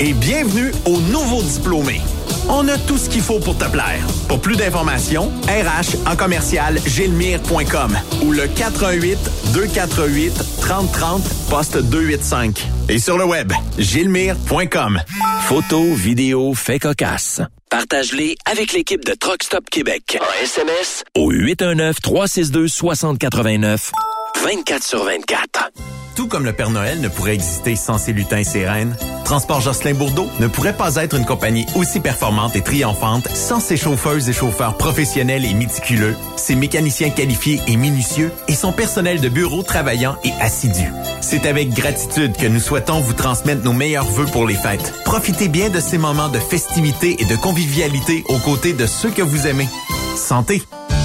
Et bienvenue aux nouveaux diplômés. On a tout ce qu'il faut pour te plaire. Pour plus d'informations, rh@gilmire.com ou le 418-248-3030 poste 285. Et sur le web, gilmire.com. Photos, vidéos, faits cocasses. Partage-les avec l'équipe de Truck Stop Québec. En SMS au 819-362-6089. 24/24. Tout comme le Père Noël ne pourrait exister sans ses lutins et ses reines, Transport Jocelyn Bourdeau ne pourrait pas être une compagnie aussi performante et triomphante sans ses chauffeuses et chauffeurs professionnels et méticuleux, ses mécaniciens qualifiés et minutieux et son personnel de bureau travaillant et assidu. C'est avec gratitude que nous souhaitons vous transmettre nos meilleurs vœux pour les fêtes. Profitez bien de ces moments de festivité et de convivialité aux côtés de ceux que vous aimez. Santé!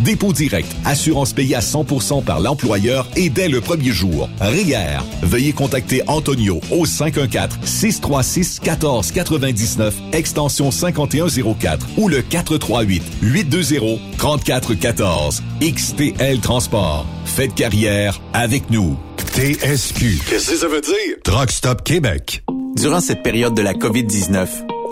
Dépôt direct, assurance payée à 100% par l'employeur et dès le premier jour. RIER. Veuillez contacter Antonio au 514-636-1499, extension 5104 ou le 438-820-3414. XTL Transport. Faites carrière avec nous. TSQ. Qu'est-ce que ça veut dire? Truck Stop Québec. Durant cette période de la COVID-19,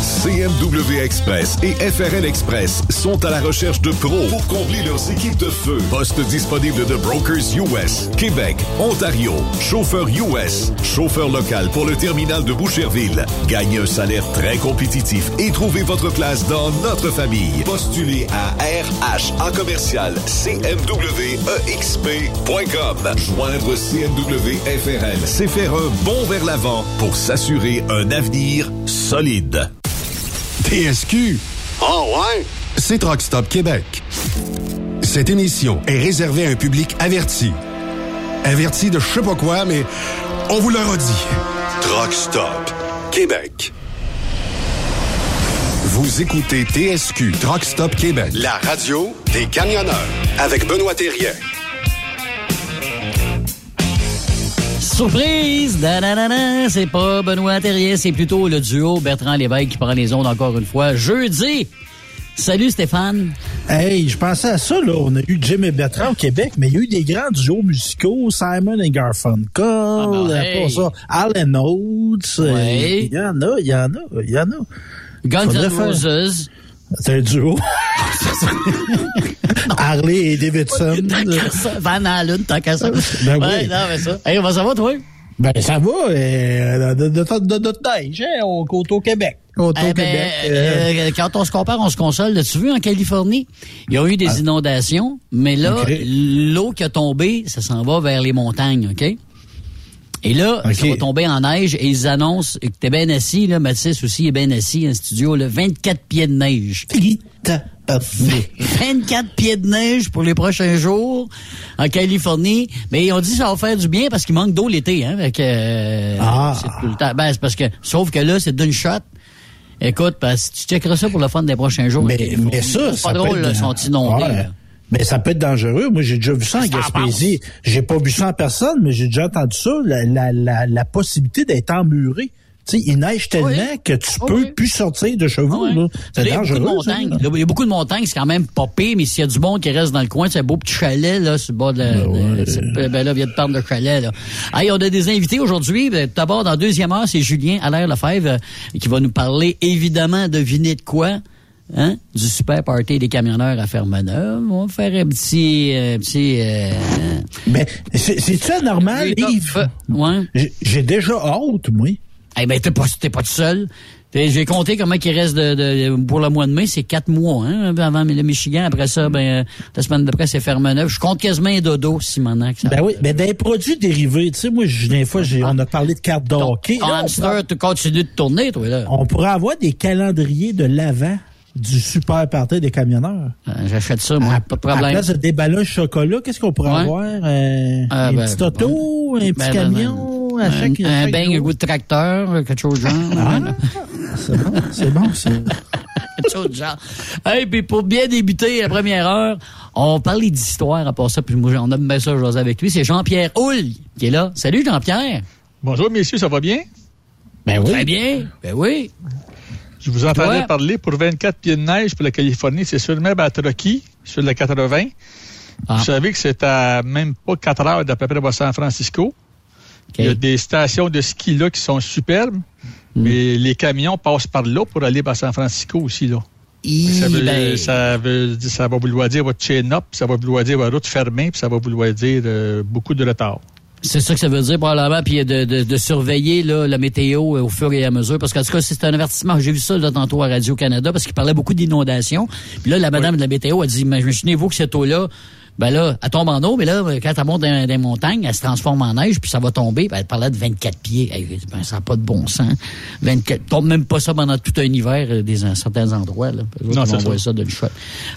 CMW Express et FRL Express sont à la recherche de pros pour combler leurs équipes de feu. Postes disponibles de Brokers US, Québec, Ontario, chauffeur US, chauffeur local pour le terminal de Boucherville. Gagnez un salaire très compétitif et trouvez votre place dans notre famille. Postulez à RH@cmwexp.com. Joindre CMW FRL, c'est faire un bond vers l'avant pour s'assurer un avenir solide. TSQ. Oh ouais? C'est Truck Stop Québec. Cette émission est réservée à un public averti. Averti de je sais pas quoi, mais on vous le redit. Truck Stop Québec. Vous écoutez TSQ Truck Stop Québec. La radio des camionneurs avec Benoît Thérien. Surprise! Da-da-da-da. C'est pas Benoît Thérien, c'est plutôt le duo Bertrand Lévesque qui prend les ondes encore une fois jeudi. Salut Stéphane! Hey, je pensais à ça, là. On a eu Jim et Bertrand au Québec, mais il y a eu des grands duos musicaux, Simon et Garfunkel, pas ça, Alan Oates. Ouais. Il y en a. Guns N' Roses. C'est un duo. Harley et Davidson. Van Halen, tant qu'à ça. Ben ouais, oui. Non, mais ça. Hey, comment ça va, toi? Ben, ça va. De notre neige, hein, on compte au Québec. Quand on se compare, on se console. L'as-tu vu en Californie? Ils ont eu des inondations, mais là, l'eau qui a tombé, ça s'en va vers les montagnes, OK? Et là, ça va tomber en neige et ils annoncent que t'es bien assis, là, Mathis aussi est bien assis en studio, là, 24 pieds de neige. 24 pieds de neige pour les prochains jours en Californie. Mais ils ont dit que ça va faire du bien parce qu'il manque d'eau l'été, hein. Fait que, c'est tout le temps. Ben, c'est parce que, sauf que là, c'est d'une shot. Écoute, parce que tu checkeras ça pour le fun des prochains jours. Mais ça, c'est pas drôle, là, sont inondés, là. Mais ça peut être dangereux. Moi, j'ai déjà vu ça en Gaspésie. J'ai pas vu ça en personne, mais j'ai déjà entendu ça, la possibilité d'être emmuré. Tu sais, il neige tellement que tu peux plus sortir de chez vous. Oui. C'est dangereux. Il y a beaucoup de montagnes, c'est quand même pas pire, mais s'il y a du monde qui reste dans le coin, c'est un beau petit chalet là, sur le bord de la... Ben là, vient de perdre le chalet. Là. Hey, on a des invités aujourd'hui. D'abord, dans la deuxième heure, c'est Julien Allaire-Lefebvre qui va nous parler, évidemment, devinez de quoi? Hein? Du super party des camionneurs à Ferme-Neuve. On va faire un petit. Ben, c'est ça normal, Yves? Ouais. J'ai déjà hâte, moi. Eh ben, t'es pas tout seul. J'ai compté comment il reste pour le mois de mai, c'est 4 mois, hein, avant le Michigan. Après ça, ben, la semaine d'après, c'est Ferme-Neuve. Je compte quasiment un dodo, si maintenant. Ben oui, ben, des produits dérivés, tu sais, moi, des fois, on a parlé de cartes de hockey. Hamster, tu continues de tourner, toi, là. On pourrait avoir des calendriers de l'avant du super party des camionneurs. J'achète ça, moi, pas de problème. À la place de déballage chocolat, qu'est-ce qu'on pourrait avoir? Un petit auto, un petit camion, un bain à goût de tracteur, quelque chose de genre. C'est bon, ça. Quelque chose de genre. Hey, puis pour bien débuter la première heure, on parlait d'histoire à part ça, puis on a un message avec lui, c'est Jean-Pierre Houle qui est là. Salut, Jean-Pierre. Bonjour, messieurs, ça va bien? Ben oui. Très bien, ben oui. Je vous entendais parler pour 24 pieds de neige pour la Californie. C'est sûrement à Truckee, sur la 80. Ah. Vous savez que c'est à même pas 4 heures d'à peu près à San Francisco. Okay. Il y a des stations de ski là qui sont superbes, mais les camions passent par là pour aller à San Francisco aussi. Là. Ça va vouloir dire votre chain-up, ça va vouloir dire votre route fermée, puis ça va vouloir dire beaucoup de retard. C'est ça que ça veut dire, probablement, puis de surveiller là, la météo au fur et à mesure. Parce qu'en tout cas, c'est un avertissement. J'ai vu ça là, tantôt à Radio-Canada, parce qu'il parlait beaucoup d'inondations. Puis là, la madame de la météo a dit, mais imaginez-vous que cette eau-là, ben là, elle tombe en eau, mais là, quand elle monte dans les montagnes, elle se transforme en neige, puis ça va tomber. Ben, elle parlait de 24 pieds. Ben, ça n'a pas de bon sens. 24, tombe même pas ça pendant tout un hiver, certains endroits. Là. Non, c'est ça. Ça de le choix.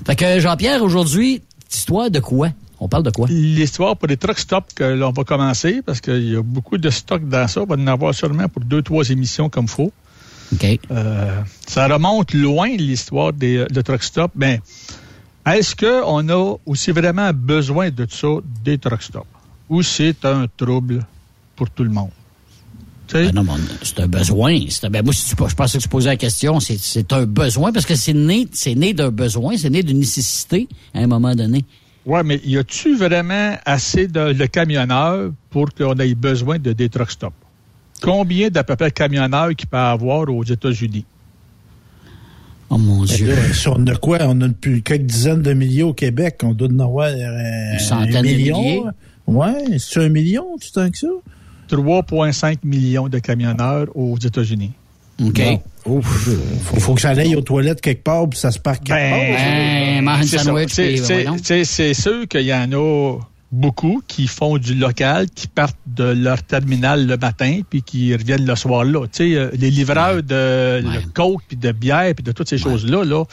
Fait que Jean-Pierre, aujourd'hui, histoire de quoi? On parle de quoi? L'histoire pour les truck stops que l'on va commencer, parce qu'il y a beaucoup de stock dans ça. On va en avoir sûrement pour 2-3 émissions comme il faut. OK. Ça remonte loin, l'histoire de truck stops. Mais est-ce qu'on a aussi vraiment besoin de ça, des truck stops? Ou c'est un trouble pour tout le monde? Ben non, mais c'est un besoin. Ben moi, si tu, je pensais que tu posais la question, c'est un besoin parce que c'est né d'un besoin, c'est né d'une nécessité à un moment donné. Ouais, mais y a-tu vraiment assez de camionneurs pour qu'on ait besoin de des truck stops? Combien d'à peu près de camionneurs qu'il peut y avoir aux États-Unis? Oh mon Dieu. Là, si on a quoi? On a quelques dizaines de milliers au Québec. On doit en avoir une centaine de milliers. Ouais, c'est un million, tout tant que ça? 3,5 millions de camionneurs aux États-Unis. OK. Il faut que ça aille aux toilettes quelque part puis ça se parque quelque part. C'est sûr qu'il y en a beaucoup qui font du local, qui partent de leur terminal le matin puis qui reviennent le soir là. Tu sais, les livreurs de le coke puis de bière puis de toutes ces choses-là, là,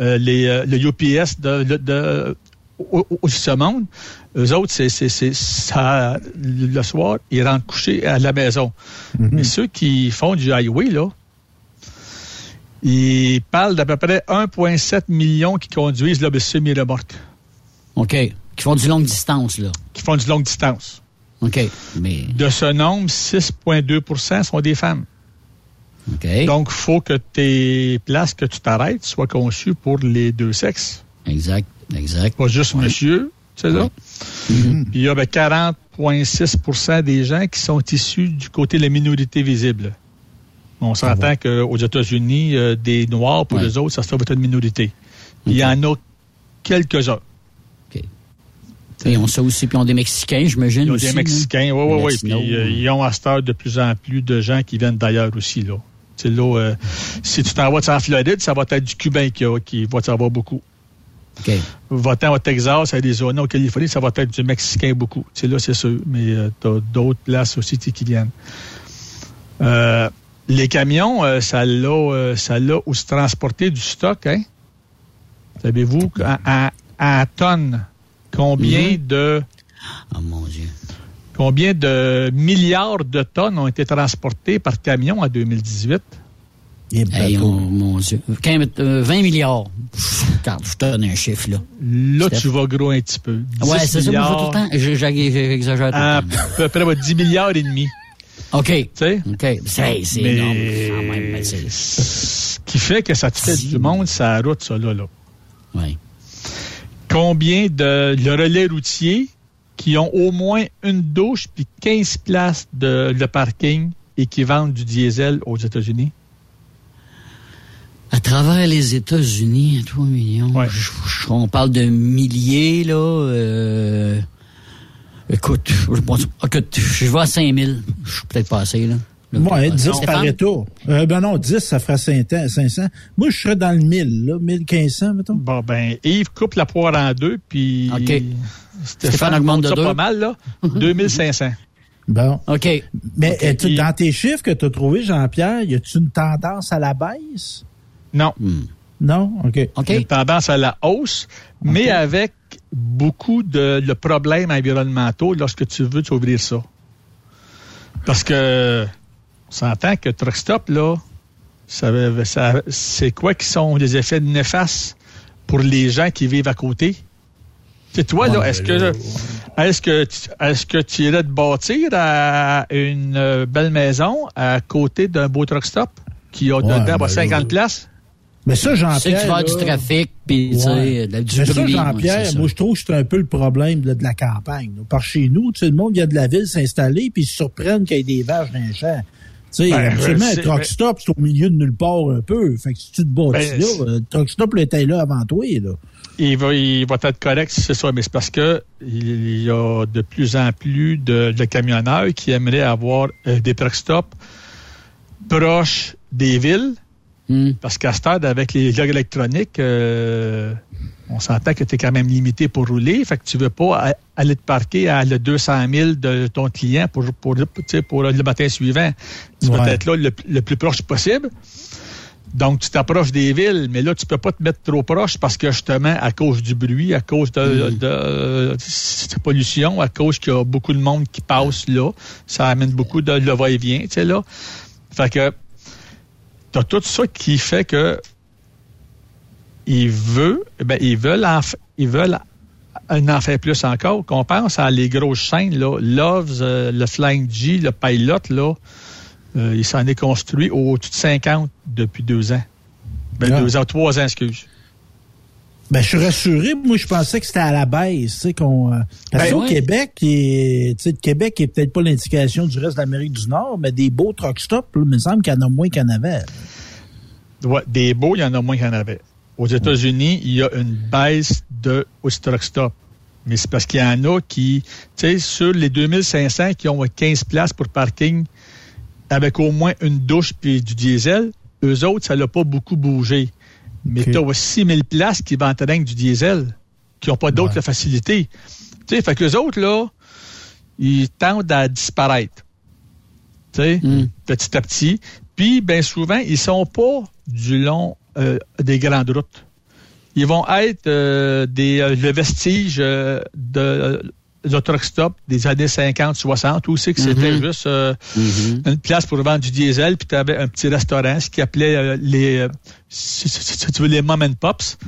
le UPS de aussi ce monde, eux autres, c'est ça, le soir, ils rentrent coucher à la maison. Mm-hmm. Mais ceux qui font du highway, là, ils parlent d'à peu près 1,7 million qui conduisent le semi-remorque. OK. Qui font du longue distance, là. Qui font du longue distance. OK. Mais... De ce nombre, 6,2% sont des femmes. OK. Donc, il faut que tes places que tu t'arrêtes soient conçues pour les deux sexes. Exact. Exact. Pas juste monsieur, tu sais là. Mm-hmm. Puis il y a 40,6% des gens qui sont issus du côté de la minorité visible. On s'entend qu'aux États-Unis, des Noirs, pour les autres, ça se trouve être une minorité. Puis il y en a quelques-uns. OK. Et on sait aussi, puis on a des Mexicains, j'imagine. Ils ont aussi, des Mexicains, oui. Puis ils ont à cette heure de plus en plus de gens qui viennent d'ailleurs aussi, là. Tu sais là, si tu t'en vas en Floride, ça va être du Cubain qui va t'en avoir beaucoup. Okay. Votant au Texas, à Arizona, en Californie, ça va être du Mexicain beaucoup. C'est là, c'est sûr. Mais tu as d'autres places aussi qui viennent. Les camions, ça l'a aussi transporté du stock. Hein? Savez-vous à tonnes, combien de... Oh mon Dieu. Combien de milliards de tonnes ont été transportées par camion en 2018? Hey, mon Dieu. 20 milliards. Regarde, je te donne un chiffre, là. Là, Steph, tu vas gros un petit peu. Ouais, c'est milliards, ça, mais je vois tout le temps. J'exagère tout le temps. À peu près 10 milliards et demi. OK. Tu sais? OK. C'est énorme. Quand même, mais c'est... Ce qui fait que ça te fait du monde, ça route, ça, là. Oui. Combien de le relais routier qui ont au moins une douche puis 15 places de parking et qui vendent du diesel aux États-Unis? À travers les États-Unis, 3 millions, on parle de milliers, là. Écoute, je vais à 5000. Je suis peut-être passé, là. Ouais, 10 par retour. Ben non, 10, ça fera 500. Moi, je serais dans le 1000, là, 1500, mettons. Bon, ben, Yves coupe la poire en deux, puis... OK. Stéphane augmente de deux. Pas mal, là. 2500. Bon. OK. Mais dans tes chiffres que tu as trouvés, Jean-Pierre, y a-tu une tendance à la baisse? Non. Non? OK. Une tendance à la hausse, mais avec beaucoup de problèmes environnementaux lorsque tu veux t'ouvrir ça. Parce que on s'entend que truck stop, là, c'est quoi qui sont les effets néfastes pour les gens qui vivent à côté? C'est toi, là, est-ce que tu irais te bâtir à une belle maison à côté d'un beau truck stop qui a dedans 50 places? Mais ça, Jean-Pierre... C'est qu'il va du trafic, puis du bruit. Mais ça, Jean-Pierre, moi, je trouve que c'est un peu le problème de la campagne. Par chez nous, tu sais, le monde vient de la ville s'installer, puis ils se surprennent qu'il y ait des vaches dans les champs. Tu sais, absolument, un truck stop, c'est au milieu de nulle part un peu. Fait que si tu te bâtis là, le truck stop était là avant toi, là. Il va être correct, c'est ça, mais c'est parce que il y a de plus en plus de camionneurs qui aimeraient avoir des truck stops proches des villes, parce qu'à cette heure, avec les logs électroniques, on s'entend que tu es quand même limité pour rouler, fait que tu veux pas aller te parquer à le 200 000 de ton client pour le matin suivant. Tu vas être là le plus proche possible. Donc, tu t'approches des villes, mais là, tu peux pas te mettre trop proche parce que, justement, à cause du bruit, à cause de pollution, à cause qu'il y a beaucoup de monde qui passe là, ça amène beaucoup de va-et-vient, tu sais, là. Fait que, t'as tout ça qui fait que ils veulent en faire plus encore. Qu'on pense à les grosses chaînes, là, Love's, le Flying G, le Pilot, là, Il s'en est construit au-dessus de 50 depuis 2 ans. Ben, ah. 3 ans, excuse. Ben, je suis rassuré. Moi, je pensais que c'était à la baisse, tu sais, qu'on, parce qu'au Québec, tu sais, le Québec est peut-être pas l'indication du reste de l'Amérique du Nord, mais des beaux truck stops, là, il me semble qu'il y en a moins qu'il y en avait. Ouais, des beaux, il y en a moins qu'il y en avait. Aux États-Unis, il y a une baisse de truck stops. Mais c'est parce qu'il y en a qui, tu sais, sur les 2500 qui ont 15 places pour parking avec au moins une douche puis du diesel, eux autres, ça l'a pas beaucoup bougé. Mais okay. Tu as 6000 places qui vendent du diesel, qui n'ont pas d'autres facilités. Tu sais, fait que les autres, là, ils tendent à disparaître. Tu sais, petit à petit. Puis, bien souvent, ils ne sont pas du long des grandes routes. Ils vont être le vestige de truck stop des années 50, 60, où c'est que c'était juste une place pour vendre du diesel, puis tu avais un petit restaurant, ce qu'ils appelaient si tu veux, les Mom and Pops.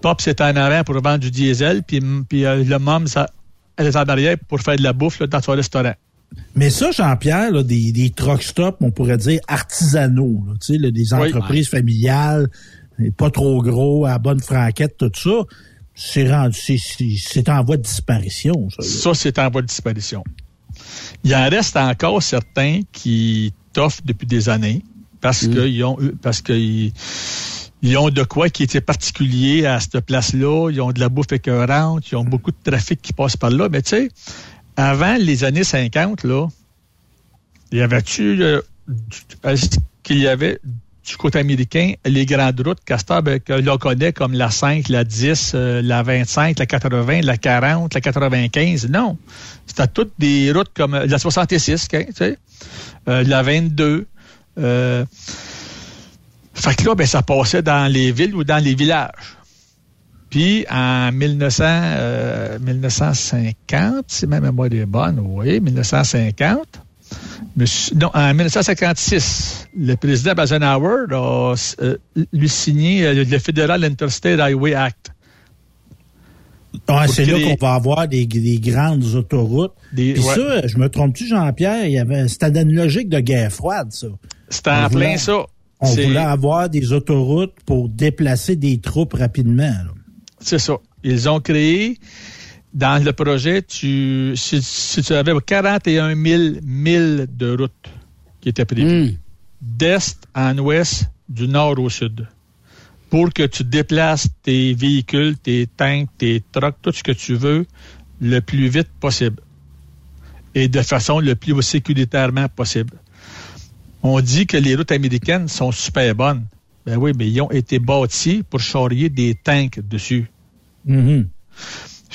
Pops est en arrière pour vendre du diesel, puis le Mom, ça, elle est en arrière pour faire de la bouffe là, dans son restaurant. Mais ça, Jean-Pierre, là, des truck stops, on pourrait dire artisanaux, là, tu sais, là, des entreprises familiales, pas trop gros, à la bonne franquette, tout ça. C'est en voie de disparition, ça. Ça, c'est en voie de disparition. Il en reste encore certains qui toffent depuis des années parce qu'ils ont de quoi qui était particulier à cette place-là. Ils ont de la bouffe écœurante, ils ont beaucoup de trafic qui passe par là. Mais tu sais, avant les années 50, là, est-ce qu'il y avait du côté américain, les grandes routes, Castor, l'on connaît comme la 5, la 10, la 25, la 80, la 40, la 95. Non. C'était toutes des routes comme la 66, hein, tu sais, la 22. Fait que là, ben, ça passait dans les villes ou dans les villages. Puis, en 1950, si ma mémoire est bonne, oui, 1950, en 1956, le président Eisenhower a lui signé le Federal Interstate Highway Act. Ah, c'est créer... là qu'on va avoir des grandes autoroutes. Ça, je me trompe-tu, Jean-Pierre, c'était dans une logique de guerre froide, ça. C'était en plein ça. On voulait avoir des autoroutes pour déplacer des troupes rapidement. Là. C'est ça. Ils ont créé... Dans le projet, si tu avais 41 000 milles de routes qui étaient prévues, d'est en ouest, du nord au sud, pour que tu déplaces tes véhicules, tes tanks, tes trucks, tout ce que tu veux, le plus vite possible et de façon le plus sécuritairement possible. On dit que les routes américaines sont super bonnes. Ben oui, mais ils ont été bâtis pour charrier des tanks dessus. Mm-hmm.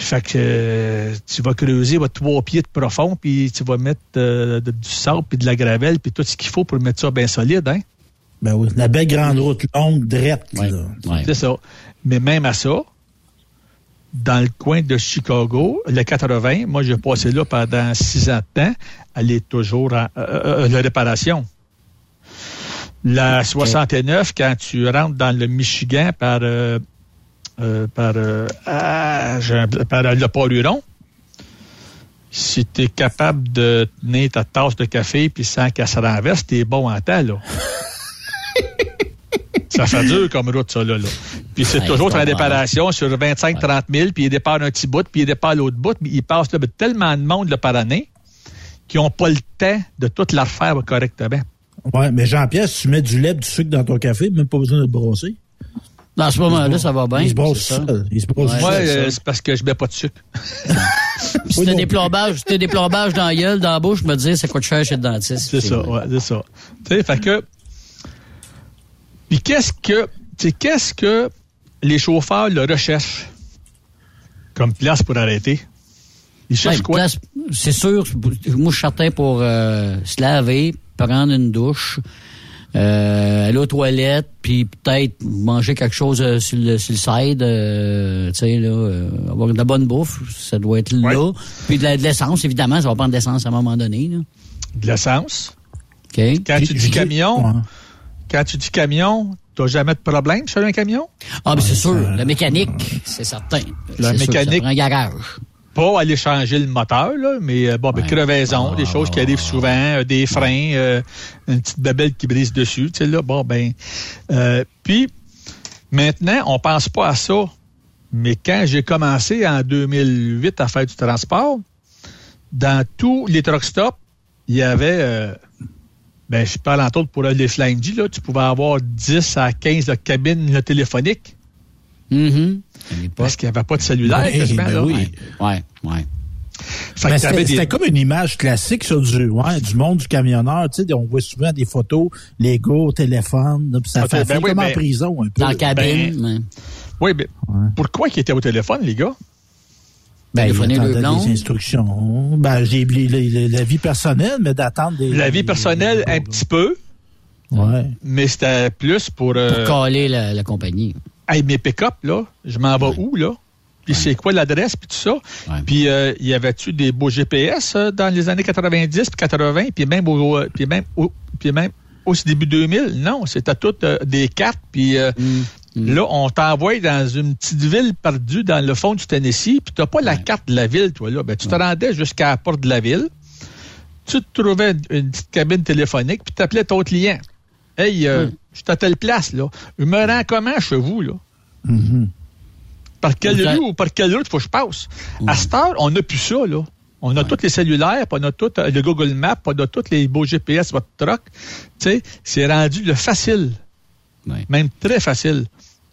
Fait que tu vas creuser 3 pieds de profond, puis tu vas mettre du sable, puis de la gravelle, puis tout ce qu'il faut pour mettre ça bien solide, hein? Ben oui, la belle grande route longue, droite, là. Ouais. C'est ça. Mais même à ça, dans le coin de Chicago, le 80, moi j'ai passé là pendant 6 ans de temps, elle est toujours en la réparation. La 69, quand tu rentres dans le Michigan par le Port-Huron, si t'es capable de tenir ta tasse de café puis sans qu'elle se renverse, t'es bon en temps, là. Ça fait dur comme route, ça, là. Puis c'est toujours en réparation sur 25-30 000, puis ils départent un petit bout, puis ils départent l'autre bout, puis ils passent là, tellement de monde là, par année qu'ils n'ont pas le temps de tout la refaire correctement. Oui, mais Jean-Pierre, si tu mets du lait et du sucre dans ton café, même pas besoin de le brosser. Dans ce moment-là, ça va bien. Il se brosse seul. C'est parce que je ne mets pas de sucre. C'était des plombages dans la gueule, dans la bouche, je me disais, ça coûte cher chez le dentiste. C'est ça. Tu sais, fait que... Puis qu'est-ce que les chauffeurs le recherchent comme place pour arrêter? Ils cherchent quoi? Place, c'est sûr, moi, je suis certain pour se laver, prendre une douche... aller aux toilettes, puis peut-être manger quelque chose sur le side, tu sais, là, avoir de la bonne bouffe, ça doit être là. Puis de l'essence, évidemment, ça va prendre de l'essence à un moment donné. Là. De l'essence? OK. Quand tu dis camion, t'as jamais de problème sur un camion? Ah, mais c'est sûr, la mécanique, c'est certain. La mécanique. Ça prend un garage. pas aller changer le moteur, là, mais bon, ben, crevaison, des choses qui arrivent souvent, des freins, une petite babelle qui brise dessus, tu sais, là, bon, ben. Puis, maintenant, on pense pas à ça. Mais quand j'ai commencé en 2008 à faire du transport, dans tous les truck stops, il y avait, ben, je parle entre autres pour les Flying-G, là, tu pouvais avoir 10 à 15 là, cabines là, téléphoniques. Mm-hmm. Parce qu'il n'y avait pas de cellulaire. Oui, ben oui. Ouais, ouais. Ben c'était comme une image classique ça, du monde du camionneur. Tu sais, on voit souvent des photos, les gars au téléphone. Là, ça fait comme en prison un peu. Dans la cabine. Ben, oui, mais pourquoi qu'ils étaient au téléphone, les gars? Ben, ils attendaient des instructions. Ben, j'ai oublié la vie personnelle, mais d'attendre des... La vie personnelle, un petit peu. Ouais. Mais c'était plus pour... Pour caler la compagnie. Hey, mes pick-up, là, je m'en vais où, là? Puis c'est quoi l'adresse, puis tout ça? Ouais. Puis y avait-tu des beaux GPS dans les années 90, puis 80, puis même au début 2000? Non, c'était toutes des cartes, puis... Là, on t'envoie dans une petite ville perdue dans le fond du Tennessee, puis t'as pas la carte de la ville, toi, là. Ben, tu te rendais jusqu'à la porte de la ville, tu te trouvais une petite cabine téléphonique, puis t'appelais ton client. Hey, je suis à telle place, là. Je me rends comment chez vous, là? Mm-hmm. Par quelle rue ou par quelle route faut que je passe? Mm. À cette heure, on n'a plus ça, là. On a tous les cellulaires, on a tout le Google Maps, on a tous les beaux GPS, votre truck. Tu sais, c'est rendu le facile. Ouais. Même très facile.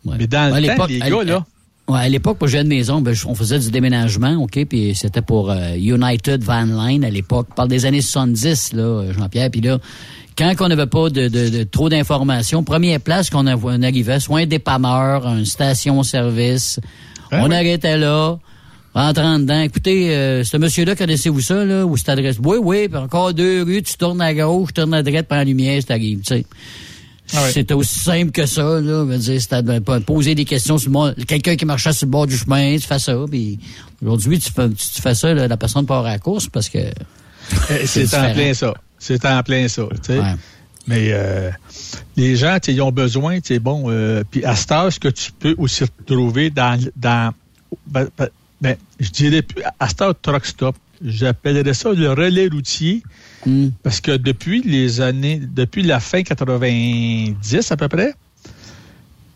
Ouais. Mais dans le temps, les gars, là... Ouais, à l'époque, pour Jeune Maison, ben, on faisait du déménagement, OK, puis c'était pour United Van Line à l'époque. On parle des années 70, là, Jean-Pierre. Puis là, quand on n'avait pas de trop d'informations, première place qu'on arrivait, soit un dépanneur, une station-service, arrêtait là, rentrant dedans. Écoutez, ce monsieur-là, connaissez-vous ça, là, ou cette adresse? Oui, puis encore 2 rues, tu tournes à gauche, tu tournes à droite, prends la lumière, tu arrives, tu sais. C'était aussi simple que ça, là. Je veux dire, c'était poser des questions sur le bord. Quelqu'un qui marchait sur le bord du chemin, tu fais ça. Puis aujourd'hui, tu fais ça, là, la personne part à la course parce que. C'est en plein ça. C'est en plein ça. Tu sais. Ouais. Mais les gens, ils ont besoin, tu sais, bon. Puis à cette heure, ce que tu peux aussi retrouver dans je dirais plus à cette heure truck stop. J'appellerais ça le relais routier. Parce que depuis la fin 90 à peu près,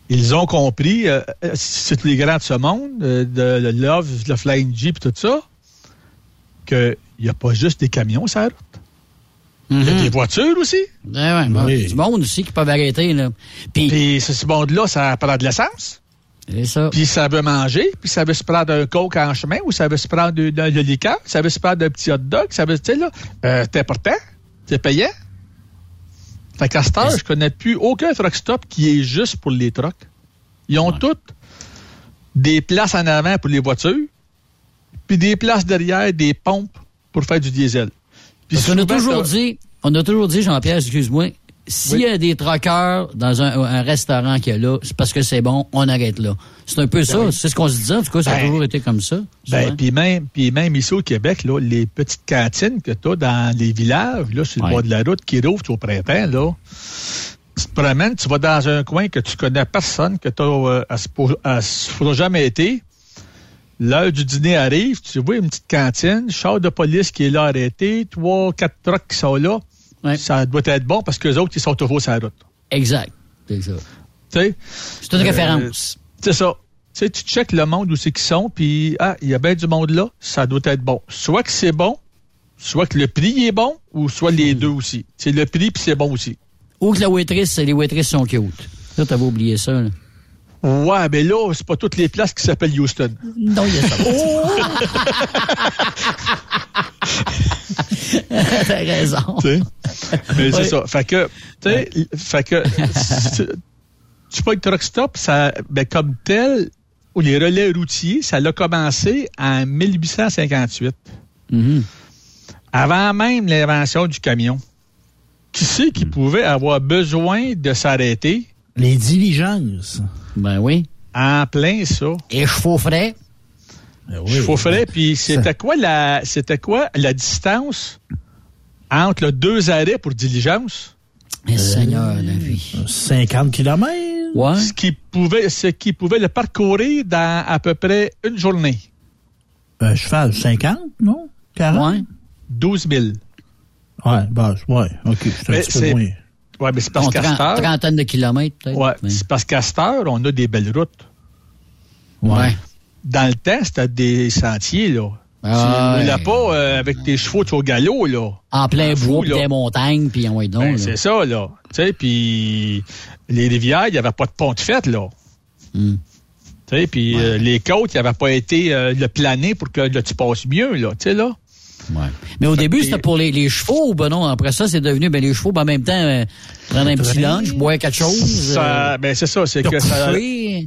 ils ont compris, c'est tous les grands de ce monde, de Love, le Flying Jeep et tout ça, qu'il n'y a pas juste des camions sur la route. Il y a des voitures aussi. Il y a du monde aussi qui peuvent arrêter. Là. Puis ce monde-là, ça prend de l'essence. Puis ça veut manger, puis ça veut se prendre un coke en chemin, ou ça veut se prendre le liqueur, ça veut se prendre un petit hot dog, ça veut, tu sais, là, c'est important, c'est payant. Fait qu'à cette heure, je connais plus aucun truck stop qui est juste pour les trucks. Ils ont toutes des places en avant pour les voitures, puis des places derrière, des pompes pour faire du diesel. Puis on a toujours dit, Jean-Pierre, excuse-moi, s'il y a des troqueurs dans un restaurant qu'il y a là, c'est parce que c'est bon, on arrête là. C'est un peu ça. C'est ce qu'on se disait. En tout cas, ça a toujours été comme ça. Puis même ici au Québec, là, les petites cantines que tu as dans les villages, là, sur le bord de la route, qui rouvrent au printemps, là, tu te promènes, tu vas dans un coin que tu connais personne, que tu n'as jamais été. L'heure du dîner arrive, tu vois une petite cantine, char de police qui est là arrêté, 3-4 trucks qui sont là. Ouais. Ça doit être bon parce qu'eux autres, ils sont toujours sur la route. Exact. C'est ça. T'sais, c'est une référence. C'est ça. T'sais, tu checkes le monde où c'est qu'ils sont, puis il y a bien du monde là, ça doit être bon. Soit que c'est bon, soit que le prix est bon, ou soit les deux aussi. C'est le prix, puis c'est bon aussi. Ou que les waitresses sont cute. Là, t'avais oublié ça, là. Ouais, mais là, c'est pas toutes les places qui s'appellent Houston. Non, il y a ça. T'as raison. Mais c'est ça. Fait que tu parles de truck stop, ça, ben, comme tel, ou les relais routiers, ça l'a commencé en 1858. Mm-hmm. Avant même l'invention du camion. Qui c'est qui pouvait avoir besoin de s'arrêter? Les diligences. Ben oui. En plein, ça. Et chevaux frais. Puis c'était quoi la distance entre les 2 arrêts pour diligence? Seigneur, la vie. 50 km. Ouais. Ce qui pouvait le parcourir dans à peu près une journée. Un cheval, 50, non? 40? Ouais. 12 000. Ouais, bah, ouais, OK. C'est un petit peu moins. Oui, mais c'est parce qu'à cette heure... Trentaine de kilomètres, peut-être. Oui, mais... c'est parce qu'à cette heure, on a des belles routes. Oui. Dans le temps, c'était des sentiers, là. Ah, tu ne roules pas avec tes chevaux au galop, là. En plein bois, puis des montagnes, puis on est donc. Ben, c'est ça, là. Tu sais, puis les rivières, il n'y avait pas de pont de fête, là. Mm. Tu sais, puis les côtes, il n'y avait pas été le plané pour que là, tu passes mieux, là. Tu sais, là. Ouais. Mais au début, c'était pour les chevaux, ben non, après ça, c'est devenu, ben les chevaux, ben en même temps, prendre un petit lunch, boire quelque chose. Ça, ben c'est ça, c'est que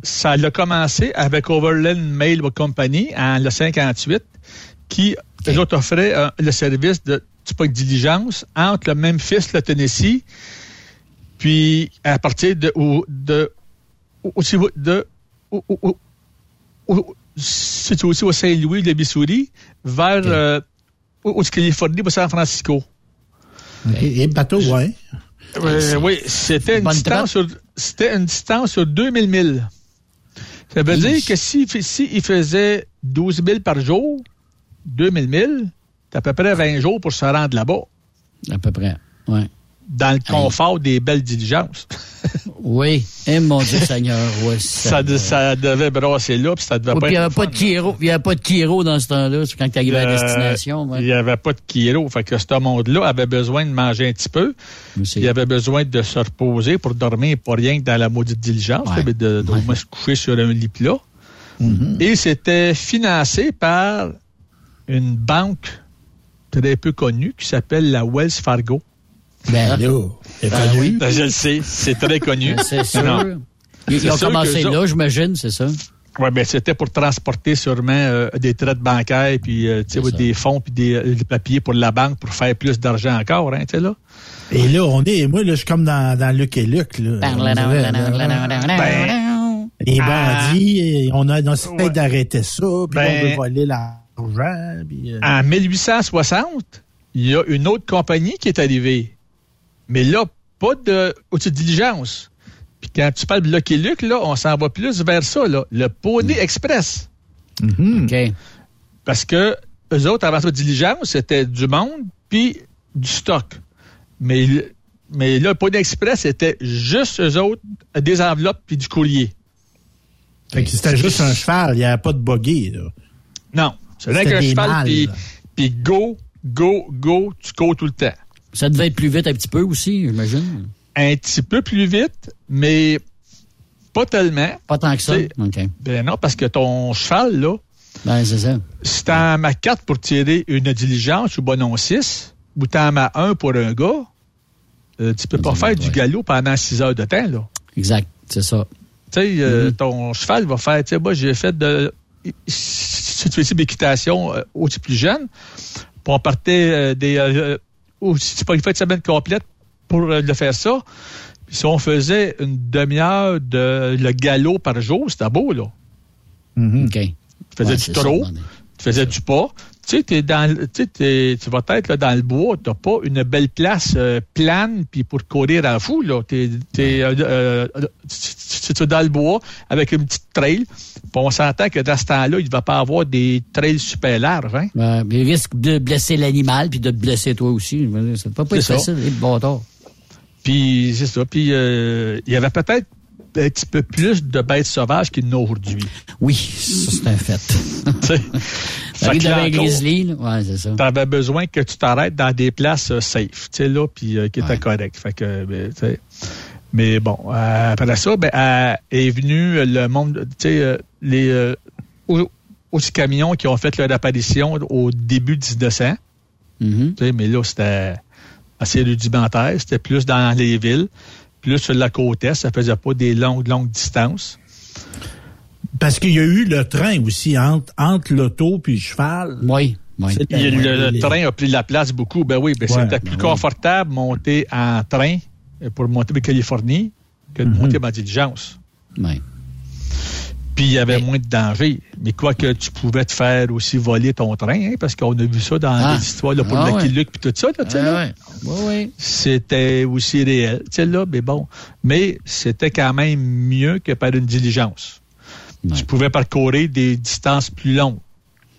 ça a commencé avec Overland Mail Company en le 58, qui, eux autres, offrait le service de type diligence entre le Memphis, le Tennessee, puis à partir aussi au Saint-Louis, le Missouri, vers... Okay. Ou de Californie, ou San Francisco. Okay. Et bateau, oui. Oui, c'était une distance sur 2000 milles. Ça veut dire que si il faisait 12 000 par jour, 2000 milles, c'est à peu près 20 jours pour se rendre là-bas. À peu près, oui. Dans le confort des belles diligences. Oui, et mon Dieu Seigneur, oui. Ça devait brasser là, puis ça devait pas être... Il n'y avait pas de Kiro dans ce temps-là, quand tu arrivais à destination. Ouais. Il n'y avait pas de Kiro, fait que ce monde-là avait besoin de manger un petit peu, il avait besoin de se reposer pour dormir, pas rien que dans la maudite diligence, mais de se coucher sur un lit plat. Mm-hmm. Et c'était financé par une banque très peu connue qui s'appelle la Wells Fargo. Ben là, oui. Ben, je le sais, c'est très connu. C'est sûr. Non. Ils ont commencé là, j'imagine, c'est ça? Oui, bien, c'était pour transporter sûrement des traites bancaires, puis des fonds, puis des papiers pour la banque pour faire plus d'argent encore, hein, tu sais, là. Et là, on est, moi, là, je suis comme dans Luc et Luc, là. Les bandits, on a essayé d'arrêter ça, puis on veut voler l'argent. Puis, en 1860, il y a une autre compagnie qui est arrivée. Mais là, pas de diligence. Puis quand tu parles de Lucky Luke, là, on s'en va plus vers ça, là, le Pony Express. Mm-hmm. Okay. Parce que eux autres, avant ça, diligence, c'était du monde puis du stock. Mais là, le Pony Express, c'était juste eux autres, des enveloppes puis du courrier. Fait que c'était juste un cheval, il n'y avait pas de buggy, là. Non, c'était qu'un cheval puis go, tu cours tout le temps. Ça devait être plus vite un petit peu aussi, j'imagine. Un petit peu plus vite, mais pas tellement. Pas tant que ça? Okay. Ben non, parce que ton cheval, là, ben, c'est ça. Si t'en as 4 pour tirer une diligence, ou ben non 6, ou t'en as 1 pour un gars, tu peux pas faire du galop pendant 6 heures de temps, là. Exact, c'est ça. Tu sais, ton cheval va faire, tu sais, moi, j'ai fait de... Si tu fais l'équitation aussi plus jeune... Puis on partait si tu pas une fin de semaine complète pour le faire ça. Puis si on faisait une demi-heure de le galop par jour, c'était beau, là. Mm-hmm. Okay. Tu faisais du trot, tu faisais du pas. Tu sais, tu vas être là, dans le bois, tu n'as pas une belle place plane puis pour courir à fou, là. Tu es dans le bois avec une petite trail. Puis on s'entend que dans ce temps-là, il ne va pas avoir des trails super larges. Hein? Ben, il risque de blesser l'animal puis de te blesser toi aussi. Ça ne peut pas être facile, le bâtard. Puis c'est ça. Puis il y avait peut-être un petit peu plus de bêtes sauvages qu'il y en a aujourd'hui. Oui, ça c'est un fait. Fait que là, tu avais besoin que tu t'arrêtes dans des places safe, tu sais, là, puis qui étaient correctes. Fait que, mais bon, après ça, ben, est venu le monde, tu sais, les aussi camions qui ont fait leur apparition au début 1900. Mm-hmm. Tu sais, mais là, c'était assez rudimentaire, c'était plus dans les villes. Plus sur la côte est, ça faisait pas des longues distances. Parce qu'il y a eu le train aussi, entre l'auto puis le cheval. Oui. Le train a pris la place beaucoup. Ben oui, c'était plus confortable monter en train pour monter en Californie que de monter en diligence. Oui. Puis il y avait moins de danger. Mais quoi que tu pouvais te faire aussi voler ton train, hein, parce qu'on a vu ça dans les histoires là, pour le Lucky Luke et tout ça. Là, c'était aussi réel. Là, mais bon. Mais c'était quand même mieux que par une diligence. Ouais. Tu pouvais parcourir des distances plus longues.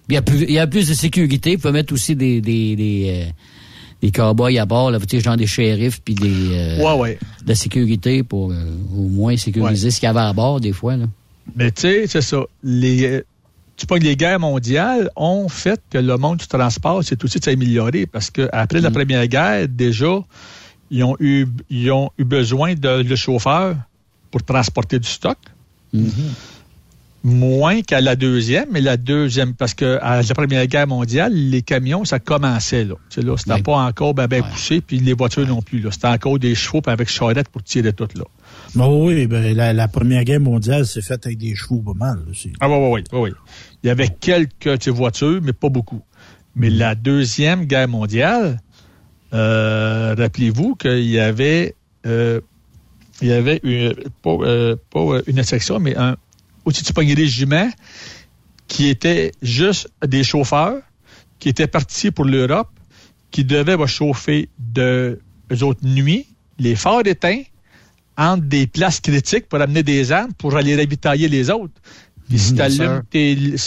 Il y a plus de sécurité. Ils peuvent mettre aussi des cowboys à bord, là, tu sais, genre des shérifs puis de la sécurité pour au moins sécuriser ce qu'il y avait à bord des fois, là. Mais tu sais, c'est ça. Les guerres mondiales ont fait que le monde du transport s'est aussi amélioré parce qu'après la Première Guerre, déjà, ils ont eu besoin de chauffeurs pour transporter du stock. Mm-hmm. Moins qu'à la deuxième, mais la deuxième, parce que à la Première Guerre mondiale, les camions, ça commençait, là. Tu sais, là, c'était pas encore poussé, puis les voitures non plus, là. C'était encore des chevaux avec charrette pour tirer tout, là. Oh oui, ben, la Première Guerre mondiale s'est faite avec des chevaux pas mal, là. Oui. Il y avait quelques, tu sais, voitures, mais pas beaucoup. Mais la Deuxième Guerre mondiale, rappelez-vous qu'il y avait, pas une section, mais un, aussi, tu pognes des régiments qui étaient juste des chauffeurs qui étaient partis pour l'Europe, qui devaient chauffer de eux autres nuits, les phares éteints, entre des places critiques pour amener des armes pour aller ravitailler les autres. Puis si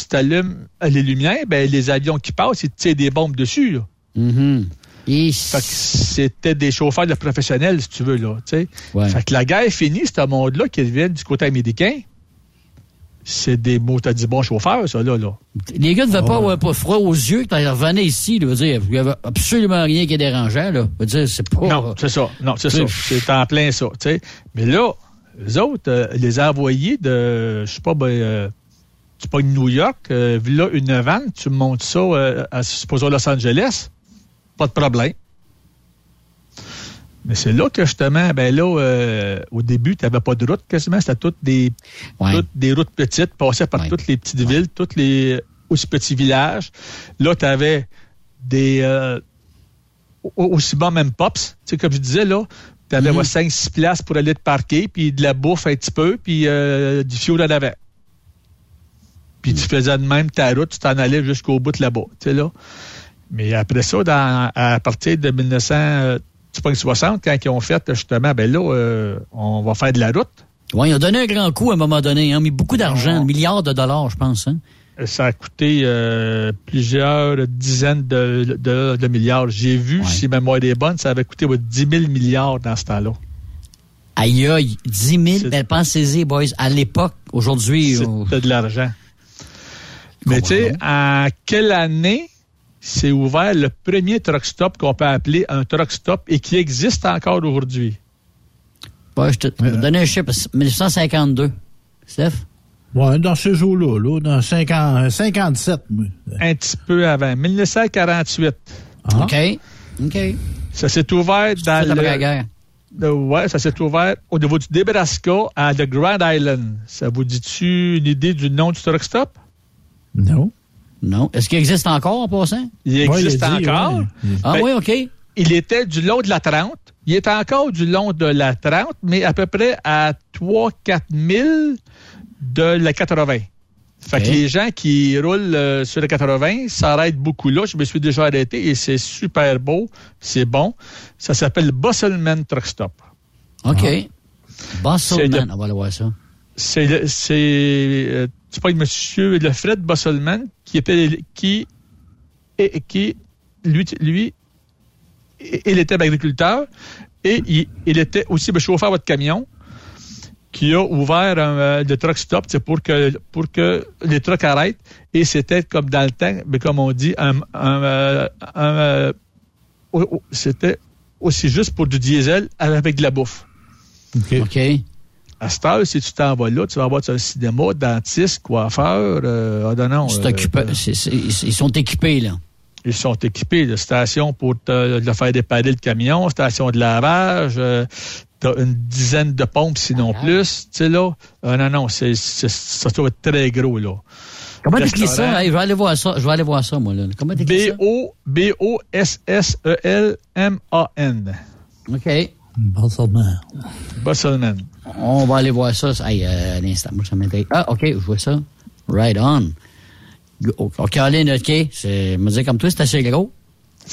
t'allumes les lumières, ben les avions qui passent, ils tirent des bombes dessus, là. Mm-hmm. Fait que c'était des chauffeurs de professionnels, si tu veux, là. Fait que la guerre finie, c'est un monde-là qui vient du côté américain. C'est des mots, t'as dit bon chauffeur, ça, là. Les gars ne devaient pas avoir pas froid aux yeux quand ils revenaient ici, là, veut dire, il n'y avait absolument rien qui est dérangeant, là. Veut dire, c'est pas... Non, c'est ça. C'est en plein ça, tu sais. Mais là, eux autres, les envoyés de, je sais pas, tu pognes New York, là, une vanne, tu montes ça à, supposons, Los Angeles, pas de problème. Mais c'est là que, justement, au début, tu n'avais pas de route quasiment. C'était toutes des routes petites, passaient par toutes les petites villes, tous les aussi petits villages. Là, tu avais des... aussi bons même Pops. Tu sais, comme je disais, là, tu avais 5-6 places pour aller te parquer, puis de la bouffe un petit peu, puis du fioul en avant. Puis tu faisais de même ta route, tu t'en allais jusqu'au bout de là-bas. Tu sais, là. Mais après ça, à partir de 1960, quand ils ont fait, justement, on va faire de la route. Oui, ils ont donné un grand coup à un moment donné. Ils ont mis beaucoup d'argent, milliards de dollars, je pense. Hein? Ça a coûté plusieurs dizaines de milliards. J'ai vu, si ma mémoire est bonne, ça avait coûté 10 000 milliards dans ce temps-là. Aïe, aïe, 10 000, ben, pensez-y, boys. À l'époque, aujourd'hui... C'était de l'argent. Mais tu sais, en quelle année... C'est ouvert le premier truck stop qu'on peut appeler un truck stop et qui existe encore aujourd'hui. Ouais, je te donne un chiffre, 1952. Steph? Oui, dans ces eaux-là, là, dans 57. Moi. Un petit peu avant, 1948. Ah. OK. Ça s'est ouvert après la guerre. Oui, ça s'est ouvert au niveau du Nebraska à The Grand Island. Ça vous dit-tu une idée du nom du truck stop? Non. Non. Est-ce qu'il existe encore en passant? Il existe encore. Ouais. Ah oui, OK. Il était du long de la 30. Il est encore du long de la 30, mais à peu près à 3-4 000 de la 80. Fait que les gens qui roulent sur la 80 s'arrêtent beaucoup là. Je me suis déjà arrêté et c'est super beau. C'est bon. Ça s'appelle Busselman Truck Stop. OK. Ah. Busselman, on va aller voir ça. C'est pas monsieur le Fred Busselman qui, lui, il était agriculteur et il était aussi chauffeur de camion qui a ouvert le truck stop pour que les trucks arrêtent et c'était comme dans le temps, mais comme on dit, c'était aussi juste pour du diesel avec de la bouffe. OK. À cette heure, si tu t'en vas là, tu vas avoir un cinéma, dentiste, coiffeur, ils sont équipés, là. Ils sont équipés de stations pour te faire dépanner le camion, station de lavage, t'as une dizaine de pompes, sinon plus, tu sais, là. Ça doit être très gros, là. Comment t'écris ça? Hey, je vais aller voir ça, moi, là. Comment t'écris ça? Busselman. OK. Busselman. On va aller voir ça. Hey, à l'instant, moi, ça m'intéresse. Ah, OK, je vois ça. Right on. OK, Aline, OK. Je me disais comme toi, c'est assez gros.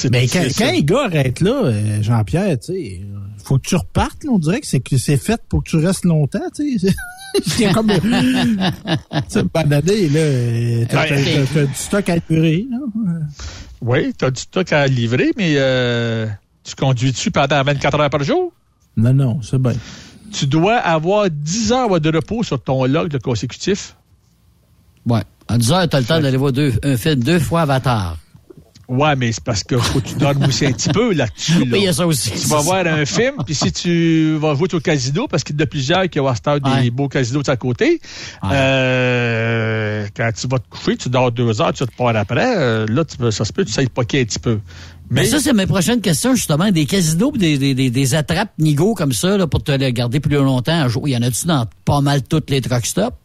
Mais quand les gars arrêtent là, Jean-Pierre, tu sais, faut que tu repartes, là, on dirait que c'est fait pour que tu restes longtemps, tu sais. C'est comme cette bananée, là. T'as du stock à livrer, là. Oui, t'as du stock à livrer, mais tu conduis-tu pendant 24 heures par jour? Non, non, c'est bien. Tu dois avoir 10 heures de repos sur ton log de consécutif. Oui. En 10 heures, tu as le temps d'aller voir un film deux fois Avatar. Ouais, mais c'est parce que faut que tu dormes aussi un petit peu là-dessus. Là. Oui, il y a ça aussi. Tu vas voir un film, puis si tu vas jouer au casino, parce qu'il y en a plusieurs qui ont à cette heure des beaux casinos de à côté, quand tu vas te coucher, tu dors 2 heures, tu te pars après, là, ça se peut, tu sais te poquer un petit peu. Mais ça, c'est ma prochaine question, justement. Des casinos, des attrapes nigo comme ça, là, pour te les garder plus longtemps à jour. Il y en a-tu dans pas mal toutes les truck stops?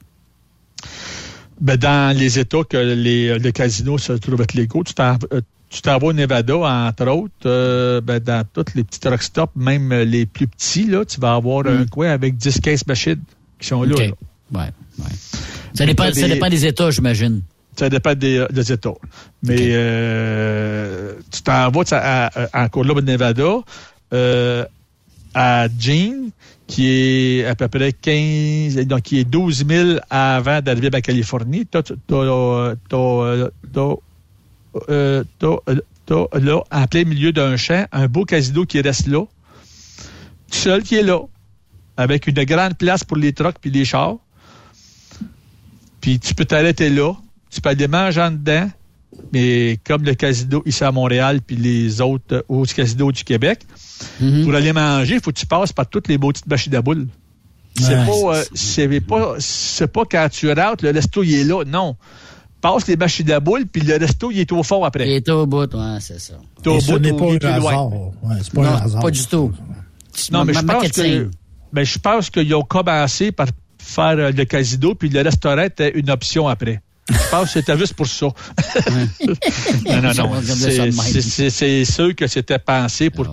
Ben, dans les États que les casinos se trouvent être légaux, tu t'en vas au Nevada, entre autres, dans tous les petits truck stops, même les plus petits, là, tu vas avoir un coin avec 10-15 machines qui sont là. Okay. Là. Ouais. Ça dépend des États, j'imagine. Ça dépend des États. Mais okay. Tu t'en vas en Colombie-Nevada, à Jean, qui est à peu près 12 000 avant d'arriver à la Californie. T'as là, en plein milieu d'un champ, un beau casino qui reste là, tout seul qui est là, avec une grande place pour les trucks puis les chars. Puis tu peux t'arrêter là, tu peux aller manger en dedans, mais comme le casino ici à Montréal puis les autres au casino du Québec, pour aller manger, il faut que tu passes par toutes les beaux petites machines à boules. C'est pas quand tu rentres, le resto il est là, non. Passe les machines à boules, puis le resto il est au fond après. Il est au bout, ouais, c'est ça. Ce n'est pas un hasard. Ouais, c'est pas un hasard. Pas du tout. Non, mais je pense qu'ils ont commencé par faire le casino, puis le restaurant était une option après. Je pense que c'était juste pour ça. Non. C'est sûr que c'était pensé pour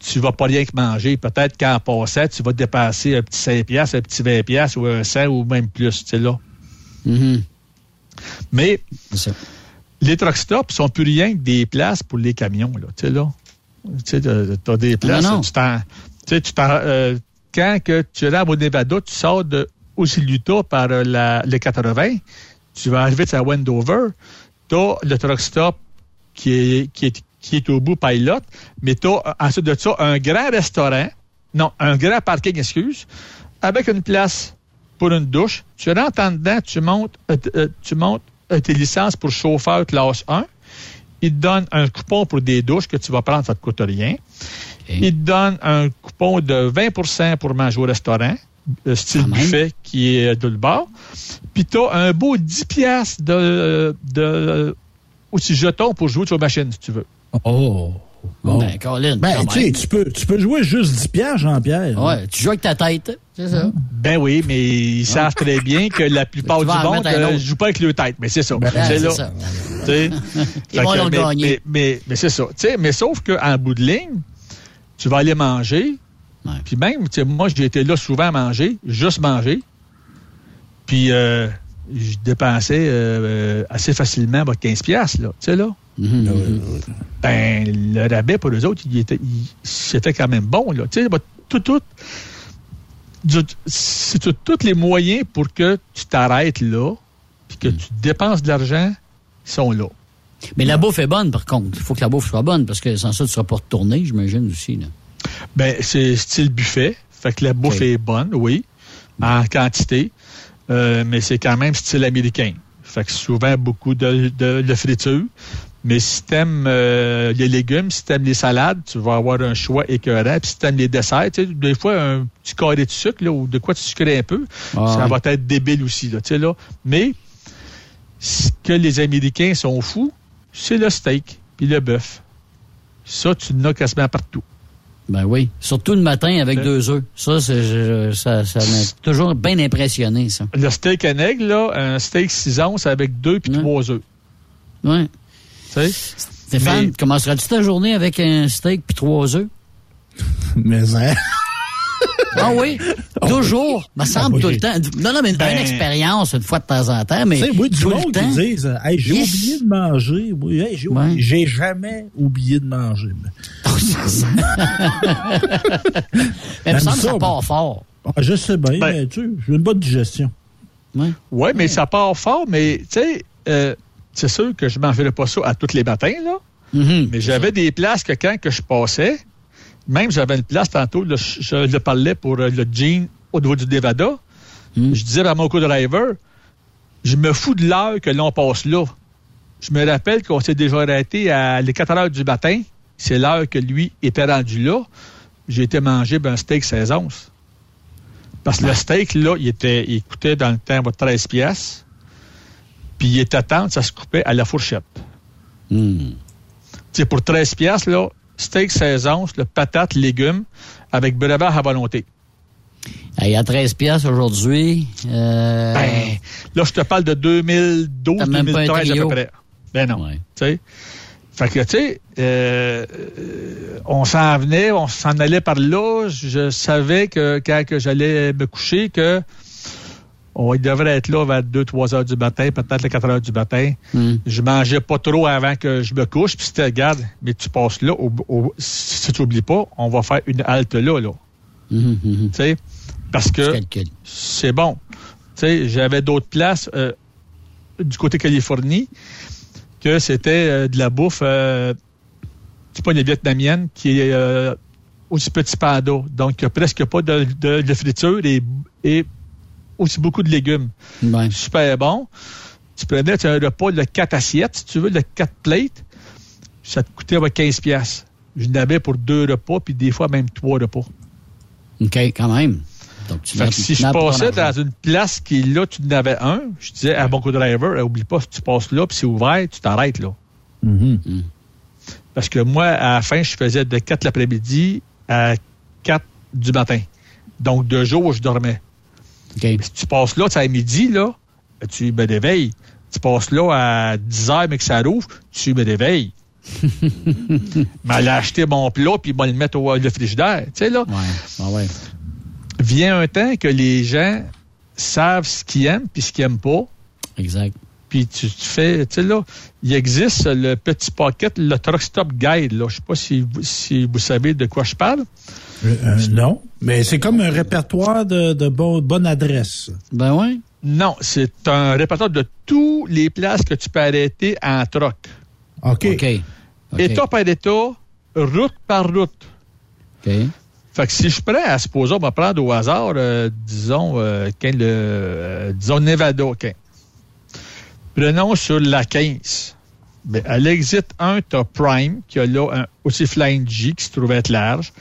tu vas pas rien que manger. Peut-être qu'en passant, tu vas dépenser un petit 5$, un petit 20$ ou un 100$ ou même plus. Tu sais, là. Mm-hmm. Mais les truck stops sont plus rien que des places pour les camions. Là. Tu sais, là. Tu sais, t'as des places. Non. Quand que tu rentres au Nevada, tu sors de Osiluta par les 80. Tu vas arriver à Wendover, t'as le truck stop qui est au bout Pilot, mais t'as ensuite de ça un grand parking, avec une place pour une douche. Tu rentres en dedans, tu montes tes licences pour chauffeur classe 1. Ils te donnent un coupon pour des douches que tu vas prendre, ça ne te coûte rien. Okay. Ils te donnent un coupon de 20% pour manger au restaurant. Style buffet qui est de le bord. Puis t'as un beau 10$ de aussi jetons pour jouer sur ma chaîne, si tu veux. Oh! Bon. Ben, Colin, tu peux jouer juste 10$, Jean-Pierre. Ouais, tu joues avec ta tête, c'est ça. Ben oui, mais ils savent très bien que la plupart du monde ne joue pas avec leur tête, mais c'est ça. Ben, c'est ça. Mais c'est ça. T'sais, mais sauf qu'en bout de ligne, tu vas aller manger. Puis même, tu sais, moi, j'ai été là souvent à manger, juste manger. Puis je dépensais assez facilement votre 15$, là, tu sais, là. Mm-hmm. Ben, le rabais pour eux autres, c'était quand même bon, là. Tu sais, c'est tous les moyens pour que tu t'arrêtes là, puis que tu dépenses de l'argent, ils sont là. Mais la bouffe est bonne, par contre. Il faut que la bouffe soit bonne, parce que sans ça, tu ne seras pas retourné, j'imagine, aussi, là. Ben, c'est style buffet. Fait que la bouffe est bonne, oui, en quantité, mais c'est quand même style américain. Fait que souvent, beaucoup de friture. Mais si t'aimes les légumes, si t'aimes les salades, tu vas avoir un choix écœurant. Puis si t'aimes les desserts, tu sais, des fois, un petit carré de sucre, là, ou de quoi tu sucrer un peu, ça va être débile aussi, là, tu sais, là. Mais ce que les Américains sont fous, c'est le steak puis le bœuf. Ça, tu n'as quasiment partout. Ben oui, surtout le matin avec 2 œufs. Ça, ça m'a toujours bien impressionné, ça. Le steak à nègre, là, un steak 6 onces avec 2 puis 3 œufs. Oui. Tu sais? Stéphane, commenceras-tu ta journée avec un steak puis 3 œufs? Mais hein? Ah oui, toujours, me semble tout le temps. Non, mais une expérience une fois de temps en temps, mais oui, du monde qui disent « Hey, j'ai oublié de manger. Oui, hey, j'ai jamais oublié de manger. » Mais me semble que ça part fort. Ah, je sais bien, mais tu j'ai une bonne digestion. Oui, ouais, mais ça part fort, mais tu sais, c'est sûr que je ne mangeais pas ça à tous les matins, là. Mm-hmm, mais j'avais des places que quand que je passais, même j'avais une place tantôt, là, je le parlais pour le jean au niveau du Nevada. Mm-hmm. Je disais à mon co-driver, je me fous de l'heure que l'on passe là. Je me rappelle qu'on s'est déjà arrêté à les 4 heures du matin. C'est l'heure que lui était rendu là. J'ai été manger un steak 16 onces. Parce que le steak, là, il coûtait dans le temps 13 piastres. Puis il était tendre, ça se coupait à la fourchette. Mm. Tu sais, pour 13 piastres, là, steak 16 onces, le patate, légumes, avec brevet à volonté. Il y a 13 piastres aujourd'hui. Ben, là, je te parle de 2012, 2013 à peu près. Ben non, ouais. Tu sais. Fait que, tu sais, on s'en venait, on s'en allait par là. Je savais que quand que j'allais me coucher, que on devrait être là vers 2-3 heures du matin, peut-être les 4 heures du matin. Mm. Je mangeais pas trop avant que je me couche. Puis c'était, regarde, mais tu passes là, si tu n'oublies pas, on va faire une halte là, là. Mm-hmm. Tu sais, parce que c'est bon. Tu sais, j'avais d'autres places du côté Californie, que c'était de la bouffe, c'est pas une vietnamienne, qui est aussi petit panda. Donc, il n'y a presque pas de friture et aussi beaucoup de légumes. Ouais. Super bon. Tu prenais un repas de 4 assiettes, si tu veux, de 4 plates. Ça te coûtait 15 piastres. Je n'avais pour 2 repas, puis des fois même 3 repas. OK, quand même. Donc, si je passais dans une place qui, là, tu en avais un, je disais à mon co-driver, oublie pas, si tu passes là, puis c'est ouvert, tu t'arrêtes là. Mm-hmm. Parce que moi, à la fin, je faisais de 4 l'après-midi à 4 du matin. Donc, 2 jours, je dormais. Okay. Si tu passes là, c'est à midi, là, tu me réveilles. Tu passes là à 10 heures, mais que ça rouvre, tu me réveilles. M'allais acheter mon plat, puis m'allais le mettre au le frigidaire. Tu sais, là. Ouais. Ah ouais. Vient un temps que les gens savent ce qu'ils aiment puis ce qu'ils n'aiment pas. Exact. Puis tu fais, tu sais là, il existe le petit paquet, le Truck Stop Guide. Je ne sais pas si vous savez de quoi je parle. Non, mais c'est comme un répertoire de bonne adresse. Ben oui. Non, c'est un répertoire de toutes les places que tu peux arrêter en truck. OK. État par état, route par route. OK. Fait que si je prends, à supposer, on va prendre au hasard, disons Nevada, okay. Prenons sur la 15. Mais à l'exit 1, tu as Prime, qui a là aussi Flying G, qui se trouve être large.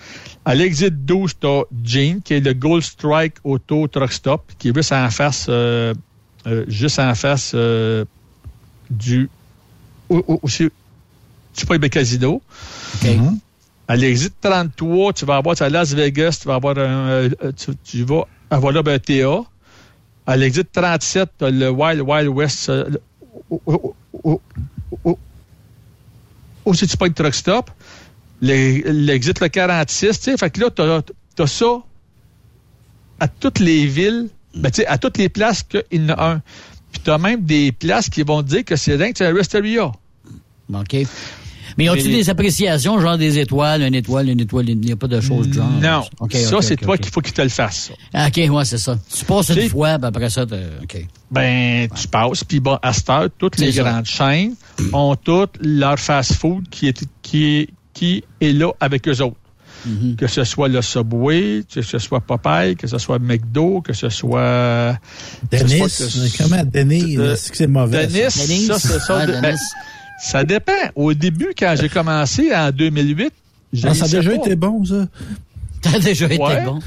À l'exit 12, tu as Jean, qui est le Gold Strike Auto Truck Stop, qui est juste en face du... aussi, tu peux le casino. OK. Mm-hmm. À l'exit 33, tu vas avoir à Las Vegas, tu vas avoir là un TA. À l'exit 37, tu as le Wild Wild West. Aussi, tu prends le truck stop. L'exit le 46, tu sais, fait que là, tu as ça à toutes les villes, ben, tu sais, à toutes les places qu'il y en a un. Puis tu as même des places qui vont te dire que c'est dingue, c'est la Resteria. OK. Mais ont-tu des appréciations, genre des étoiles, une étoile, il n'y a pas de choses de genre? Non. Okay, ça, c'est toi qu'il faut qu'il te le fasse. Ça. OK, ouais, c'est ça. Tu passes une fois, ben après ça, tu passes. Puis bon, à cette heure, toutes les grandes chaînes ont toutes leur fast-food qui est là avec eux autres. Mm-hmm. Que ce soit le Subway, que ce soit Popeye, que ce soit McDo, que ce soit... Dennis? Comment Dennis? Est-ce que c'est mauvais? Dennis, ça, c'est ça. Ça dépend. Au début, quand j'ai commencé en 2008... ça a déjà été bon, ça. Ça a déjà été bon.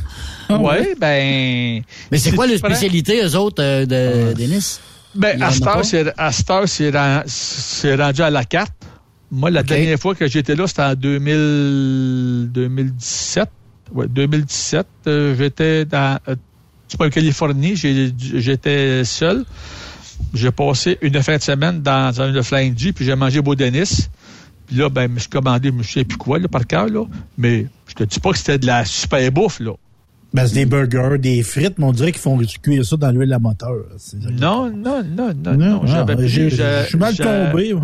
Ah oui, ouais, ben... Mais c'est quoi la spécialité, eux autres, de Dennis? Ben, à cette heure, c'est rendu à la carte. Moi, la dernière fois que j'étais là, c'était en 2017. Ouais, 2017, j'étais dans... Tu sais, en Californie, j'étais seul. J'ai passé une fin de semaine dans un Flying G, puis j'ai mangé Beau Dennis. Puis là, ben, je me suis commandé, je ne sais plus quoi, là, par cœur, là. Mais je te dis pas que c'était de la super bouffe, là. Ben, c'est des burgers, des frites, mais on dirait qu'ils font cuire ça dans l'huile à moteur. Non. Je suis mal tombé.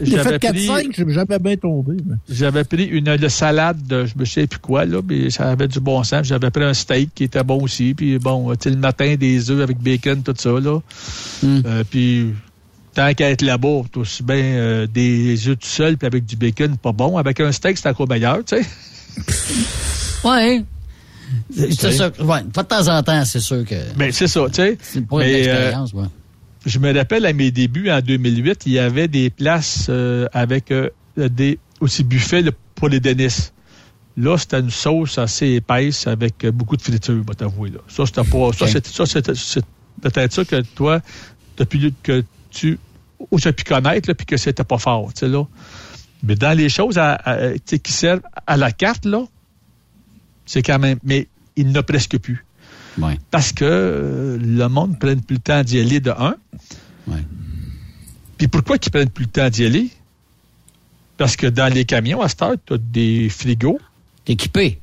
J'ai fait 4-5, je n'ai jamais bien tombé. Mais. J'avais pris une salade, je ne sais plus quoi, là, mais ça avait du bon sens. J'avais pris un steak qui était bon aussi. Puis bon, tu sais, le matin, des œufs avec bacon, tout ça, là. Puis... Tant qu'à être là-bas, t'as aussi bien des œufs tout seul puis avec du bacon, pas bon. Avec un steak, c'est encore meilleur, tu sais. Oui. C'est sûr. Ouais. De temps en temps, c'est sûr que... Mais c'est ça, tu sais. C'est pour une expérience, ouais. Je me rappelle, à mes débuts, en 2008, il y avait des places avec des aussi buffets pour les Dennis. Là, c'était une sauce assez épaisse avec beaucoup de friture, je vais t'avouer. Là. Ça, c'était pas... Okay. C'est peut-être ça que toi, depuis que... ou ça pu connaître, puis que c'était pas fort, tu sais, là. Mais dans les choses qui servent à la carte, là, c'est quand même... Mais il n'a presque plus. Ouais. Parce que le monde prenne plus le temps d'y aller de un. Ouais. Puis pourquoi qu'ils prennent plus le temps d'y aller? Parce que dans les camions, à cette heure, tu as des frigos. Équipés.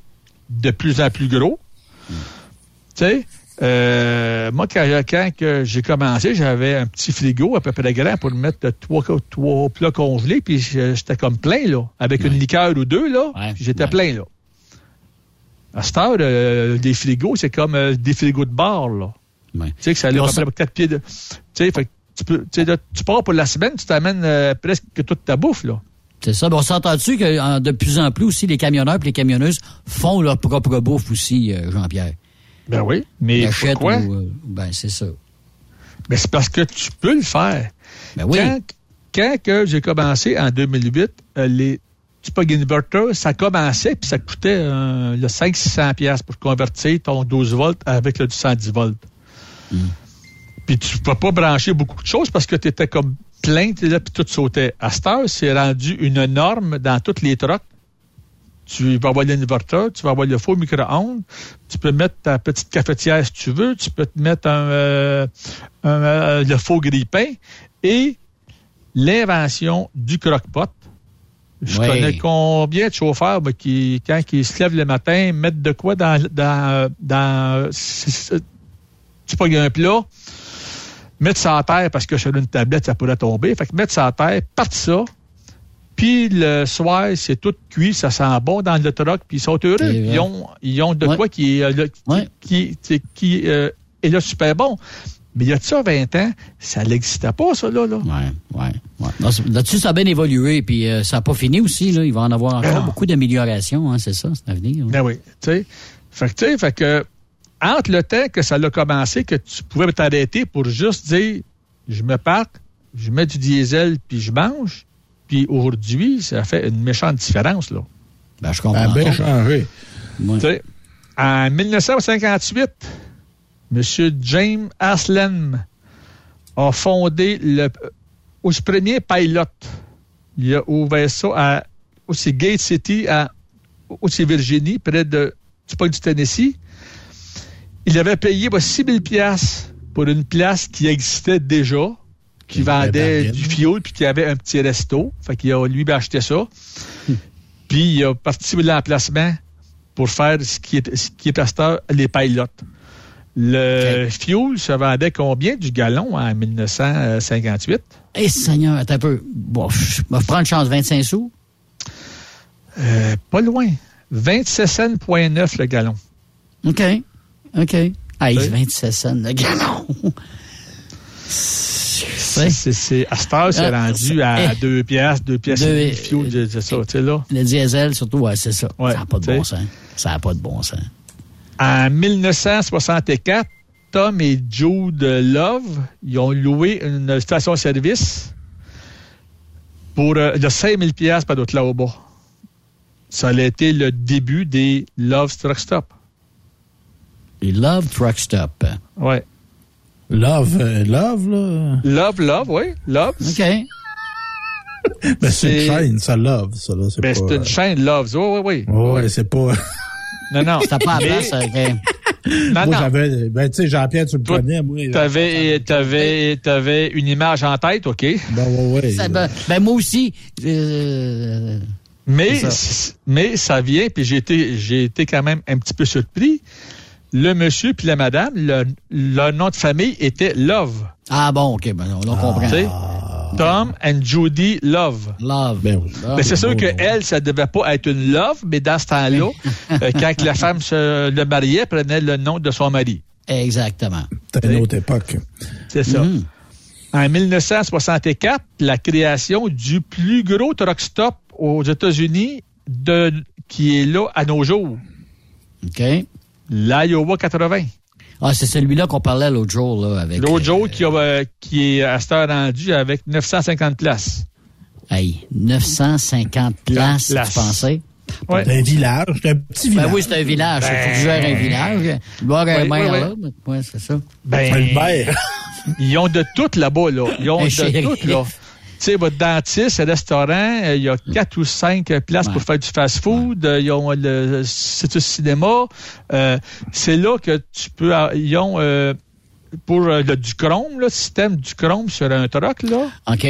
De plus en plus gros. Ouais. Tu sais... moi, quand j'ai commencé, j'avais un petit frigo à peu près grand pour mettre trois plats congelés, puis j'étais comme plein, là, avec une liqueur ou deux, là, puis j'étais plein, là. À cette heure, des frigos, c'est comme des frigos de bar, là. Ouais. Tu sais que ça a à peu près 4 pieds de... Fait que tu pars pour la semaine, tu t'amènes presque toute ta bouffe, là. C'est ça. Ben, on s'entend-tu que de plus en plus aussi, les camionneurs et les camionneuses font leur propre bouffe aussi, Jean-Pierre? Ben oui, mais pourquoi? Ben c'est ça. Ben c'est parce que tu peux le faire. Ben oui. Quand que j'ai commencé en 2008, les Spag Inverters, ça commençait puis ça coûtait 500-600$ pour convertir ton 12 volts avec le 110 volts. Mm. Puis tu ne pouvais pas brancher beaucoup de choses parce que tu étais comme plein, puis tout sautait. À cette heure, c'est rendu une norme dans toutes les trucks. Tu vas avoir l'inverteur, tu vas avoir le four micro-ondes, tu peux mettre ta petite cafetière si tu veux, tu peux te mettre le four grille-pain et l'invention du croque-pot. Je connais combien de chauffeurs quand ils se lèvent le matin, mettent de quoi dans tu pognes un plat, mettre ça à terre parce que sur une tablette, ça pourrait tomber. Fait que mettre ça à terre, partent ça. Puis le soir, c'est tout cuit, ça sent bon dans le truck, puis ils sont heureux. Ils ont de quoi qui est là super bon. Mais il y a de ça 20 ans, ça n'existait pas, ça, là. Là-dessus, ça a bien évolué, puis ça n'a pas fini aussi, là. Il va en avoir encore beaucoup d'améliorations, hein, c'est ça, c'est l'avenir. Ben oui, tu sais. Fait que, entre le temps que ça a commencé, que tu pouvais t'arrêter pour juste dire, je me parque, je mets du diesel, puis je mange. Puis aujourd'hui, ça fait une méchante différence, là. Ben, je comprends. Ça a bien changé. Ouais. En 1958, M. James Haslam a fondé le premier pilote. Il a ouvert ça à Gate City, à Virginie, près du pôle du Tennessee. Il avait payé 6 000$ pour une place qui existait déjà. Qui vendait du fioul puis qui avait un petit resto. Fait qu'il a lui acheté ça. Puis il a participé de l'emplacement pour faire ce qui est pasteur, les pilotes. Le fioul se vendait combien du gallon en 1958? Eh, Seigneur, attends un peu. Bon, je vais prendre une chance, 25 sous? Pas loin. 27,9 le gallon. OK. Ah, 27 cents le gallon. C'est à cette heure, c'est rendu à 2$, 2,5$ de fioul, c'est ça, tu sais, là. Le diesel, surtout, c'est ça. Ouais, ça n'a pas de bon sens. En 1964, Tom et Jude Love, ils ont loué une station-service pour de 5 000$ par Oklahoma. Ça a été le début des Love Truck Stop. Les Love Truck Stop. Oui. Love, là. Love, oui. Love. OK. Ben, c'est une chaîne, ça, Love, ça, là. Ben, c'est une chaîne, Love. Oui. C'est pas... Non. T'as pas à place, OK. Non. J'avais... Ben, tu sais, Jean-Pierre, tu le connais, moi. T'avais une image en tête, OK. Ben, oui. Ben, moi aussi. Mais ça vient, puis j'ai été quand même un petit peu surpris. le monsieur puis la madame, le nom de famille était Love. Ah bon, OK, ben on comprend. Tom and Judy Love. Love. Ben oui. Love, mais c'est sûr que elle, ça devait pas être une Love, mais dans ce temps-là, quand la femme se le mariait, prenait le nom de son mari. Exactement. C'était une autre époque. C'est ça. Mm. En 1964, la création du plus gros truck stop aux États-Unis qui est là à nos jours. OK. L'Iowa 80. Ah, c'est celui-là qu'on parlait l'autre jour, là, avec. L'autre jour qui est à cette heure rendu avec 950 places. Hey, 950 places, tu pensais? Ouais. C'est un village, c'est un petit village. Ben oui, c'est un village. Il faut que je gère un village. Il doit y avoir un maire, là. Oui, c'est ça. Ben, le maire. Ils ont de tout là-bas, là. Ils ont de tout, là. Tu sais, votre dentiste, le restaurant, il y a 4 ou 5 places pour faire du fast-food. Ils ont le cinéma. C'est là que tu peux... Ils ont pour du chrome, le système du chrome sur un truck, là. OK.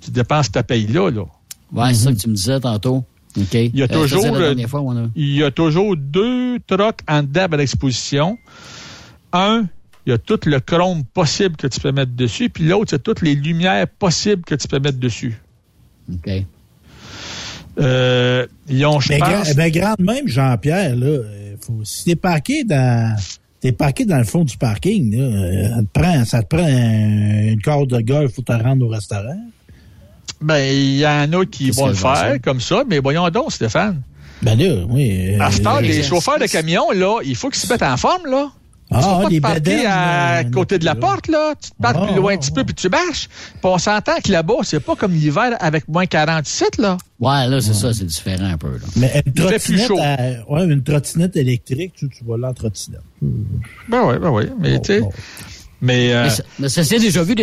Tu dépenses ta paye là. Oui, c'est ça que tu me disais tantôt. OK. Il y a toujours 2 trucks en dedans à l'exposition. Un... Il y a tout le chrome possible que tu peux mettre dessus, puis l'autre, c'est toutes les lumières possibles que tu peux mettre dessus. OK. Ils ont, même Jean-Pierre, là, si t'es parqué dans le fond du parking, là, ça te prend une carte de golf pour te rendre au restaurant. Ben, il y en a qui vont le faire comme ça, mais voyons donc, Stéphane. Ben là, oui. À ce temps, les chauffeurs de camions, là, il faut qu'ils se mettent en forme, là. Tu ne peux pas te parquer à côté de la porte, là. Tu te parques plus loin un petit peu, puis tu marches. Puis on s'entend que là-bas, c'est pas comme l'hiver avec moins 47, là. Ouais, là, c'est ça, c'est différent un peu, là. Mais une trottinette, une trottinette électrique, tu vas là en trottinette. Ben oui. Mais, tu sais. Mais ça s'est déjà vu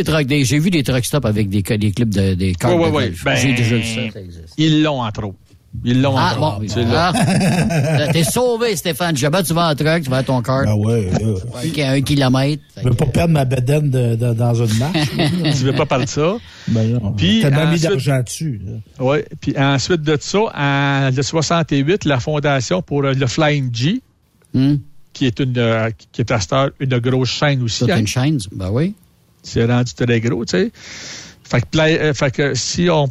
j'ai vu des truck stops avec des clips des cars. Oui. Ben, j'ai déjà vu ça existe. Ils l'ont, entre autres. Bon, c'est là. T'es sauvé, Stéphane. Jamais tu vas en truck, tu vas à ton kart. Ben ouais. 1 kilomètre. Je veux pas perdre ma bedaine dans une marche. Tu veux pas parler de ça. Ben non. T'as pas mis d'argent dessus. Oui. Puis ensuite de ça, en 1968, la Fondation pour le Flying G, qui est à cette heure une grosse chaîne aussi. C'est une chaîne, ben oui. C'est rendu très gros, tu sais. Fait que si on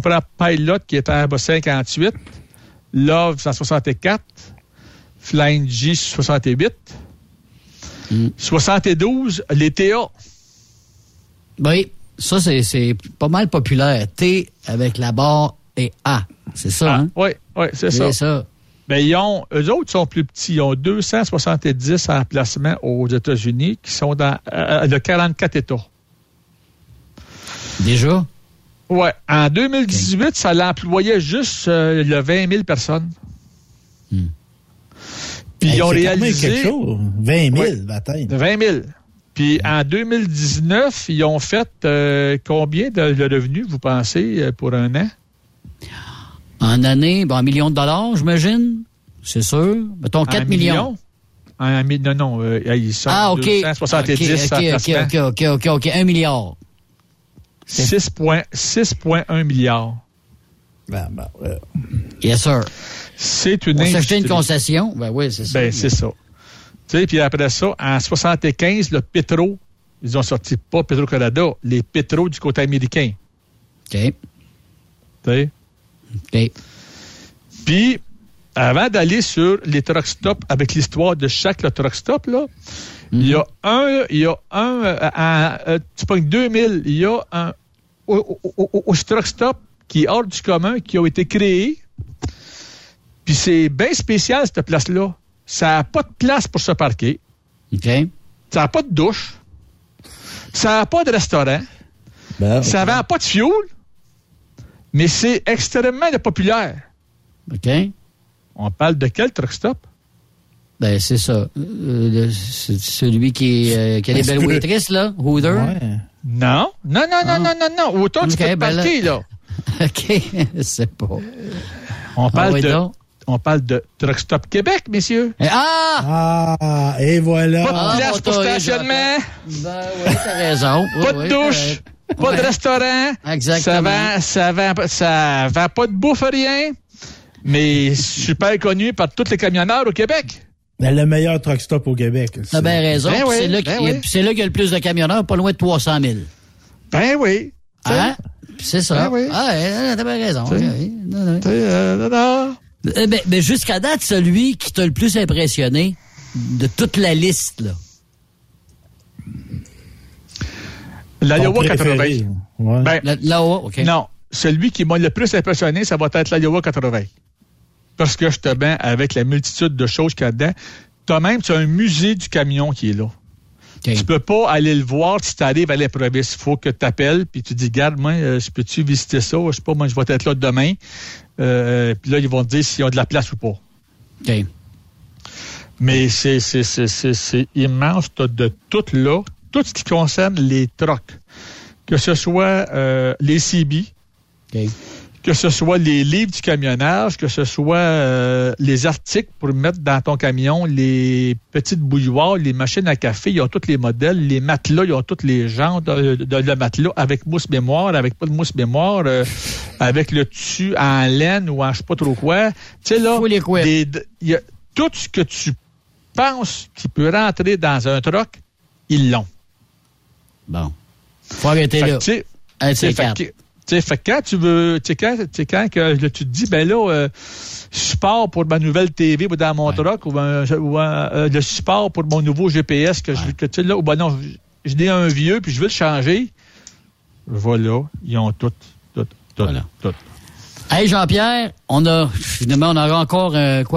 prend Pilot, qui est à 58, Love 164, Flying G 68, 72, les TA. Oui, ça, c'est pas mal populaire. T avec la barre et A. C'est ça, hein? Oui, c'est ça. Mais eux autres sont plus petits. Ils ont 270 emplacements aux États-Unis qui sont dans de 44 États. Déjà? Oui. En 2018, ça l'employait juste 20 000 personnes. Puis ils ont réalisé... quelque chose. 20 000, bataille. 20 000. Puis en 2019, ils ont fait combien de revenus, vous pensez, pour un an? En année, $1 million, j'imagine. C'est sûr. Mettons 4 millions. Non, ils sont 270. OK. 1 milliard. 6,1 milliards. Ben, yes, sir. C'est une industrie. S'acheter une concession? Ben oui, c'est ça. Ben, c'est ça. Tu sais, puis après ça, en 1975, le Petro, ils ont sorti pas Petro-Canada, les Petro du côté américain. OK. Tu sais? OK. Puis, avant d'aller sur les truck stops, avec l'histoire de chaque truck stop, là, tu pognes 2000, il y a un au truck stop qui est hors du commun, qui a été créé. Puis c'est bien spécial, cette place-là. Ça n'a pas de place pour se parquer. OK. Ça n'a pas de douche. Ça n'a pas de restaurant. Ça ne vend pas de fuel. Mais c'est extrêmement populaire. OK. On parle de quel truck stop? Ben, c'est ça. C'est celui qui a les belles waitresses, là, Hooter. Ouais. Non. Autant tu peux te parquer, là. OK, c'est pas. On parle de Truck Stop Québec, messieurs. Et voilà. Pas de place pour stationnement. Ben oui, t'as raison. Pas de douche. Pas de restaurant. Exactement. Ça vend pas de bouffe, rien. Mais super connu par tous les camionneurs au Québec. Le meilleur truck stop au Québec. T'as bien raison. Ben oui, c'est là qu'il y a le plus de camionneurs, pas loin de 300 000. Ben oui. Hein? C'est ça. Ben oui. Ah, t'as bien raison. Mais jusqu'à date, celui qui t'a le plus impressionné de toute la liste, là. L'Iowa 80. Ouais. Ben, l'Iowa, OK. Non, celui qui m'a le plus impressionné, ça va être l'Iowa 80. Parce que justement, avec la multitude de choses qu'il y a dedans, tu as un musée du camion qui est là. Okay. Tu peux pas aller le voir si tu arrives à l'improviste. Il faut que tu appelles puis tu dis, regarde, moi, je peux-tu visiter ça? Je sais pas, moi, je vais être là demain. Puis là, ils vont te dire s'ils ont de la place ou pas. OK. Mais c'est immense. Tu as de tout là, tout ce qui concerne les trocs. Que ce soit les CB, okay, que ce soit les livres du camionnage, que ce soit les articles pour mettre dans ton camion, les petites bouilloires, les machines à café, ils ont tous les modèles, les matelas, ils ont tous les genres de le matelas avec mousse mémoire, avec pas de mousse mémoire, avec le dessus en laine ou en je sais pas trop quoi. Tu sais là, y a tout ce que tu penses qui peut rentrer dans un troc, ils l'ont. Bon. Faut arrêter là. Fait quand tu veux, quand tu te dis, ben là, support pour ma nouvelle TV dans mon truck ou le support pour mon nouveau GPS que je veux, là, ou ben non, je n'ai un vieux puis je veux le changer. Voilà, ils ont tout. Hey Jean-Pierre, on a encore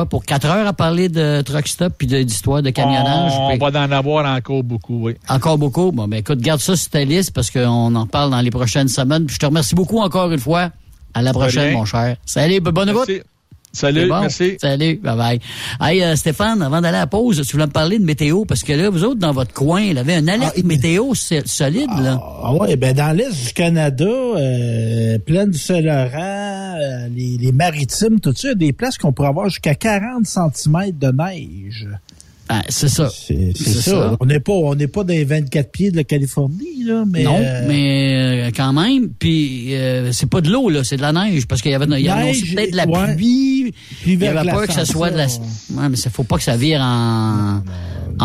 pour 4 heures à parler de truck stop puis d'histoire de camionnage. On va en avoir encore beaucoup, oui. Encore beaucoup? Bon, ben écoute, garde ça sur ta liste parce qu'on en parle dans les prochaines semaines. Je te remercie beaucoup encore une fois. À la prochaine, mon cher. Salut, bonne route. Salut, bon. Merci. Salut, bye-bye. Hey, Stéphane, avant d'aller à la pause, tu voulais me parler de météo, parce que là, vous autres, dans votre coin, il y avait une alerte météo solide, là. Ah oui, ben dans l'est du Canada, plaine du Saint-Laurent, les maritimes, tout ça, il y a des places qu'on pourrait avoir jusqu'à 40 cm de neige. Ah, c'est ça. C'est ça. On n'est pas dans les 24 pieds de la Californie, là, mais. Non, mais quand même. Puis c'est pas de l'eau, là, c'est de la neige. Parce qu'il y avait peut-être de la pluie. Il n'y avait pas que ça soit de la. Ouais, mais il faut pas que ça vire en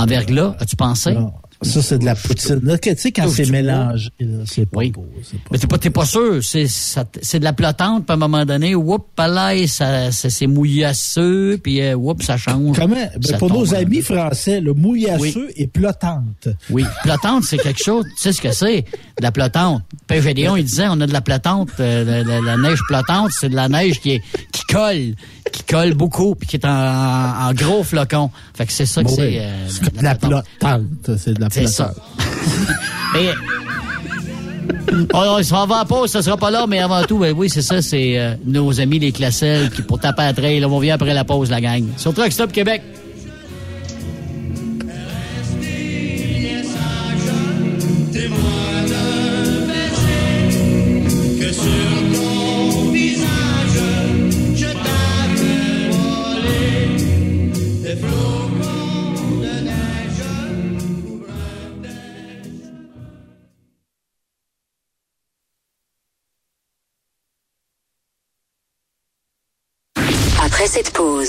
verglas, as-tu pensé? Non. Ça, c'est de la poutine. Tu sais, quand c'est mélangé, là, c'est pas beau. C'est pas mais t'es pas sûr. C'est de la platante, puis à un moment donné, c'est mouillasseux, puis ça change. Comment? Ben, pour nos amis français, le mouillasseux et platante. Oui, platante, c'est quelque chose. Tu sais ce que c'est? De la platante. Puis Gédéon, il disait, on a de la platante, la neige platante, c'est de la neige qui colle beaucoup, puis qui est en gros flocon. Fait que c'est ça que c'est. C'est de la platante, c'est de la platante. C'est ça. Et, on s'en va en pause, ça sera pas là, mais avant tout, ben oui, c'est ça, c'est nos amis les Classelles qui pour taper à trail, on vient après la pause, la gang. Sur Truck Stop Québec. Cette pause.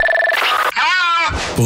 Pour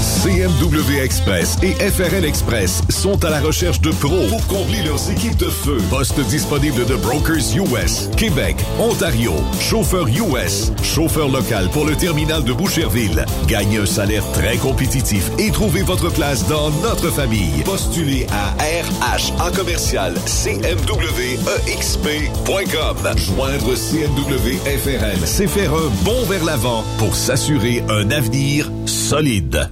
CMW Express et FRL Express sont à la recherche de pros pour combler leurs équipes de feu. Postes disponibles de Brokers US, Québec, Ontario, chauffeur US, chauffeur local pour le terminal de Boucherville. Gagnez un salaire très compétitif et trouvez votre place dans notre famille. Postulez à RH@cmwexp.com. Joindre CMW FRL, c'est faire un bond vers l'avant pour s'assurer un avenir solide.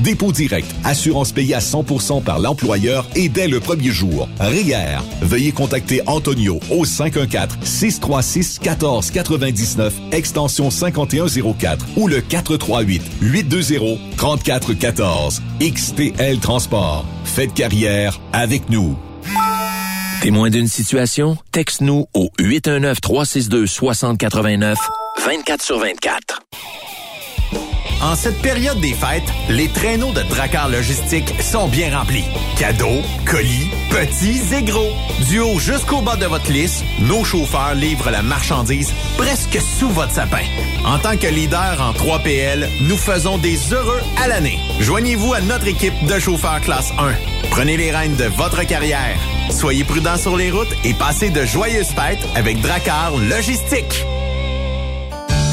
Dépôt direct, assurance payée à 100% par l'employeur et dès le premier jour. REER. Veuillez contacter Antonio au 514-636-1499, extension 5104 ou le 438-820-3414. XTL Transport. Faites carrière avec nous. Témoin d'une situation? Texte-nous au 819-362-6089, 24/24. En cette période des fêtes, les traîneaux de Dracar Logistique sont bien remplis. Cadeaux, colis, petits et gros. Du haut jusqu'au bas de votre liste, nos chauffeurs livrent la marchandise presque sous votre sapin. En tant que leader en 3PL, nous faisons des heureux à l'année. Joignez-vous à notre équipe de chauffeurs classe 1. Prenez les rênes de votre carrière. Soyez prudents sur les routes et passez de joyeuses fêtes avec Dracar Logistique.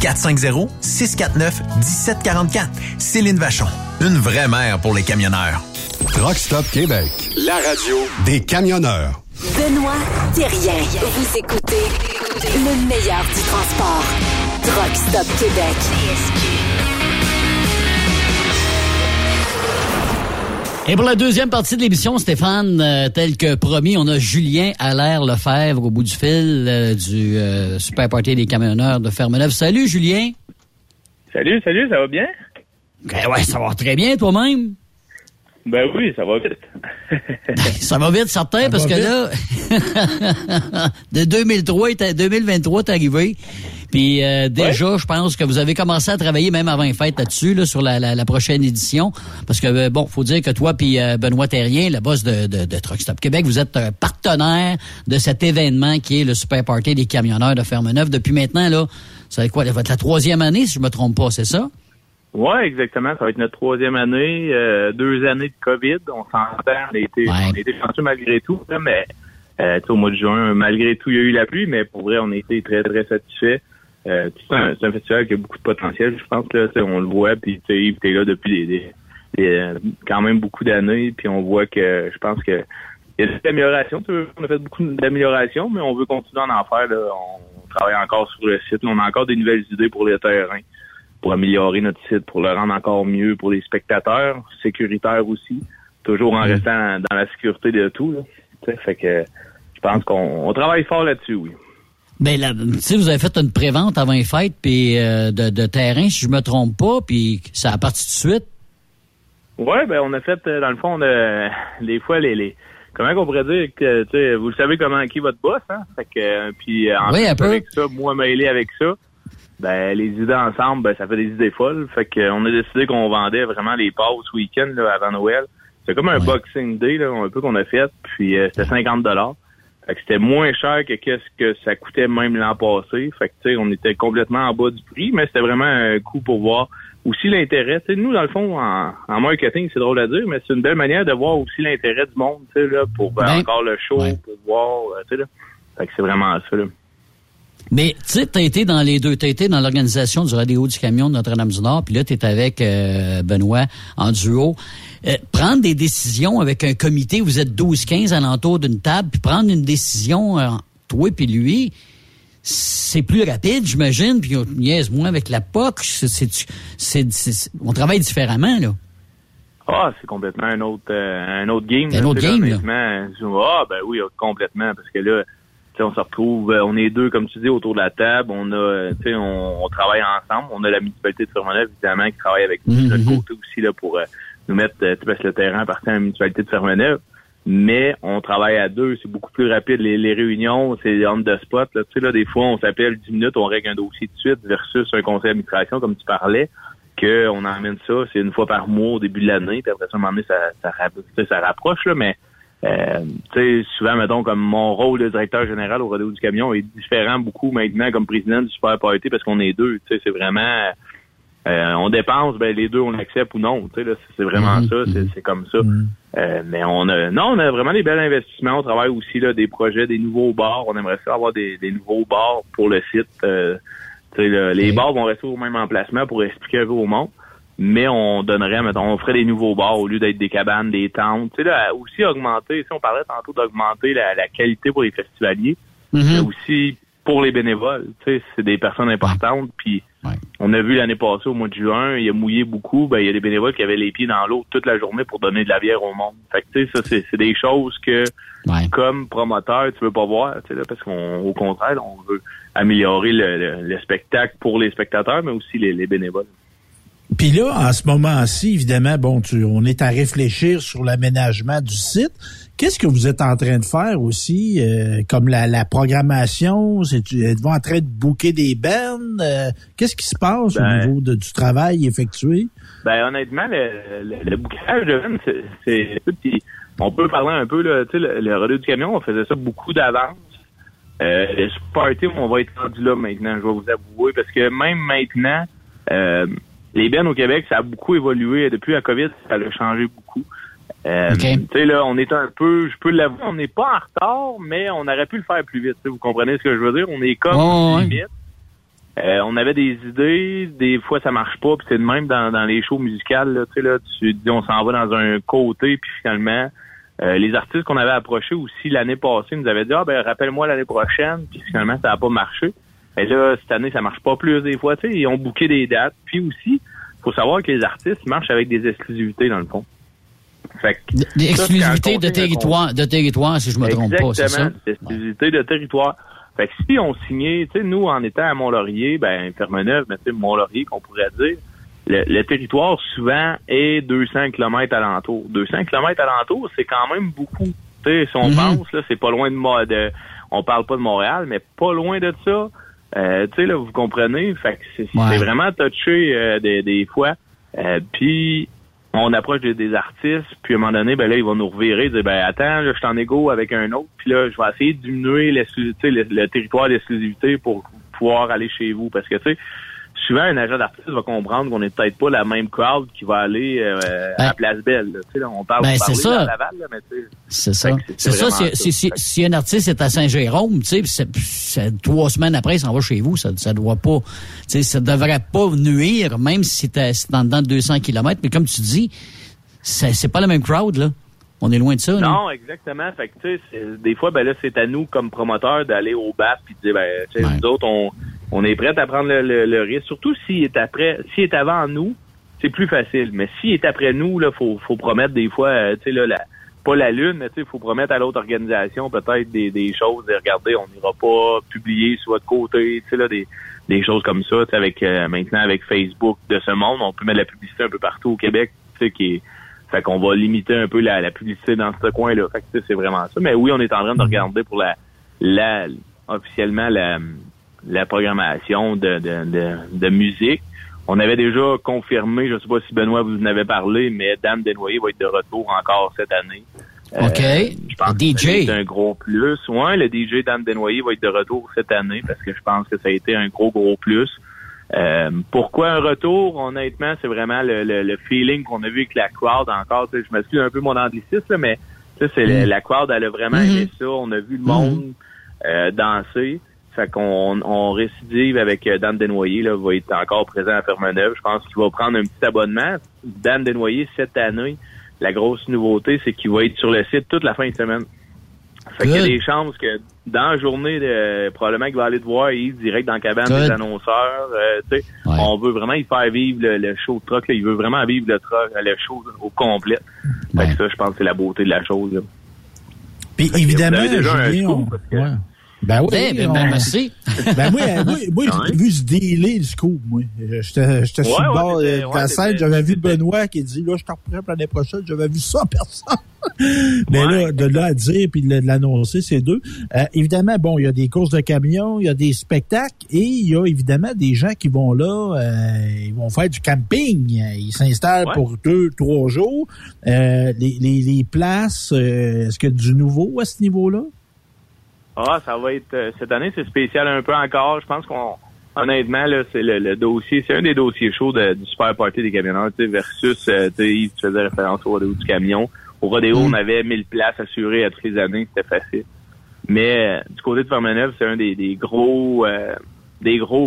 450-649-1744. Céline Vachon, une vraie mère pour les camionneurs. Truck Stop Québec, la radio des camionneurs. Benoît Thérien, vous écoutez le meilleur du transport. Truck Stop Québec. Et pour la deuxième partie de l'émission, Stéphane, tel que promis, on a Julien Allaire-Lefebvre au bout du fil du Super Party des camionneurs de Ferme-Neuve. Salut, Julien. Salut, ça va bien? Ben ouais, ça va très bien, toi-même. Ben oui, ça va vite. Ça va vite, certain, ça parce que vite. Là, de 2003 à 2023, t'es arrivé. Puis déjà, ouais. Je pense que vous avez commencé à travailler même avant les fêtes là-dessus, là, sur la prochaine édition. Parce que, bon, faut dire que toi puis Benoît Thérien, le boss de Truck Stop Québec, vous êtes un partenaire de cet événement qui est le Super Party des camionneurs de Ferme-Neuve. Depuis maintenant, là, c'est quoi, la troisième année, si je me trompe pas, c'est ça? Oui, exactement. Ça va être notre troisième année, 2 années de COVID. On s'entend, on a été chanceux malgré tout, là, mais au mois de juin, malgré tout, il y a eu la pluie, mais pour vrai, on a été très, très satisfaits. C'est un festival qui a beaucoup de potentiel, je pense, là, on le voit, puis Yves, t'es là depuis quand même beaucoup d'années, puis on voit que je pense que il y a des améliorations, on a fait beaucoup d'améliorations, mais on veut continuer à en faire, là. On travaille encore sur le site, on a encore des nouvelles idées pour le terrain, pour améliorer notre site, pour le rendre encore mieux pour les spectateurs, sécuritaire aussi, toujours en restant dans la sécurité de tout, là. Fait que je pense qu'on travaille fort là-dessus, oui. Ben là, tu sais, vous avez fait une prévente avant les fêtes, puis de terrain, si je me trompe pas, puis ça a parti tout de suite. Ouais, ben on a fait, dans le fond, des fois les comment qu'on pourrait dire que, tu sais, vous savez comment qui est votre boss, hein. Fait que puis en fait, avec ça, moi mêlé avec ça, Ben, les idées ensemble, ben, ça fait des idées folles. Fait qu'on a décidé qu'on vendait vraiment les passes ce week-end, là, avant Noël. C'est comme un Boxing Day, là, un peu qu'on a fait. Puis, c'était $50. Fait que c'était moins cher que qu'est-ce que ça coûtait même l'an passé. Fait que, tu sais, on était complètement en bas du prix, mais c'était vraiment un coup pour voir aussi l'intérêt. Tu sais, nous, dans le fond, en marketing, c'est drôle à dire, mais c'est une belle manière de voir aussi l'intérêt du monde, tu sais, là, pour encore le show, pour voir, tu sais, là. Fait que c'est vraiment ça, là. Mais, tu sais, t'as été dans les deux, t'as été dans l'organisation du Radio du Camion de Notre-Dame-du-Nord, puis là, t'es avec Benoît en duo. Prendre des décisions avec un comité, vous êtes 12-15 alentour d'une table, puis prendre une décision, toi puis lui, c'est plus rapide, j'imagine, puis on niaise moins avec la POC, on travaille différemment, là. Ah, c'est complètement un autre game. C'est un autre game, là. Ben oui, complètement, parce que là, t'sais, on se retrouve, on est deux, comme tu dis, autour de la table. On travaille ensemble. On a la municipalité de Fermanagh, évidemment, qui travaille avec nous de l'autre côté aussi là pour nous mettre, parce que le terrain appartient à la municipalité de Fermanagh. Mais on travaille à deux, c'est beaucoup plus rapide. Les réunions, c'est on the spot. Là, tu sais, là, des fois, on s'appelle 10 minutes, on règle un dossier de suite versus un conseil d'administration, comme tu parlais, que on emmène ça, c'est une fois par mois au début de l'année. Puis après ça, à un moment donné, ça rapproche là, mais tu sais, souvent, mettons, comme mon rôle de directeur général au Rodéo du Camion est différent beaucoup maintenant comme président du Super Party parce qu'on est deux. Tu sais, c'est vraiment, on dépense, ben les deux, on l'accepte ou non. Tu sais, là, c'est vraiment ça, c'est comme ça. Mais on a vraiment des belles investissements. On travaille aussi là des projets, des nouveaux bars. On aimerait ça avoir des nouveaux bars pour le site. Tu sais, les bars vont rester au même emplacement pour expliquer un peu au monde. Mais on donnerait, mettons, on ferait des nouveaux bars au lieu d'être des cabanes, des tentes. Tu sais, là, aussi augmenter, si on parlait tantôt d'augmenter la qualité pour les festivaliers, mais aussi pour les bénévoles. Tu sais, c'est des personnes importantes. Puis on a vu l'année passée, au mois de juin, il a mouillé beaucoup. Ben, il y a des bénévoles qui avaient les pieds dans l'eau toute la journée pour donner de la bière au monde. Fait que, tu sais, ça, c'est des choses que, comme promoteur, tu veux pas voir. Tu sais, là, parce qu'au contraire, là, on veut améliorer le spectacle pour les spectateurs, mais aussi les bénévoles. Puis là, en ce moment-ci, évidemment, bon, on est à réfléchir sur l'aménagement du site. Qu'est-ce que vous êtes en train de faire aussi, comme la programmation? Êtes-vous en train de booker des bands? Qu'est-ce qui se passe au niveau du travail effectué? Ben honnêtement, le bookage de bands, c'est petit. On peut parler un peu, là, tu sais, le relais du camion, on faisait ça beaucoup d'avance. Le party, on va être rendu là maintenant, je vais vous avouer, parce que même maintenant, les bennes au Québec, ça a beaucoup évolué. Depuis la COVID, ça a changé beaucoup. Tu sais, là, on est un peu, je peux l'avouer, on n'est pas en retard, mais on aurait pu le faire plus vite. Vous comprenez ce que je veux dire? On est comme limite. On avait des idées, des fois ça marche pas, puis c'est de même dans les shows musicales, là, tu sais, là, tu dis on s'en va dans un côté, puis finalement, les artistes qu'on avait approchés aussi l'année passée nous avaient dit rappelle-moi l'année prochaine, puis finalement, ça n'a pas marché. Mais là, cette année, ça marche pas plus des fois. Tu sais, ils ont booké des dates. Puis aussi, faut savoir que les artistes marchent avec des exclusivités, dans le fond. Fait que, des exclusivités de territoire, si je me trompe pas, c'est ça? Exactement, des exclusivités de territoire. Fait que si on signait, tu sais, nous, en étant à Mont-Laurier, ben, Fermanagh, mais tu sais, Mont-Laurier, qu'on pourrait dire, le territoire, souvent, est 200 km alentour. 200 km alentour, c'est quand même beaucoup. Tu sais, si on pense, là, c'est pas loin de on parle pas de Montréal, mais pas loin de ça. Tu sais, là, vous comprenez, fait que c'est vraiment touché des fois. Puis on approche des artistes, puis à un moment donné, ben là, ils vont nous revirer, dire attends, là, je suis en égo avec un autre, puis là, je vais essayer de diminuer le territoire d'exclusivité pour pouvoir aller chez vous. Parce que tu sais, souvent un agent d'artiste va comprendre qu'on n'est peut-être pas la même crowd qui va aller à Place Belle. Tu sais, là, on parle de Laval, là, mais tu sais. C'est ça. Si un artiste est à Saint-Jérôme, tu sais, 3 semaines après, il s'en va chez vous, ça doit pas, tu sais, ça devrait pas nuire, même si c'est en dedans de 200 km. Mais comme tu dis, c'est pas la même crowd, là. On est loin de ça, là. Non, exactement. Fait que tu sais, des fois, ben là, c'est à nous comme promoteurs d'aller au BAP puis de dire, tu sais, nous autres, on est prêt à prendre le risque, surtout s'il est avant nous, c'est plus facile. Mais s'il est après nous, là, faut promettre des fois, tu sais là, pas la lune, mais tu sais, faut promettre à l'autre organisation peut-être des choses. Et regardez, on n'ira pas publier sur votre côté, tu sais là, des choses comme ça. Tu sais, avec maintenant avec Facebook de ce monde, on peut mettre de la publicité un peu partout au Québec, tu sais fait qu'on va limiter un peu la publicité dans ce coin-là. Fait que tu sais, c'est vraiment ça. Mais oui, on est en train de regarder pour officiellement la programmation de musique. On avait déjà confirmé, je ne sais pas si Benoît vous en avez parlé, mais Dan Desnoyers va être de retour encore cette année. OK. Je pense le DJ. Que c'est un gros plus. Oui, le DJ Dan Desnoyers va être de retour cette année parce que je pense que ça a été un gros plus. Pourquoi un retour? Honnêtement, c'est vraiment le feeling qu'on a vu avec la crowd encore. Je m'excuse un peu mon anglicisme, là, mais c'est la crowd, elle a vraiment aimé ça. On a vu le monde danser. Fait qu'on récidive avec Dan Desnoyers, là, va être encore présent à Ferme-Neuve. Je pense qu'il va prendre un petit abonnement. Dan Desnoyers, cette année, la grosse nouveauté, c'est qu'il va être sur le site toute la fin de semaine. Fait qu'il y a des chances que dans la journée, probablement qu'il va aller te voir Yves direct dans la cabane des annonceurs. On veut vraiment y faire vivre le show de truck. Là. Il veut vraiment vivre le show au complet. Fait que ça, je pense que c'est la beauté de la chose. Là. Puis évidemment, ben oui, merci. Moi, j'ai vu se dealer du coup, moi. J'étais sur le bord de la scène, j'avais vu Benoît qui dit, là, je t'en reprends l'année prochaine, j'avais vu ça, personne. Mais là, de là à dire, puis de l'annoncer, c'est deux. Évidemment, bon, il y a des courses de camions, il y a des spectacles, et il y a évidemment des gens qui vont là, ils vont faire du camping. Ils s'installent pour 2-3 jours. Les places, est-ce qu'il y a du nouveau à ce niveau-là? Ah, ça va être... cette année, c'est spécial un peu encore. Je pense qu'on... Honnêtement, là, c'est le dossier... C'est un des dossiers chauds du Super Party des camionneurs, tu sais, versus... Yves, tu faisais référence au rodéo du camion. Au rodéo, on avait 1000 places assurées à toutes les années. C'était facile. Mais du côté de Ferme-Neuve, c'est un des gros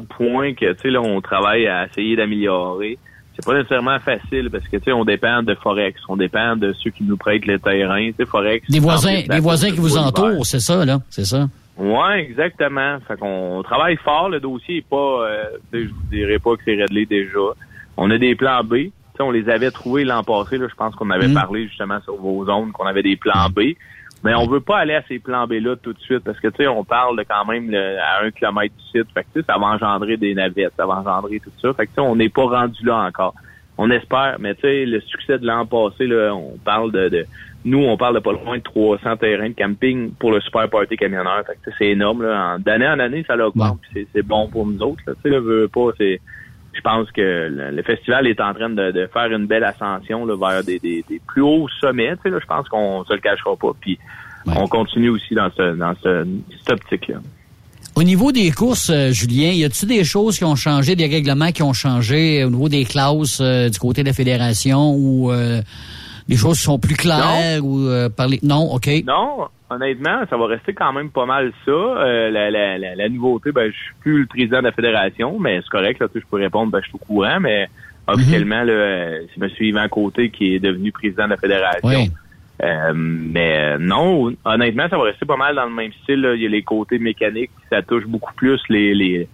points que, tu sais, là, on travaille à essayer d'améliorer. C'est pas nécessairement facile parce que, tu sais, on dépend de Forex. On dépend de ceux qui nous prêtent le terrain. Tu sais, Forex. Des voisins qui vous entourent, c'est ça, là. C'est ça. Ouais, exactement. Fait qu'on travaille fort. Le dossier est pas, je vous dirais pas que c'est réglé déjà. On a des plans B. Tu sais, on les avait trouvés l'an passé, là. Je pense qu'on avait parlé justement sur vos zones qu'on avait des plans B. Mais on veut pas aller à ces plans B-là tout de suite parce que, tu sais, on parle de quand même à 1 kilomètre du site. Fait que, tu sais, ça va engendrer des navettes, ça va engendrer tout ça. Fait que, tu sais, on n'est pas rendu là encore. On espère, mais tu sais, le succès de l'an passé, là, on parle de pas loin de 300 terrains de camping pour le Super Party camionneur. Fait que, tu sais, c'est énorme, là. D'année en année, ça l'augmente, puis c'est bon pour nous autres, là. Tu sais, là, veut pas, c'est, je pense que le festival est en train de faire une belle ascension là, vers des plus hauts sommets. Tu sais, là, je pense qu'on se le cachera pas. Puis on continue aussi dans cette optique-là. Au niveau des courses, Julien, y a-t-il des choses qui ont changé, des règlements qui ont changé au niveau des classes du côté de la fédération ou des choses qui sont plus claires ou parler? Non, OK. Non. Honnêtement, ça va rester quand même pas mal ça. La nouveauté, ben je suis plus le président de la fédération, mais c'est correct, là, tu sais, je peux répondre, ben je suis au courant, mais officiellement, là, c'est M. Yvan Côté qui est devenu président de la fédération. Oui. Mais non, honnêtement, ça va rester pas mal dans le même style. Là. Il y a les côtés mécaniques, ça touche beaucoup plus les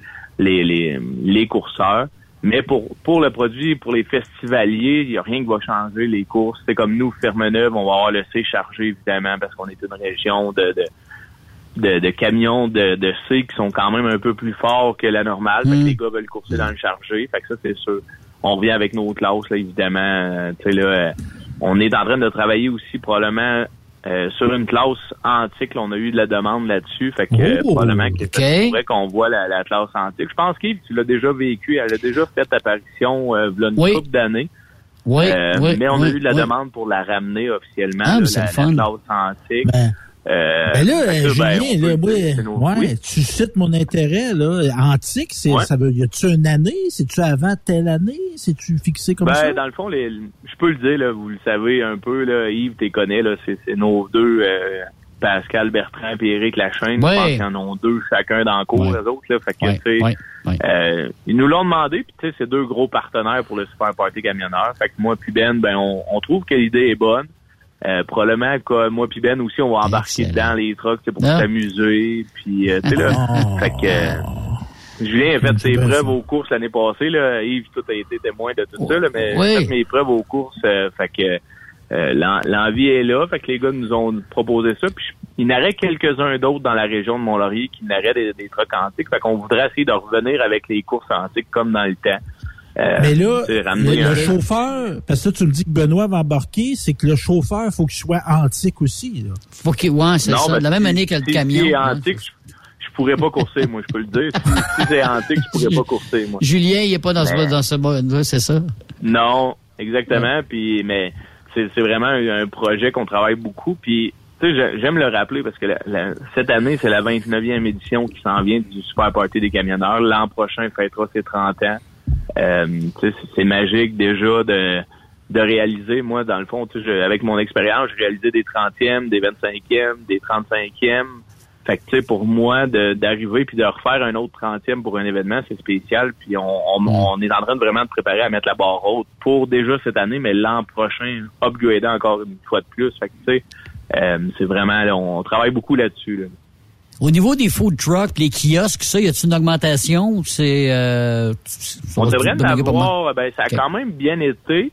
coureurs. Mais pour le produit, pour les festivaliers, il n'y a rien qui va changer les courses. C'est comme nous, Ferme-Neuve, on va avoir le C chargé, évidemment, parce qu'on est une région de camions de C qui sont quand même un peu plus forts que la normale. Fait que les gars veulent courser dans le chargé. Fait que ça, c'est sûr. On revient avec nos classes, là, évidemment. Tu sais, là, on est en train de travailler aussi probablement sur une classe antique. Là, on a eu de la demande là-dessus. Fait que probablement que c'est vrai qu'on voit la classe antique. Je pense qu'Yves, tu l'as déjà vécu. Elle a déjà fait apparition v'là une couple d'années. Mais on a eu de la demande pour la ramener officiellement, la classe antique. Ben là, Julien, tu cites mon intérêt, là. Antique, ça veut, y a-tu une année? C'est-tu avant telle année? C'est-tu fixé comme ça? Dans le fond, je peux le dire, là, vous le savez un peu, là, Yves, t'es connais, là, c'est nos deux, Pascal Bertrand et Éric Lachaine. Je pense qu'ils en ont 2 chacun dans le cours, les autres, là. Fait que, ils nous l'ont demandé, puis tu sais, c'est 2 gros partenaires pour le Super Party Camionneur. Fait que moi, puis Ben, on trouve que l'idée est bonne. Probablement que moi pis Ben aussi on va embarquer dans les trucks pour s'amuser puis tu sais là fait que Julien a fait ses preuves aux courses l'année passée là, Yves tout a été témoin de tout ça là, mais j'ai fait mes preuves aux courses fait que l'envie est là, fait que les gars nous ont proposé ça puis il y en aurait quelques-uns d'autres dans la région de Mont-Laurier qui n'auraient des trucks antiques, fait qu'on voudrait essayer de revenir avec les courses antiques comme dans le temps. Mais là, le chauffeur, parce que là, tu me dis que Benoît va embarquer, c'est que le chauffeur, faut qu'il soit antique aussi, là. Faut qu'il, c'est ça. De la même année que le camion. Antique, je pourrais pas courser, moi, je peux le dire. Si c'est antique, je pourrais pas courser, moi. Julien, il est pas dans ce mode-là, c'est ça? Non, exactement. Ouais. Puis, mais c'est vraiment un projet qu'on travaille beaucoup. Puis, tu sais, j'aime le rappeler parce que cette année, c'est la 29e édition qui s'en vient du Super Party des camionneurs. L'an prochain, il fêtera ses 30 ans. Tu sais, c'est magique déjà de réaliser, moi, dans le fond, tu sais, avec mon expérience, je réalisais des 30e, des 25e, des 35e. Fait que, tu sais, pour moi, d'arriver puis de refaire un autre 30e pour un événement, c'est spécial. Puis on est en train de vraiment de préparer à mettre la barre haute pour déjà cette année, mais l'an prochain, upgrader encore une fois de plus. Fait que, tu sais, c'est vraiment, là, on travaille beaucoup là-dessus, là. Au niveau des food trucks, les kiosques, ça, y a-t-il une augmentation? On devrait en avoir, ça a quand même bien été.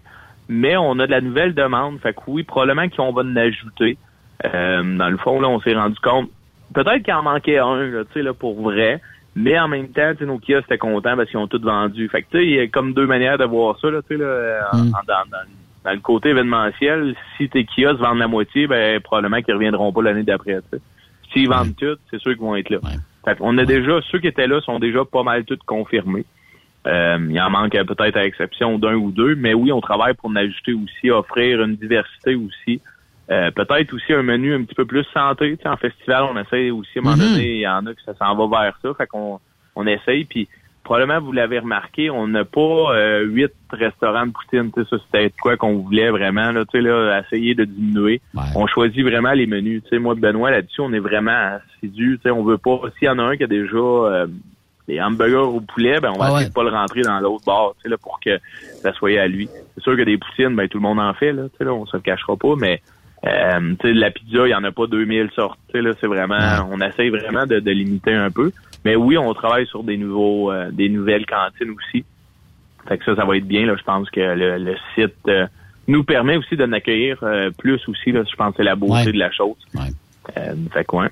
Mais on a de la nouvelle demande. Fait que oui, probablement qu'on va en ajouter. Dans le fond, là, on s'est rendu compte. Peut-être qu'il en manquait un, là, tu sais, là, pour vrai. Mais en même temps, tu sais, nos kiosques étaient contents parce qu'ils ont tout vendu. Fait que, tu sais, il y a comme deux manières de voir ça, là, tu sais, là, dans le côté événementiel. Si tes kiosques vendent la moitié, ben, probablement qu'ils reviendront pas l'année d'après, tu sais. S'ils vendent tout, c'est ceux qui vont être là. Ouais. Fait qu'on a déjà, ceux qui étaient là sont déjà pas mal tous confirmés. Il en manque peut-être à exception d'un ou deux, mais oui, on travaille pour en ajouter aussi, offrir une diversité aussi. Peut-être aussi un menu un petit peu plus santé. Tu sais, en festival, on essaie aussi, à un moment donné, il y en a que ça s'en va vers ça. Fait qu'on essaye, puis probablement, vous l'avez remarqué, on n'a pas 8 restaurants de poutine. Tu sais, ça, c'était quoi qu'on voulait vraiment, là, tu sais, là, essayer de diminuer. Ouais. On choisit vraiment les menus. Tu sais, moi, Benoît, là-dessus, on est vraiment assidu. Tu sais, on veut pas... S'il y en a un qui a déjà... les hamburgers au poulet, ben on va essayer de pas le rentrer dans l'autre bar, tu sais, là, pour que ça soit à lui. C'est sûr que des poutines, ben tout le monde en fait, là, tu sais, là, on se le cachera pas, mais tu sais, la pizza, il y en a pas 2000 sortes, tu sais, là, c'est vraiment, on essaye vraiment de limiter un peu. Mais oui, on travaille sur des nouvelles cantines aussi. Fait que ça va être bien, là, je pense que le site nous permet aussi de n'accueillir plus aussi, là, je pense que c'est la beauté de la chose. Ouais. Fait que, ouais.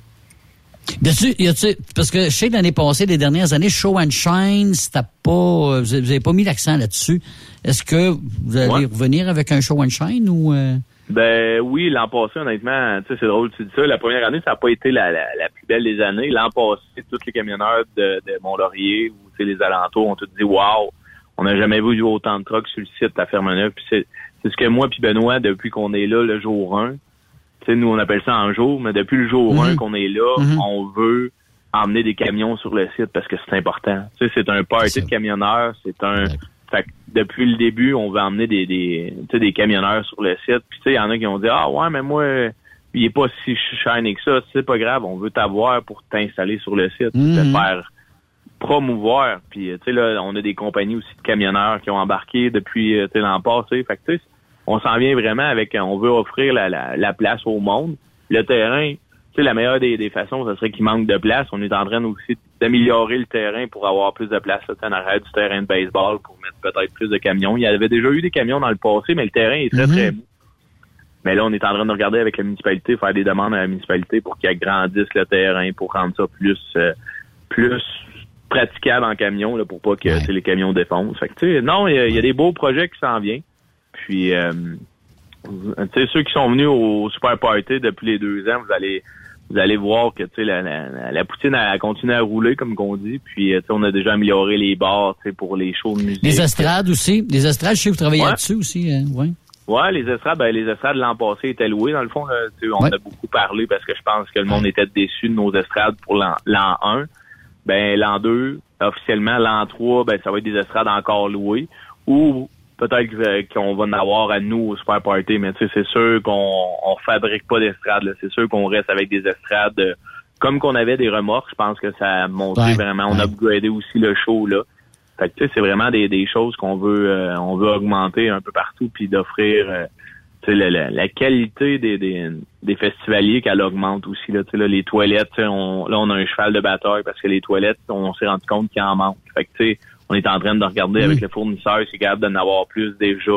Parce que je sais que l'année passée, les dernières années, Show and Shine, vous n'avez pas mis l'accent là-dessus. Est-ce que vous allez revenir avec un Show and Shine ou... Ben oui, l'an passé, honnêtement, tu sais, c'est drôle, tu dis ça. La première année, ça n'a pas été la plus belle des années. L'an passé, tous les camionneurs de Mont-Laurier ou les alentours ont tous dit « Wow, on n'a jamais vu autant de trucks sur le site à Ferme-Neuve ». Puis c'est ce que moi puis Benoît, depuis qu'on est là le jour 1, tu sais, nous, on appelle ça en jour, mais depuis le jour 1 qu'on est là, on veut emmener des camions sur le site parce que c'est important. Tu sais, c'est un party de camionneurs, fait que depuis le début, on veut emmener des camionneurs sur le site. Puis, tu sais, il y en a qui ont dit, ah ouais, mais moi, il est pas si shiny que ça, c'est pas grave, on veut t'avoir pour t'installer sur le site, te faire promouvoir. Puis, tu sais, là, on a des compagnies aussi de camionneurs qui ont embarqué depuis, tu sais, l'an passé. Fait que, tu sais, on s'en vient vraiment avec, on veut offrir la place au monde. Le terrain, tu sais, la meilleure des façons, ce serait qu'il manque de place. On est en train aussi d'améliorer le terrain pour avoir plus de place en arrière du terrain de baseball pour mettre peut-être plus de camions. Il y avait déjà eu des camions dans le passé, mais le terrain est très, très beau. Mais là, on est en train de regarder avec la municipalité, faire des demandes à la municipalité pour qu'ils agrandissent le terrain, pour rendre ça plus praticable en camion, là, pour pas que les camions défoncent. Fait que, tu sais, non, il y a des beaux projets qui s'en viennent. Puis, tu sais, ceux qui sont venus au Super Party depuis les 2 ans, vous allez voir que, tu sais, la poutine, elle continue à rouler, comme qu'on dit. Puis, tu sais, on a déjà amélioré les bars, tu sais, pour les shows de musique. Les estrades aussi. Les estrades, je sais que vous travaillez là-dessus aussi, oui. Ouais, les estrades, l'an passé étaient louées, dans le fond, là. On a beaucoup parlé parce que je pense que le monde était déçu de nos estrades pour l'an 1. Ben, l'an 2, officiellement, l'an 3, ben, ça va être des estrades encore louées. Ou, peut-être qu'on va en avoir à nous au Super Party, mais tu sais, c'est sûr qu'on fabrique pas d'estrade, là. C'est sûr qu'on reste avec des estrades comme qu'on avait des remorques. Je pense que ça a monté vraiment. On a upgradé aussi le show, là. Fait que tu sais, c'est vraiment des choses qu'on veut augmenter un peu partout, puis d'offrir tu sais, la qualité des festivaliers, qu'elle augmente aussi, là. Tu sais, là, les toilettes, on a un cheval de bataille parce que les toilettes, on s'est rendu compte qu'il en manque. Fait que tu sais, on est en train de regarder avec le fournisseur s'il est capable d'en avoir plus déjà.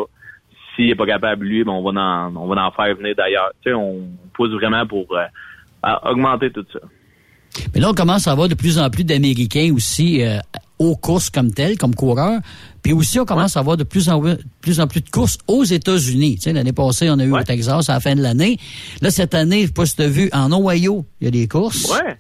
S'il n'est pas capable, lui, ben on va en faire venir d'ailleurs. Tu sais, on pousse vraiment pour augmenter tout ça. Mais là, on commence à avoir de plus en plus d'Américains aussi aux courses comme telles, comme coureurs. Puis aussi, on commence à avoir de plus en plus de courses aux États-Unis. Tu sais, l'année passée, on a eu au Texas à la fin de l'année. Là, cette année, je ne sais pas si tu as vu, en Ohio, il y a des courses. Ouais.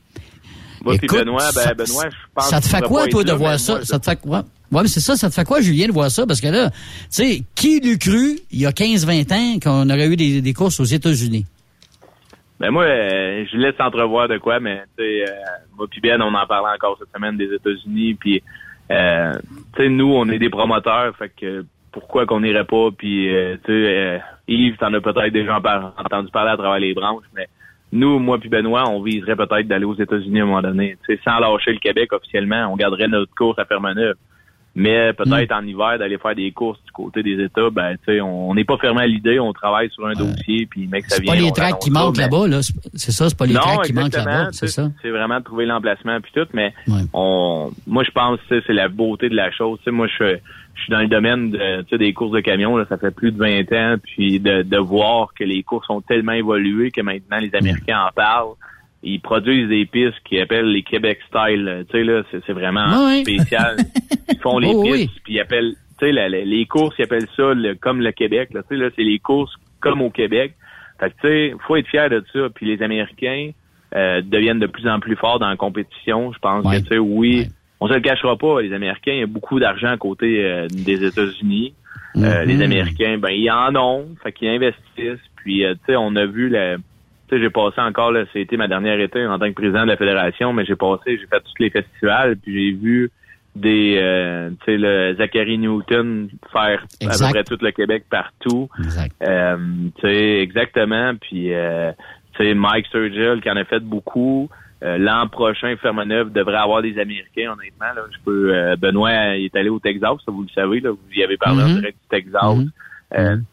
Moi, écoute, Benoît, je pense ça te fait quoi, toi, de là, voir ça? Moi, ça te fait quoi? Ouais, mais c'est ça, ça te fait quoi, Julien, de voir ça? Parce que là, tu sais, qui l'eût cru, il y a 15-20 ans, qu'on aurait eu des courses aux États-Unis? Ben moi, je laisse entrevoir de quoi, mais tu sais, moi puis Ben, on en parlait encore cette semaine des États-Unis, puis tu sais, nous, on est des promoteurs, fait que pourquoi qu'on n'irait pas, puis tu sais, Yves, t'en as peut-être déjà entendu parler à travers les branches, mais nous, moi puis Benoît, on viserait peut-être d'aller aux États-Unis à un moment donné. Tu sais, sans lâcher le Québec officiellement, on garderait notre course à Fermaneuil. Mais peut-être en hiver, d'aller faire des courses du côté des États, ben tu sais, on n'est pas fermé à l'idée, on travaille sur un dossier, puis mec, ça vient. C'est pas les tracks qui manquent là-bas, là. C'est ça, c'est pas les tracks qui manquent là-bas, c'est ça. C'est vraiment de trouver l'emplacement puis tout, mais moi je pense que c'est la beauté de la chose. Tu sais, moi je suis dans le domaine de des courses de camions, là, ça fait plus de 20 ans, puis de voir que les courses ont tellement évolué que maintenant les Américains en parlent. Ils produisent des pistes qu'ils appellent les Québec Style. Tu sais, là, c'est vraiment spécial. Ils font les pistes, puis ils appellent, tu sais, les courses, ils appellent ça comme le Québec. Tu sais, là, c'est les courses comme au Québec. Fait que, tu sais, faut être fier de ça. Puis les Américains deviennent de plus en plus forts dans la compétition. Je pense que, tu sais, on se le cachera pas. Les Américains, il y a beaucoup d'argent à côté des États-Unis. Les Américains, ben, ils en ont. Fait qu'ils investissent. Puis, tu sais, on a vu j'ai passé encore, là, c'était ma dernière été en tant que président de la fédération, mais j'ai fait tous les festivals, puis j'ai vu Zachary Newton faire à peu près tout le Québec partout. Exact. Exactement. Puis, Mike Sturgill qui en a fait beaucoup. L'an prochain, Fermaneuil devrait avoir des Américains, honnêtement. Là, Benoît, il est allé au Texas, ça, vous le savez, là, vous y avez parlé en direct du Texas.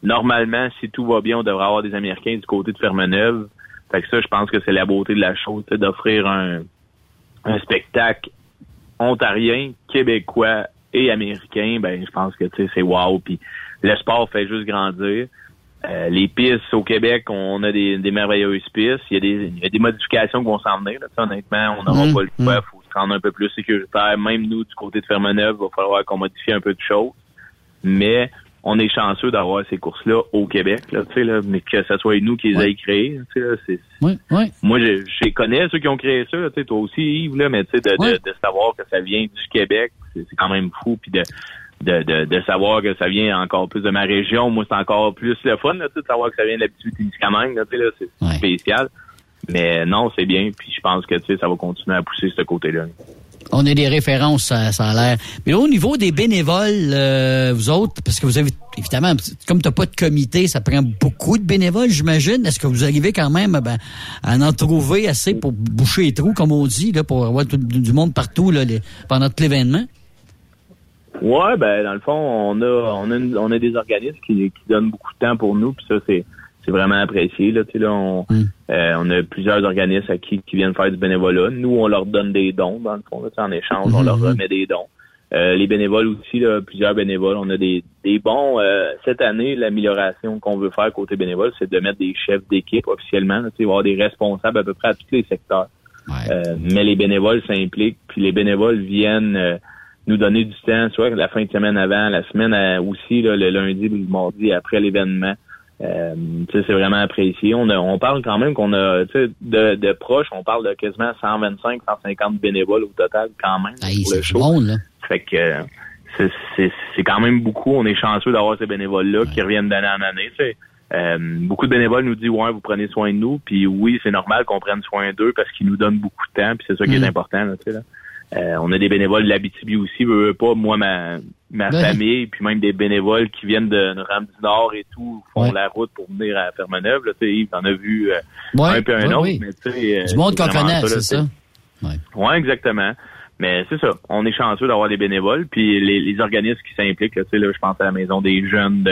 Normalement, si tout va bien, on devrait avoir des Américains du côté de Fermaneuil. Fait que ça, je pense que c'est la beauté de la chose, d'offrir un spectacle ontarien, québécois et américain. Ben, je pense que c'est wow. Puis le sport fait juste grandir. Les pistes au Québec, on a des merveilleuses pistes. Il y a des modifications qui vont s'en venir. Là. Honnêtement, on n'aura pas le choix. Il faut se rendre un peu plus sécuritaire. Même nous, du côté de Fermaneuil, il va falloir qu'on modifie un peu de choses. Mais on est chanceux d'avoir ces courses-là au Québec, là, tu sais, là, mais que ce soit nous qui les aient créées, tu sais, là, Moi, je connais ceux qui ont créé ça, tu sais, toi aussi, Yves, là, mais tu sais, de savoir que ça vient du Québec, c'est quand même fou, puis de savoir que ça vient encore plus de ma région, moi, c'est encore plus le fun, là, tu sais, de savoir que ça vient de la petite Témiscamingue, là, tu sais, là, c'est spécial. Mais non, c'est bien, puis je pense que, tu sais, ça va continuer à pousser ce côté-là. On a des références, ça a l'air. Mais au niveau des bénévoles, vous autres, parce que vous avez, évidemment, comme t'as pas de comité, ça prend beaucoup de bénévoles, j'imagine. Est-ce que vous arrivez quand même à en trouver assez pour boucher les trous, comme on dit, là, pour avoir du monde partout là, pendant tout l'événement? Ouais, ben dans le fond, on a des organismes qui donnent beaucoup de temps pour nous, puis ça, c'est vraiment apprécié. Là, on a plusieurs organismes qui viennent faire du bénévolat. Nous, on leur donne des dons, dans le fond. Là, en échange, on leur remet des dons. Les bénévoles aussi, là, plusieurs bénévoles. On a des bons... cette année, l'amélioration qu'on veut faire côté bénévole, c'est de mettre des chefs d'équipe officiellement. Là, il va y avoir des responsables à peu près à tous les secteurs. Ouais. Mais les bénévoles s'impliquent. Puis les bénévoles viennent nous donner du temps, soit la fin de semaine avant, la semaine aussi, là, le lundi ou le mardi après l'événement. C'est vraiment apprécié. On parle quand même qu'on a de proches, on parle de quasiment 125-150 bénévoles au total quand même pour le show. Bon, là. Fait que c'est quand même beaucoup. On est chanceux d'avoir ces bénévoles-là qui reviennent d'année en année. Beaucoup de bénévoles nous disent vous prenez soin de nous, puis oui, c'est normal qu'on prenne soin d'eux parce qu'ils nous donnent beaucoup de temps, puis c'est ça qui est important, là, tu sais là. On a des bénévoles de l'Abitibi aussi, moi, ma famille, puis même des bénévoles qui viennent de Rame-du-Nord et tout, font la route pour venir à Fermaneuil. Tu sais, Yves, t'en as vu un peu un autre, mais tu sais... Du monde qu'on connaît, c'est ça? Oui, exactement. Mais c'est ça, on est chanceux d'avoir des bénévoles, puis les organismes qui s'impliquent, tu sais, là, je pense à la Maison des Jeunes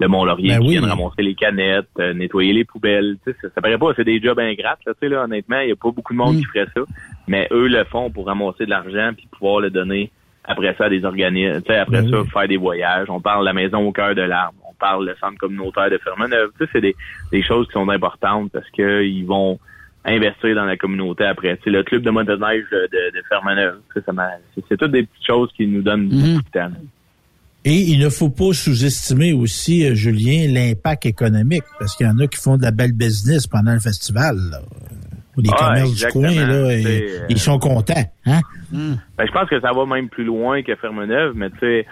de Mont-Laurier qui viennent ramasser les canettes, nettoyer les poubelles. Ça paraît pas, c'est des jobs ingrates. Là, là, honnêtement, il n'y a pas beaucoup de monde qui ferait ça. Mais eux le font pour ramasser de l'argent puis pouvoir le donner après ça à des organismes. Après ça, faire des voyages. On parle de la maison au cœur de l'arbre. On parle le centre communautaire de Fermaneuil. C'est des choses qui sont importantes parce qu'ils vont investir dans la communauté après. Le club de motoneige de Fermaneuil. C'est toutes des petites choses qui nous donnent beaucoup de temps. Et il ne faut pas sous-estimer aussi, Julien, l'impact économique, parce qu'il y en a qui font de la belle business pendant le festival. Là. ou les commerces du coin, là, ils sont contents, hein? Ben, je pense que ça va même plus loin que Ferme-Neuve, mais tu sais,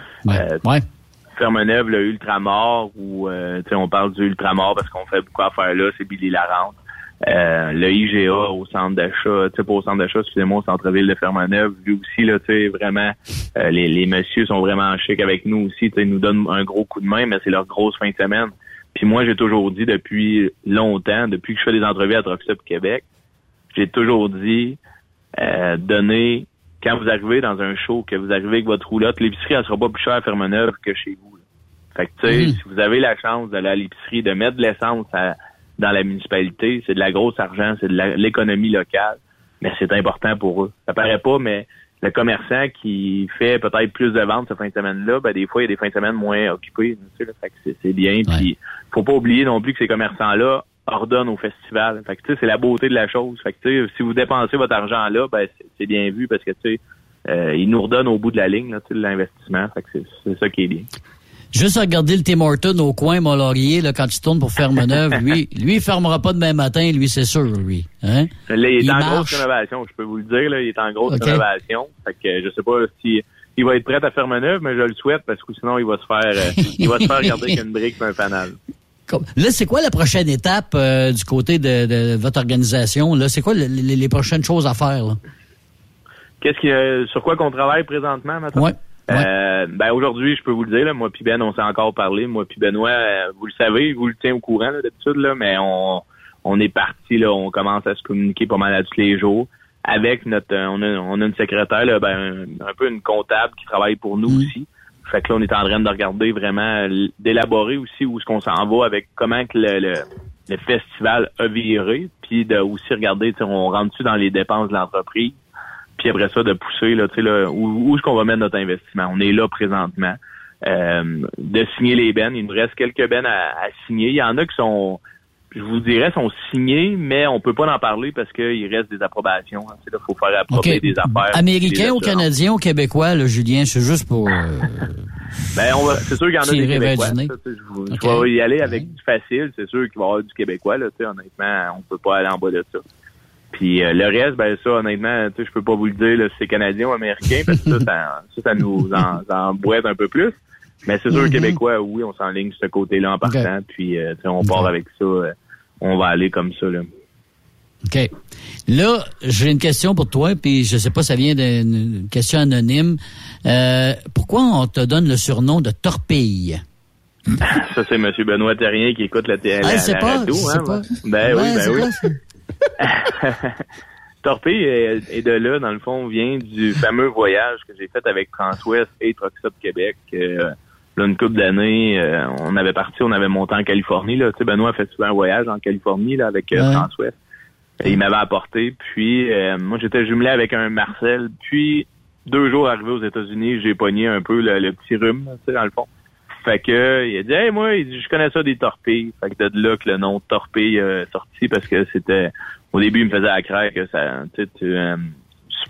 Ferme-Neuve, le Ultramar, où on parle du Ultramar parce qu'on fait beaucoup affaire là, c'est Billy Larente. Le IGA au centre d'achat, pas au centre d'achat, excusez-moi, au centre-ville de Ferme-Neuve, lui aussi, là, tu sais, vraiment, les messieurs sont vraiment chics avec nous aussi, tu sais, ils nous donnent un gros coup de main, mais c'est leur grosse fin de semaine. Puis moi, j'ai toujours dit depuis longtemps, depuis que je fais des entrevues à Truck Stop Québec, j'ai toujours dit, donnez, quand vous arrivez dans un show, que vous arrivez avec votre roulotte, l'épicerie, elle sera pas plus chère à Ferme-Neuve que chez vous, là. Fait que, tu sais, si vous avez la chance d'aller à l'épicerie, de mettre de l'essence dans la municipalité, c'est de la grosse argent, c'est de l'économie locale, mais c'est important pour eux. Ça paraît pas, mais le commerçant qui fait peut-être plus de ventes cette fin de semaine-là, ben des fois, il y a des fins de semaine moins occupées. Tu sais, là, fait que c'est bien. Puis faut pas oublier non plus que ces commerçants-là ordonnent au festival. Fait que tu sais, c'est la beauté de la chose. Fait que si vous dépensez votre argent là, ben c'est bien vu parce que tu sais, ils nous redonnent au bout de la ligne là, tu sais, l'investissement. Fait que c'est ça qui est bien. Juste à regarder le Tim Hortons au coin Mont-Laurier, là, quand il tourne pour Ferme-Neuve, lui, il fermera pas demain matin, lui, c'est sûr, lui. Hein? Là, il est en grosse rénovation, je peux vous le dire, là, il est en grosse rénovation. Fait que je sais pas si il va être prêt à Ferme-Neuve, mais je le souhaite, parce que sinon, il va se faire garder qu'une brique et un fanal. Là, c'est quoi la prochaine étape, du côté de votre organisation? Là, c'est quoi les prochaines choses à faire, là? Sur quoi qu'on travaille présentement, maintenant? Ouais. Aujourd'hui, je peux vous le dire, là, moi puis Ben, on s'est encore parlé. Moi puis Benoît, vous le savez, vous le tiens au courant là, d'habitude, là, mais on est parti, là, on commence à se communiquer pas mal à tous les jours. Avec notre on a une secrétaire, là, un peu une comptable qui travaille pour nous aussi. Fait que là, on est en train de regarder vraiment, d'élaborer aussi où est-ce qu'on s'en va avec comment que le festival a viré, puis de aussi regarder, on rentre-tu dans les dépenses de l'entreprise? Puis après ça, de pousser là, où est-ce qu'on va mettre notre investissement. On est là présentement. De signer les bennes. Il nous reste quelques bennes à signer. Il y en a qui sont, je vous dirais, sont signées, mais on peut pas en parler parce qu'il reste des approbations. Il faut faire approber des affaires. Américains ou Canadiens ou Québécois, là, Julien, c'est juste pour... c'est sûr qu'il y en a des Québécois. Je vais y aller avec du facile. C'est sûr qu'il va y avoir du Québécois. Là, honnêtement, on peut pas aller en bas de ça. Puis le reste, ben ça, honnêtement, je peux pas vous le dire là, si c'est canadien ou américain, parce que ça nous emboîte un peu plus. Mais c'est sûr, Québécois, oui, on s'enligne de ce côté-là en partant, puis on part avec ça, on va aller comme ça, là. OK. Là, j'ai une question pour toi, puis je sais pas, ça vient d'une question anonyme. Pourquoi on te donne le surnom de Torpille? Ça, c'est M. Benoît Terrien qui écoute la radio, hein? Pas. Ben oui. Torpille est de là, dans le fond, vient du fameux voyage que j'ai fait avec Transwest et Truck Stop Québec. Là, une couple d'années, on avait monté en Californie. Là, tu sais, Benoît a fait souvent un voyage en Californie là avec Transwest. Et il m'avait apporté. Puis moi, j'étais jumelé avec un Marcel. Puis 2 jours arrivé aux États-Unis, j'ai pogné un peu le petit rhume, tu sais, dans le fond. Fait que il a dit, hey, moi, je connais ça des torpilles. Fait que de là que le nom Torpille sorti, parce que c'était, au début, il me faisait la craque que ça, tu sais,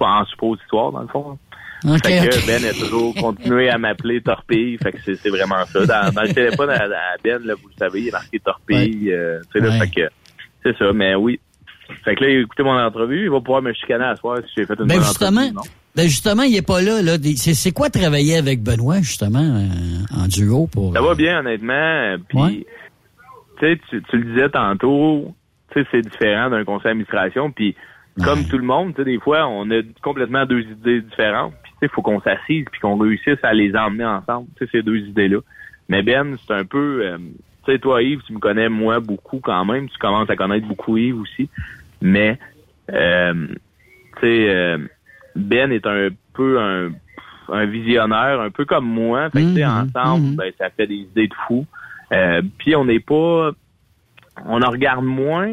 en suppositoire, dans le fond. Okay. Fait que Ben a toujours continué à m'appeler Torpille. Fait que c'est vraiment ça. Dans le téléphone à Ben, là, vous le savez, il est marqué Torpille. Fait que c'est ça, mais oui. Fait que là, écoutez mon entrevue, il va pouvoir me chicaner à soir si j'ai fait une bonne entrevue. Ben justement, il est pas là. Là. C'est quoi travailler avec Benoît, justement, en duo? Ça va bien, honnêtement. Puis, tu le disais tantôt, c'est différent d'un conseil d'administration. Puis, comme tout le monde, des fois, on a complètement 2 idées différentes. Puis, il faut qu'on s'assise puis qu'on réussisse à les emmener ensemble, ces 2 idées-là. Mais Ben, c'est un peu... tu sais, toi, Yves, tu me connais, moi, beaucoup quand même. Tu commences à connaître beaucoup Yves aussi. Mais, Ben est un peu un visionnaire, un peu comme moi. Fait que, ensemble, ben, ça fait des idées de fou. Puis on en regarde moins.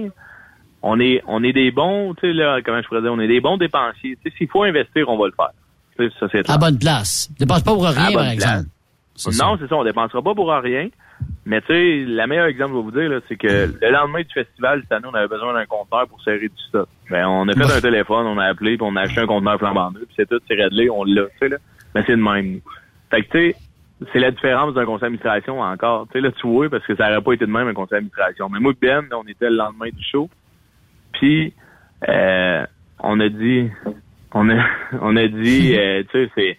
On est des bons, tu sais, là, comment je pourrais dire, on est des bons dépensiers. Tu sais, s'il faut investir, on va le faire. T'sais, ça, c'est à bonne place. Dépense pas pour rien, par exemple. C'est ça, on dépensera pas pour rien. Mais tu sais, le meilleur exemple, je vais vous dire, là, c'est que le lendemain du festival, cette année, on avait besoin d'un conteneur pour serrer du stock. Ben, on a fait un téléphone, on a appelé, puis on a acheté un conteneur flambant neuf, puis c'est tout, c'est réglé, on l'a, tu sais, là. Mais c'est de même. Fait que tu sais, c'est la différence d'un conseil d'administration encore. Tu sais, là, tu vois, parce que ça aurait pas été de même un conseil d'administration. Mais moi, Ben, on était le lendemain du show, puis On a dit, tu sais, c'est,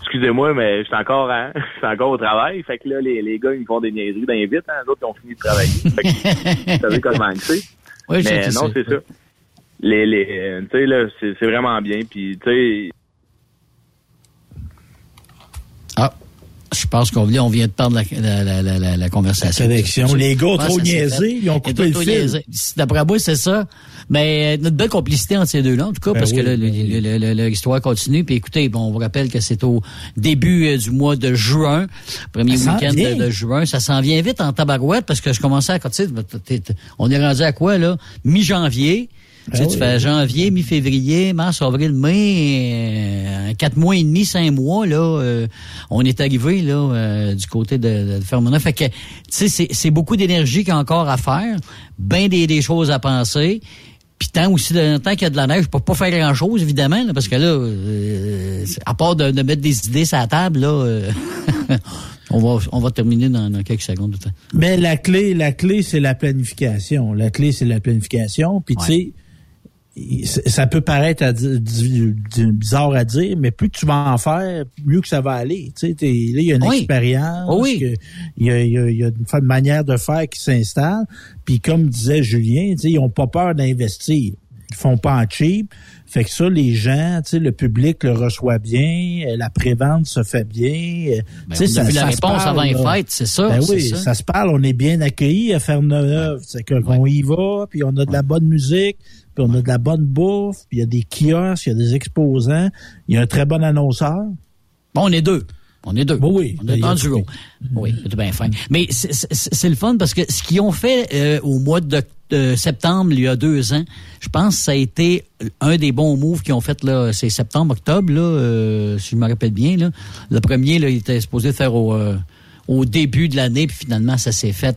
excusez-moi, mais je suis encore au travail. Fait que là, les gars, ils me font des niaiseries bien vite, hein. D'autres, ils ont fini de travailler. Fait que, vous savez comment c'est. Oui, mais non, c'est ça. Les, tu sais, là, c'est vraiment bien. Puis, tu sais. Ah. Je pense qu'on vient de perdre la conversation. La connexion. Les gars ont trop niaisé, ils ont coupé le fil. D'après moi, c'est ça. Mais notre belle complicité entre ces deux-là, en tout cas, parce que là, l'histoire continue. Puis écoutez, bon, on vous rappelle que c'est au début du mois de juin, premier week-end de juin. Ça s'en vient vite en tabarouette, parce que je commençais à côté. On est rendu à quoi, là? Mi-janvier. Tu fais janvier, mi-février, mars, avril, mai, 4 mois et demi, 5 mois, là, on est arrivé, là, du côté de Fermona. Fait que, tu sais, c'est beaucoup d'énergie qu'il y a encore à faire, ben des choses à penser. Puis tant qu'il y a de la neige, je peux pas faire grand-chose, évidemment, là, parce que là, à part de mettre des idées sur la table, là, on va terminer dans quelques secondes de temps. Mais la clé, c'est la planification. Puis tu sais, ça peut paraître bizarre à dire, mais plus que tu vas en faire, mieux que ça va aller. Tu sais, là, il y a une expérience, il y a une manière de faire qui s'installe. Puis comme disait Julien, tu sais, ils ont pas peur d'investir. Ils font pas en cheap. Fait que ça, les gens, tu sais, le public le reçoit bien, la prévente se fait bien. Ben, tu sais, ça, la réponse avant les fêtes, c'est ça. Ben oui, ça se parle. On est bien accueillis à Ferme-Neuve. C'est qu'on y va, puis on a de la bonne musique. Puis on a de la bonne bouffe, puis il y a des kiosques, il y a des exposants, il y a un très bon annonceur. Bon, on est deux. Bon, oui, on est dans le duo. Oui, c'est bien fin. Mais c'est le fun parce que ce qu'ils ont fait au mois de septembre, il y a 2 ans, je pense que ça a été un des bons moves qu'ils ont fait, là, c'est septembre-octobre, là, si je me rappelle bien. Là. Le premier, là, il était supposé faire au début de l'année, puis finalement, ça s'est fait...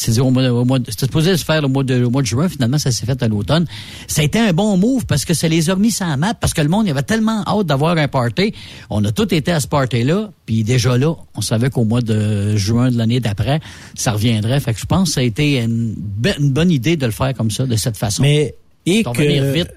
C'est-à-dire c'était supposé se faire au mois de juin, finalement, ça s'est fait à l'automne. Ça a été un bon move parce que ça les a remis sur la map, parce que le monde il avait tellement hâte d'avoir un party. On a tous été à ce party-là, puis déjà là, on savait qu'au mois de juin de l'année d'après, ça reviendrait. Fait que je pense que ça a été une bonne idée de le faire comme ça, de cette façon. Mais et pour revenir vite.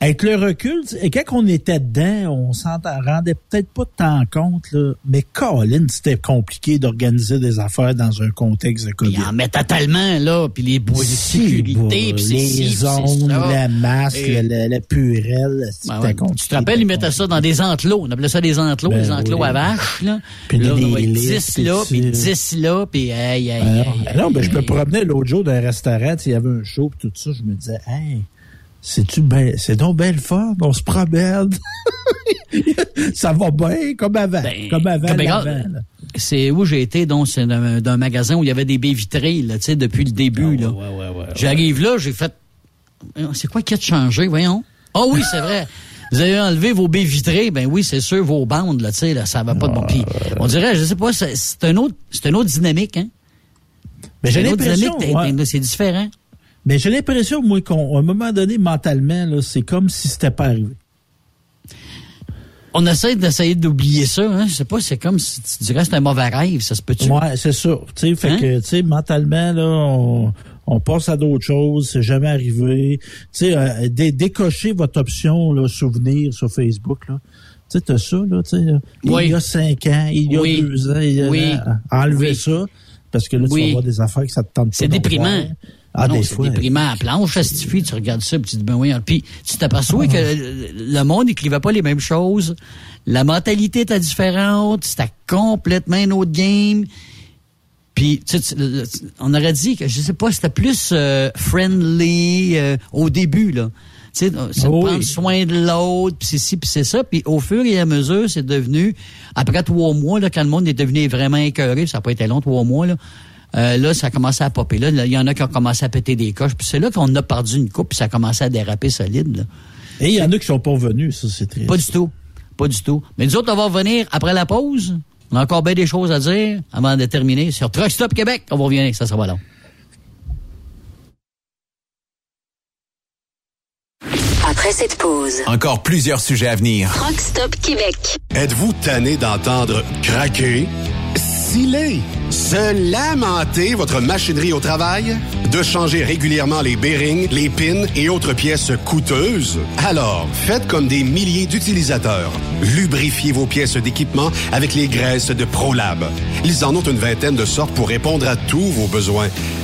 Avec le recul, quand on était dedans, on s'en rendait peut-être pas tant compte, là, mais Colin, c'était compliqué d'organiser des affaires dans un contexte de COVID. Ils en mettaient tellement, là, puis les bois de sécurité, puis les ondes, la masque, la purelle, c'était compliqué. Tu te rappelles, ils mettaient ça dans des enclos, on appelait ça des enclos, les enclos à vaches, là. Puis là, on avait 10 là, puis 10 là, puis non, ben je me promenais l'autre jour d'un restaurant, il y avait un show, puis tout ça, je me disais, hey... C'est donc belle forme, on se promène. Ça va bien, comme avant. C'est où j'ai été, donc, c'est d'un magasin où il y avait des baies vitrées, là, tu sais, depuis le début, là. Ouais, j'arrive là, j'ai fait, c'est quoi qui a changé, voyons? Ah oui, c'est vrai. Vous avez enlevé vos baies vitrées, ben oui, c'est sûr, vos bandes, là, tu sais, là, ça va pas de bon pied. On dirait, je sais pas, c'est un autre dynamique, hein? Mais j'ai l'impression, c'est différent. Mais j'ai l'impression, moi, qu'à un moment donné, mentalement, là, c'est comme si c'était pas arrivé. On essaie d'oublier ça, hein. Je sais pas, c'est comme si tu dirais c'est un mauvais rêve, ça se peut-tu? Ouais, c'est ça. Tu sais, fait que, tu sais, mentalement, là, on passe à d'autres choses, c'est jamais arrivé. Tu sais, décochez votre option, là, souvenir sur Facebook, là. Tu sais, t'as ça, là, tu sais, il y a 5 ans, il y a 2 ans, enlever ça. Parce que là, tu vas voir des affaires que ça te tente pas. C'est déprimant. Ah, non, c'est déprimant à planche, ça se tu regardes ça, puis tu te dis, ben oui, puis tu t'aperçois que le monde n'écrivait pas les mêmes choses, la mentalité était différente, c'était complètement un autre game, puis on aurait dit que, je sais pas, c'était plus friendly au début, là. Tu sais, c'est de prendre soin de l'autre, puis c'est ci, puis c'est ça. Puis au fur et à mesure, c'est devenu, après 3 mois, là, quand le monde est devenu vraiment écœuré, ça n'a pas été long, 3 mois, là, là, ça a commencé à popper. Là, il y en a qui ont commencé à péter des coches. Puis c'est là qu'on a perdu une coupe, puis ça a commencé à déraper solide. Là. Et il y en a qui sont pas revenus, ça, c'est triste. Pas du tout. Pas du tout. Mais nous autres, on va revenir après la pause. On a encore bien des choses à dire avant de terminer. Sur Truck Stop Québec, on va revenir. Ça sera long. Après cette pause, encore plusieurs sujets à venir. Truck Stop Québec. Êtes-vous tanné d'entendre craquer? ventiler, se lamenter votre machinerie au travail, de changer régulièrement les bearings, les pins et autres pièces coûteuses. Alors, faites comme des milliers d'utilisateurs. Lubrifiez vos pièces d'équipement avec les graisses de ProLab. Ils en ont une vingtaine de sortes pour répondre à tous vos besoins.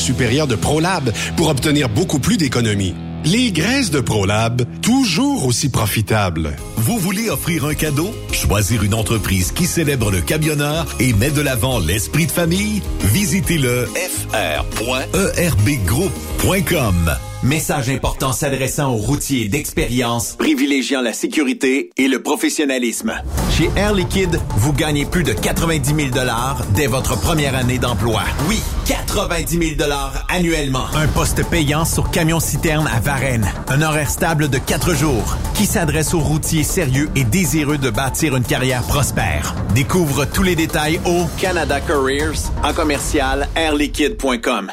supérieure de ProLab pour obtenir beaucoup plus d'économies. Les graisses de ProLab, toujours aussi profitables. Vous voulez offrir un cadeau? Choisir une entreprise qui célèbre le camionneur et met de l'avant l'esprit de famille? Visitez le fr.erbgroup.com. Message important s'adressant aux routiers d'expérience, privilégiant la sécurité et le professionnalisme. Chez Air Liquide, vous gagnez plus de 90 000 $ dès votre première année d'emploi. Oui, 90 000 $ annuellement. Un poste payant sur camion-citerne à Varennes. Un horaire stable de 4 jours qui s'adresse aux routiers sérieux et désireux de bâtir une carrière prospère. Découvre tous les détails au Canada Careers en commercial airliquide.com.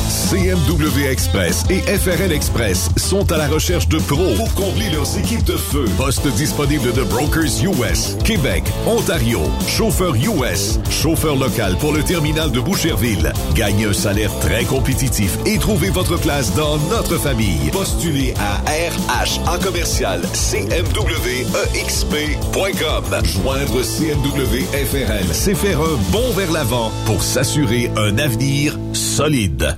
CMW Express et FRL Express sont à la recherche de pros pour combler leurs équipes de feu. Postes disponibles de Brokers US, Québec, Ontario, chauffeur US, chauffeur local pour le terminal de Boucherville. Gagnez un salaire très compétitif et trouvez votre place dans notre famille. Postulez à RH@cmwexp.com. Joindre CMW FRL, c'est faire un bond vers l'avant pour s'assurer un avenir solide.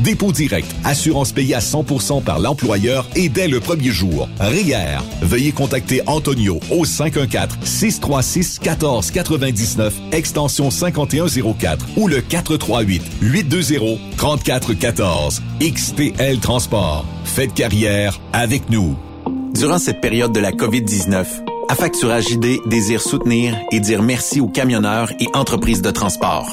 Dépôt direct, assurance payée à 100% par l'employeur et dès le premier jour. REER. Veuillez contacter Antonio au 514-636-1499, extension 5104 ou le 438-820-3414. XTL Transport. Faites carrière avec nous. Durant cette période de la COVID-19, Affacturage ID désire soutenir et dire merci aux camionneurs et entreprises de transport.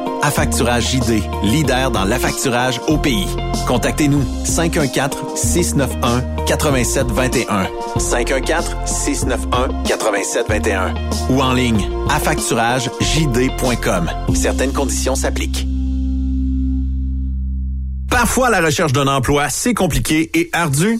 Affacturage JD, leader dans l'affacturage au pays. Contactez-nous 514-691-8721, 514-691-8721 ou en ligne affacturagejd.com. Certaines conditions s'appliquent. Parfois, la recherche d'un emploi, c'est compliqué et ardu.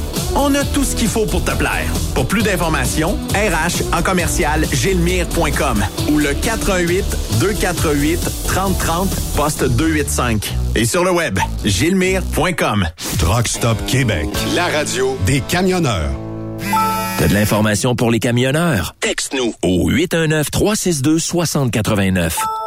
On a tout ce qu'il faut pour te plaire. Pour plus d'informations, RH@gilmire.com ou le 418-248-3030, poste 285. Et sur le web, gilmire.com. Truck Stop Québec, la radio des camionneurs. T'as de l'information pour les camionneurs? Texte-nous au 819-362-6089.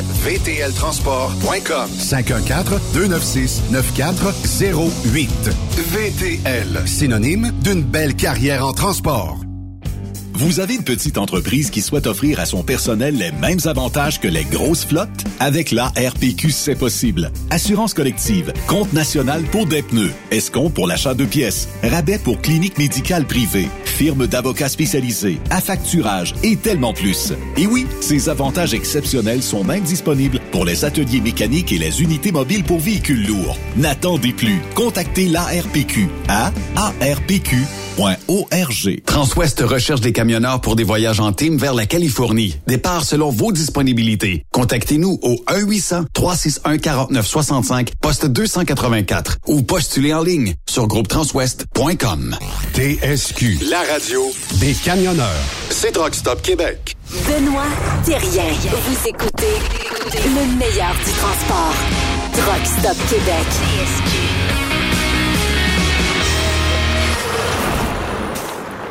vtltransport.com 514-296-9408. VTL, synonyme d'une belle carrière en transport. Vous avez une petite entreprise qui souhaite offrir à son personnel les mêmes avantages que les grosses flottes? Avec la RPQ, c'est possible. Assurance collective, compte national pour des pneus, escompte pour l'achat de pièces, rabais pour clinique médicale privée, firme d'avocats spécialisés, affacturage et tellement plus. Et oui, ces avantages exceptionnels sont même disponibles pour les ateliers mécaniques et les unités mobiles pour véhicules lourds. N'attendez plus. Contactez la RPQ à arpq.org. Transwest recherche des camionneurs pour des voyages en team vers la Californie. Départ selon vos disponibilités. Contactez-nous au 1-800-361-4965, poste 284 ou postulez en ligne sur groupetranswest.com. TSQ, la radio des camionneurs. C'est Truck Stop Québec. Benoît Thérien, vous écoutez le meilleur du transport. Truck Stop Québec. TSQ.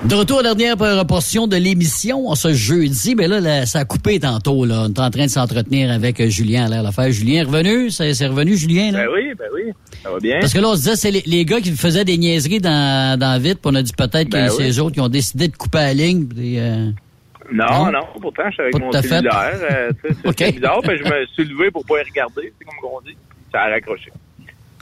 De retour à la dernière portion de l'émission ce jeudi, mais là ça a coupé tantôt. Là. On est en train de s'entretenir avec Julien à l'air d'affaires. Julien est revenu? C'est revenu, Julien? Là? Ben oui. Ça va bien. Parce que là, on se disait c'est les gars qui faisaient des niaiseries dans vite, puis on a dit peut-être que c'est eux autres qui ont décidé de couper la ligne. Puis, non, pourtant, je suis avec mon cellulaire. C'est bizarre, puis je me suis levé pour pas y regarder, c'est comme on dit. Ça a raccroché.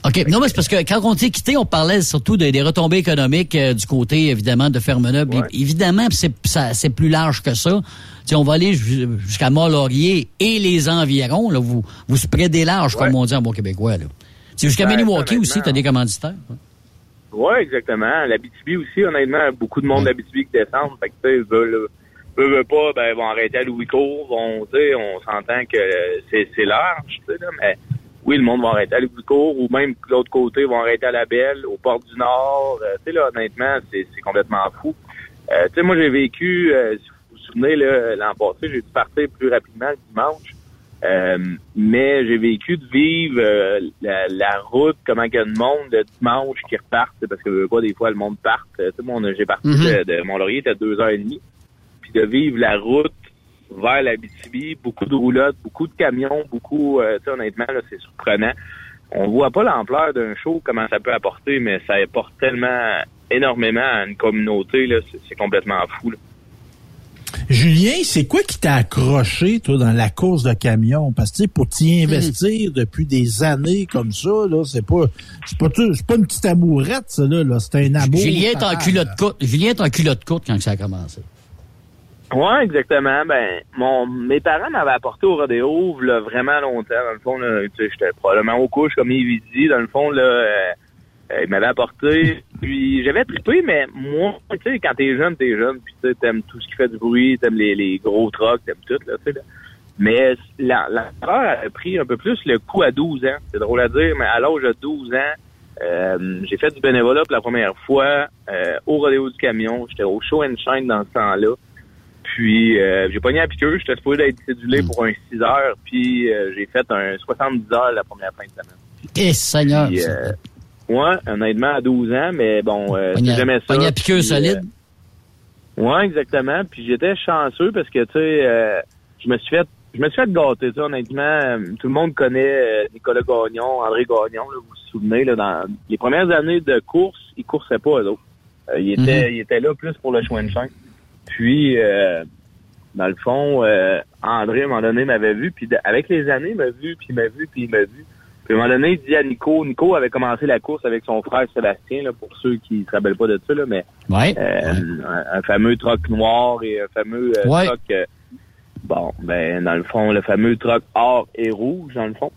OK. Non, mais c'est parce que quand on s'est quitté, on parlait surtout des retombées économiques du côté, évidemment, de Ferme-Neuve. Ouais. Évidemment, c'est plus large que ça. T'sais, on va aller jusqu'à Mont-Laurier et les environs. Là, vous spreadez large, comme on dit en bon québécois. C'est jusqu'à Maniwaki aussi, tu as des commanditaires. Oui, exactement. L'Abitibi aussi, honnêtement, beaucoup de monde d'Abitibi qui descendent. Fait que, tu sais, veulent pas, ben, vont arrêter à Louis-Court. On s'entend que c'est large, tu sais, mais... Oui, le monde va arrêter à Louis-Court ou même de l'autre côté, vont arrêter à La Belle, aux Portes du Nord. Tu sais, là, honnêtement, c'est complètement fou. Tu sais, moi, j'ai vécu, si vous vous souvenez, là, l'an passé, j'ai dû partir plus rapidement le dimanche. Mais j'ai vécu de vivre la route, comment que le monde, le dimanche, qui reparte, parce que je veux pas, des fois, le monde part. Tu sais, moi, j'ai parti de Mont-Laurier, c'était 2h30. Puis de vivre la route vers l'Abitibi, beaucoup de roulottes, beaucoup de camions, beaucoup... honnêtement, là, c'est surprenant. On voit pas l'ampleur d'un show, comment ça peut apporter, mais ça apporte tellement, énormément à une communauté, là, c'est complètement fou, là. Julien, c'est quoi qui t'a accroché, toi, dans la course de camions? Parce que, pour t'y investir depuis des années comme ça, là, c'est pas une petite amourette, ça, là. C'est un amour. Julien est en culotte courte quand ça a commencé. Ouais, exactement. Ben, mes parents m'avaient apporté au rodéo, là, vraiment longtemps. Dans le fond, là, tu sais, j'étais probablement aux couches, comme il dit. Dans le fond, là, ils m'avaient apporté. Puis, j'avais trippé, mais moi, tu sais, quand t'es jeune. Puis, tu sais, t'aimes tout ce qui fait du bruit, t'aimes les gros trucks, t'aimes tout, là, tu sais, là. Mais, l'ampleur a pris un peu plus le coup à 12 ans. C'est drôle à dire, mais à l'âge de 12 ans, j'ai fait du bénévolat pour la première fois, au rodéo du camion. J'étais au Show and Shine dans ce temps-là. Puis, j'ai pogné à piqueux, j'étais supposé d'être cédulé pour un 6 heures, puis j'ai fait un 70 heures la première fin de semaine. Eh, Seigneur! Ouais, honnêtement, à 12 ans, mais bon, c'est jamais ça. Pogné à piqueux solide? Ouais, exactement, puis j'étais chanceux parce que, tu sais, je me suis fait gâter, tu sais, honnêtement. Tout le monde connaît Nicolas Gagnon, André Gagnon, là, vous vous souvenez, là, dans les premières années de course, ils coursaient pas, eux autres. Ils étaient là plus pour le show and shine. Puis, dans le fond, André, à un moment donné, m'avait vu. Puis, avec les années, il m'a vu. Puis, à un moment donné, il dit à Nico. Nico avait commencé la course avec son frère Sébastien, là, pour ceux qui se rappellent pas de ça, là, mais un fameux troc noir et un fameux troc... bon, ben, dans le fond, le fameux troc or et rouge, dans le fond.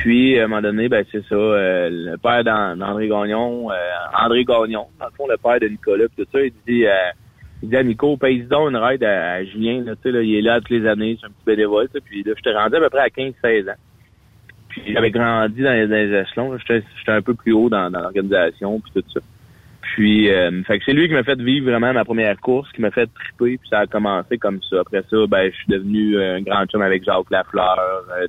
Puis, à un moment donné, ben, c'est ça, le père d'André Gagnon, dans le fond, le père de Nicolas, puis tout ça, il dit... Il dit à Nico, paye donc une ride à Julien, là, tu sais, là, il est là toutes les années, c'est un petit bénévole, ça, puis là, je t'ai rendu à peu près à 15-16 ans. Puis j'avais grandi dans les échelons, là, j'étais un peu plus haut dans l'organisation, puis tout ça. Puis, fait que c'est lui qui m'a fait vivre vraiment ma première course, qui m'a fait triper, puis ça a commencé comme ça. Après ça, ben, je suis devenu un grand chum avec Jacques Lafleur,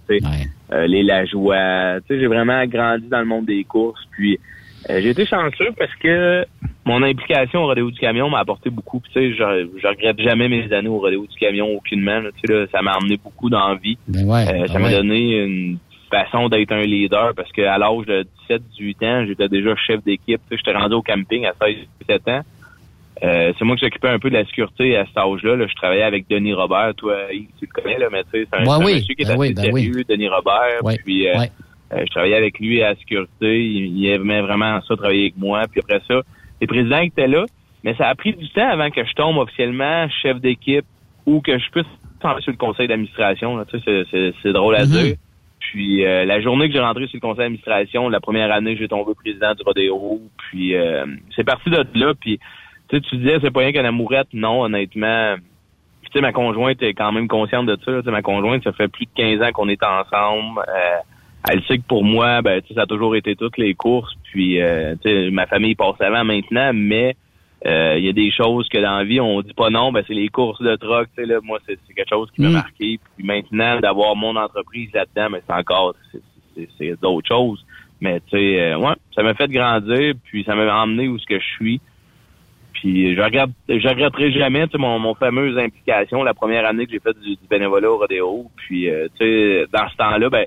tu sais, ouais. Les Lajoie. Tu sais, j'ai vraiment grandi dans le monde des courses. Puis, j'ai été chanceux parce que mon implication au Rodéo du Camion m'a apporté beaucoup. Puis, tu sais, je regrette jamais mes années au Rodéo du Camion aucunement. Là, tu sais, là, ça m'a amené beaucoup dans la vie. Ben ouais, ça m'a donné une façon d'être un leader, parce qu'à l'âge de 17-18 ans, j'étais déjà chef d'équipe. J'étais rendu au camping à 16-17 ans. C'est moi qui s'occupais un peu de la sécurité à cet âge-là. Là, je travaillais avec Denis Robert. Toi, tu le connais, là, mais tu sais, c'est un monsieur qui est assez sérieux, Denis Robert. Ouais, puis je travaillais avec lui à la sécurité. Il aimait vraiment ça, travailler avec moi. Puis après ça, les présidents étaient là, mais ça a pris du temps avant que je tombe officiellement chef d'équipe ou que je puisse tomber sur le conseil d'administration. Là, c'est drôle à dire. Puis la journée que j'ai rentré sur le conseil d'administration, la première année, j'ai tombé président du Rodéo. Puis c'est parti de là. Puis tu disais, c'est pas rien qu'une amourette. Non, honnêtement. Puis tu sais, ma conjointe est quand même consciente de ça. Tu sais, ma conjointe, ça fait plus de 15 ans qu'on est ensemble. Elle sait que pour moi, ben, tu sais, ça a toujours été toutes les courses. Puis tu sais, ma famille passe avant maintenant, mais il y a des choses que dans la vie, on dit pas non, ben c'est les courses de truck, tu sais, là, moi, c'est quelque chose qui m'a marqué. Puis maintenant, d'avoir mon entreprise là-dedans, ben c'est encore, c'est d'autres choses. Mais tu sais, ouais, ça m'a fait grandir, puis ça m'a emmené où ce que je suis. Puis je regretterai jamais, tu sais, mon fameuse implication, la première année que j'ai fait du bénévolat au Rodéo. Puis, tu sais, dans ce temps-là, ben,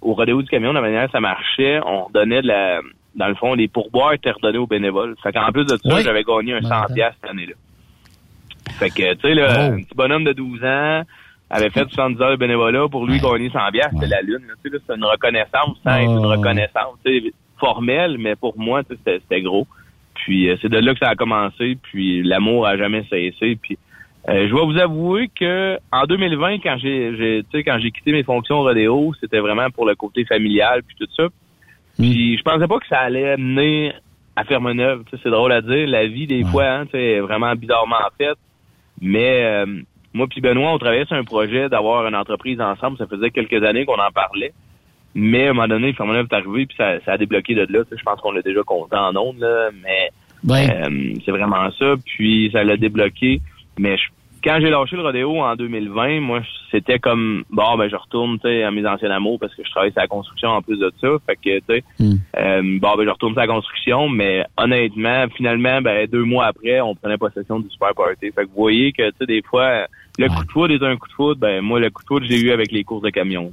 au Rodéo du Camion, de la manière ça marchait, on donnait de la... Dans le fond, les pourboires étaient redonnés aux bénévoles. Fait qu'en plus de ça, j'avais gagné un 100 piastres cette année-là. Fait que, tu sais, là, un petit bonhomme de 12 ans avait fait 70 heures de bénévolat. Pour lui, gagner 100 piastres, c'était la lune. Tu sais, là, c'est une reconnaissance, une reconnaissance formelle, mais pour moi, c'était gros. Puis, c'est de là que ça a commencé. Puis, l'amour a jamais cessé. Puis, je vais vous avouer que en 2020, quand j'ai quitté mes fonctions au Rodéo, c'était vraiment pour le côté familial puis tout ça. Puis je pensais pas que ça allait mener à Ferme-Neuve. Tu sais, c'est drôle à dire, la vie des fois, hein, tu sais, vraiment bizarrement faite. Mais moi puis Benoît, on travaillait sur un projet d'avoir une entreprise ensemble. Ça faisait quelques années qu'on en parlait. Mais à un moment donné, Ferme-Neuve est arrivé puis ça a débloqué de là. Tu sais, je pense qu'on l'a déjà compté en ondes, là, mais c'est vraiment ça. Puis ça l'a débloqué. Mais quand j'ai lâché le Rodéo en 2020, moi, c'était comme, bon, ben je retourne à mes anciens amours parce que je travaille sur la construction en plus de ça. Fait que, tu sais, bon, ben je retourne sur la construction, mais honnêtement, finalement, ben 2 mois après, on prenait possession du Super Party. Fait que vous voyez que, tu sais, des fois, le coup de foudre est un coup de foudre. Ben moi, le coup de foudre, j'ai eu avec les courses de camion.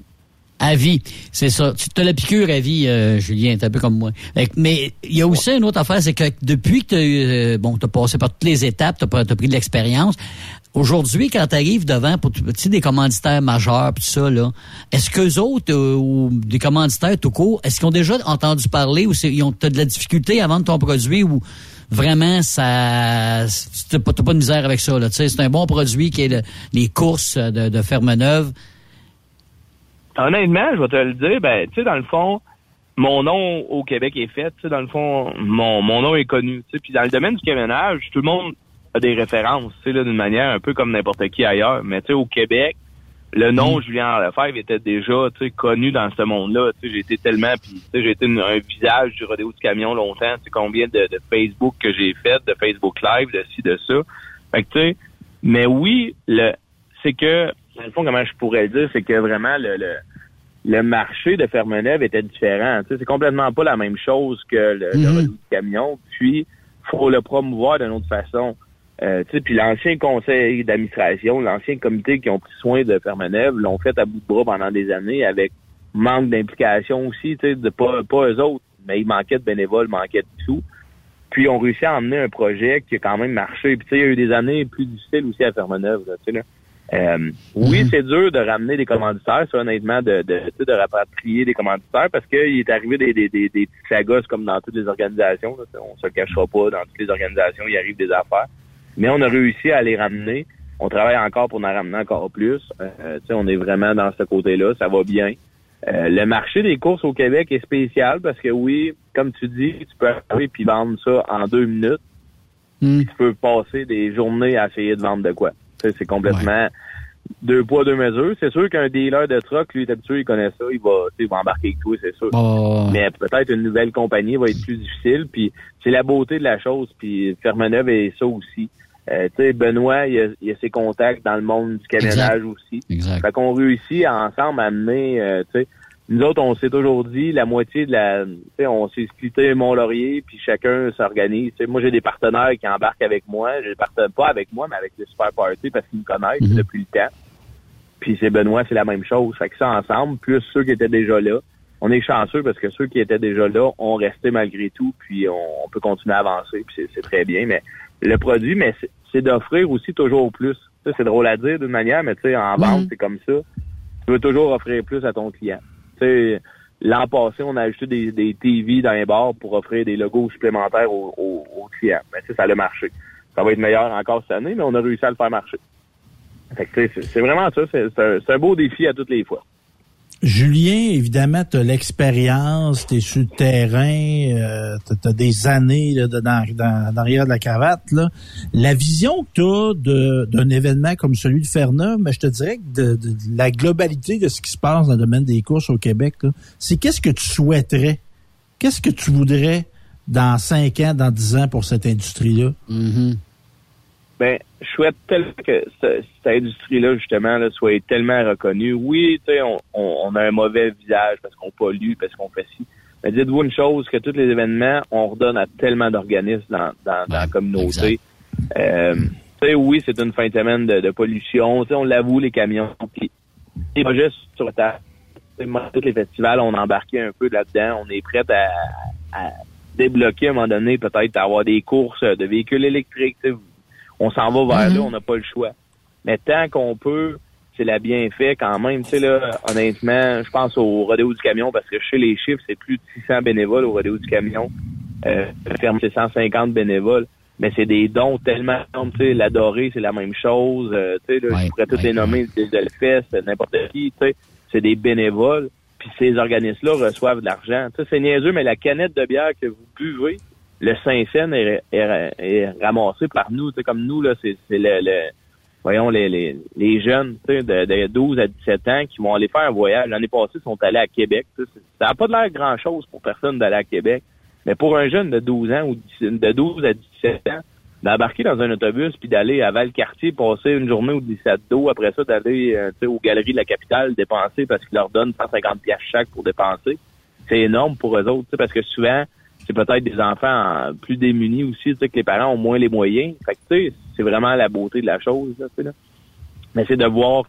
À vie, c'est ça. Tu te la piqûres à vie, Julien, t'es un peu comme moi. Mais il y a aussi une autre affaire, c'est que depuis que t'as passé par toutes les étapes, t'as pris de l'expérience. Aujourd'hui, quand t'arrives devant pour des commanditaires majeurs pis tout ça, là, est-ce qu'eux autres ou des commanditaires tout court, est-ce qu'ils ont déjà entendu parler ou t'as de la difficulté à vendre ton produit ou vraiment ça t'as pas de misère avec ça, là? Tu sais, c'est un bon produit qui est les courses de Ferme-Neuve. Honnêtement, je vais te le dire, ben, tu sais, dans le fond, mon nom au Québec est fait, tu sais, dans le fond, mon nom est connu, tu sais, puis dans le domaine du camionnage, tout le monde a des références, tu sais, là, d'une manière un peu comme n'importe qui ailleurs, mais tu sais, au Québec, le nom Julien Lefebvre était déjà, tu sais, connu dans ce monde-là, tu sais, j'ai été tellement, puis tu sais, j'ai été un visage du Rodéo du Camion longtemps, tu sais, combien de Facebook que j'ai fait, de Facebook Live, de ci, de ça, fait que tu sais, mais oui, c'est que, dans le fond, comment je pourrais le dire, c'est que vraiment le marché de Ferme-Neuve était différent. Tu sais, c'est complètement pas la même chose que le Rodéo du Camion. Puis, faut le promouvoir d'une autre façon. Tu sais, puis l'ancien conseil d'administration, l'ancien comité qui ont pris soin de Ferme-Neuve l'ont fait à bout de bras pendant des années avec manque d'implication aussi, tu sais, de pas eux autres, mais ils manquaient de bénévoles, manquaient de tout. Puis, on réussit à emmener un projet qui a quand même marché. Puis, tu sais, il y a eu des années plus difficiles aussi à Ferme-Neuve, là, tu sais, là. Oui, c'est dur de ramener des commanditaires, ça, honnêtement, de rapatrier des commanditaires parce qu'il est arrivé des petites sagas comme dans toutes les organisations. Là, on se le cachera pas, dans toutes les organisations, il arrive des affaires. Mais on a réussi à les ramener. On travaille encore pour en ramener encore plus. On est vraiment dans ce côté-là, ça va bien. Le marché des courses au Québec est spécial parce que oui, comme tu dis, tu peux arriver puis vendre ça en 2 minutes. Puis tu peux passer des journées à essayer de vendre de quoi. Tu sais, c'est complètement deux poids, deux mesures. C'est sûr qu'un dealer de truck, lui, d'habitude, il connaît ça, il va embarquer avec toi, c'est sûr. Oh. Mais peut-être une nouvelle compagnie va être plus difficile, puis c'est la beauté de la chose, puis Fermeneuve est ça aussi. Tu sais, Benoît, il a ses contacts dans le monde du camionnage aussi. Exact. Fait qu'on réussit ensemble à amener, tu sais, nous autres, on s'est toujours dit, la moitié de la... Tu sais, on s'est splitté Mont-Laurier, puis chacun s'organise. Tu sais, moi, j'ai des partenaires qui embarquent avec moi. J'ai des partenaires, pas avec moi, mais avec le Super Party, parce qu'ils me connaissent depuis le temps. Puis c'est Benoît, c'est la même chose. Fait que ça, ensemble, plus ceux qui étaient déjà là. On est chanceux parce que ceux qui étaient déjà là ont resté malgré tout, puis on peut continuer à avancer, puis c'est très bien. Mais le produit, mais c'est d'offrir aussi toujours plus. Ça, c'est drôle à dire d'une manière, mais tu sais, en vente, c'est comme ça. Tu veux toujours offrir plus à ton client. T'sais, l'an passé, on a ajouté des TV dans les bars pour offrir des logos supplémentaires aux clients. Mais ça a marché. Ça va être meilleur encore cette année, mais on a réussi à le faire marcher. Fait que c'est vraiment ça. C'est un beau défi à toutes les fois. Julien, évidemment, tu as l'expérience, tu es sur le terrain, tu as des années là, dans l'arrière de la cravate. Là. La vision que tu as d'un événement comme celui de Ferna, mais je te dirais que de la globalité de ce qui se passe dans le domaine des courses au Québec, là, c'est qu'est-ce que tu souhaiterais? Qu'est-ce que tu voudrais dans 5 ans, dans 10 ans pour cette industrie-là? Mm-hmm. Ben, je souhaite tellement que cette industrie-là, justement, là, soit tellement reconnue. Oui, tu sais, on a un mauvais visage parce qu'on pollue, parce qu'on fait ci. Mais dites-vous une chose, que tous les événements, on redonne à tellement d'organismes dans la communauté. Tu sais, oui, c'est une fin de semaine de pollution. Tu sais, on l'avoue, les camions. Puis, les projets sur la table. Tous les festivals, on embarquait un peu là-dedans. On est prêt à débloquer à un moment donné, peut-être, à avoir des courses de véhicules électriques, tu sais. On s'en va vers là, on n'a pas le choix. Mais tant qu'on peut, c'est la bienfait quand même. Tu sais, là, honnêtement, je pense au rodéo du camion parce que chez les chiffres, c'est plus de 600 bénévoles au rodéo du camion. Ferme, c'est 150 bénévoles. Mais c'est des dons tellement énormes. Tu sais, la dorée, c'est la même chose. Tu sais, là, je pourrais tous les nommer, de le fest, n'importe qui. Tu sais, c'est des bénévoles. Puis ces organismes-là reçoivent de l'argent. Tu sais, c'est niaiseux, mais la canette de bière que vous buvez, le Saint-Saëns est ramassé par nous. Tu sais, comme nous, là, c'est les jeunes, tu sais, de 12 à 17 ans qui vont aller faire un voyage. L'année passée, ils sont allés à Québec. Tu sais, ça n'a pas l'air grand-chose pour personne d'aller à Québec. Mais pour un jeune de 12 ans ou de 12 à 17 ans, d'embarquer dans un autobus puis d'aller à Valcartier, passer une journée ou 17 d'eau, après ça, d'aller tu sais, aux galeries de la capitale dépenser parce qu'ils leur donnent 150$ chaque pour dépenser, c'est énorme pour eux autres. Tu sais, parce que souvent, c'est peut-être des enfants plus démunis aussi, tu sais, que les parents ont moins les moyens. Fait que, tu sais, c'est vraiment la beauté de la chose, là, tu sais, là. Mais c'est de voir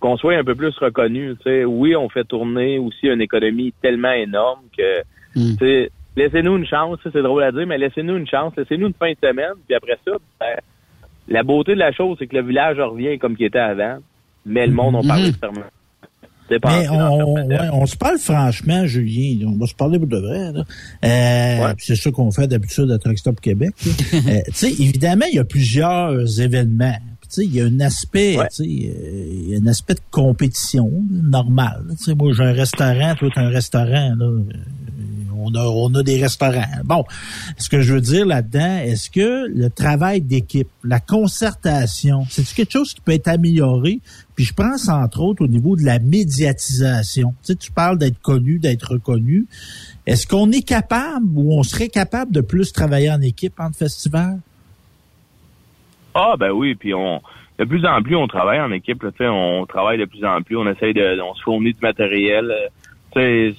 qu'on soit un peu plus reconnu, tu sais. Oui, on fait tourner aussi une économie tellement énorme que, tu sais, laissez-nous une chance, c'est drôle à dire, mais laissez-nous une chance, laissez-nous une fin de semaine, puis après ça, ben, la beauté de la chose, c'est que le village revient comme qu'il était avant, mais le monde, on parle extrêmement. Mais on se parle franchement, Julien. On va se parler pour de vrai. Là. C'est ça qu'on fait d'habitude à Truck Stop Québec. Tu sais, évidemment, il y a plusieurs événements. Tu sais, il y a un aspect, il y a un aspect de compétition normal. Tu sais, moi, j'ai un restaurant, toi, t'as un restaurant. Là. On a des restaurants. Bon, ce que je veux dire là-dedans, est-ce que le travail d'équipe, la concertation, c'est-tu quelque chose qui peut être amélioré? Puis je pense, entre autres, au niveau de la médiatisation. Tu sais, tu parles d'être connu, d'être reconnu. Est-ce qu'on est capable ou on serait capable de plus travailler en équipe entre festivals? Ah, ben oui, puis de plus en plus, on travaille en équipe. Là, on travaille de plus en plus. On essaye on se fournit du matériel. Tu sais,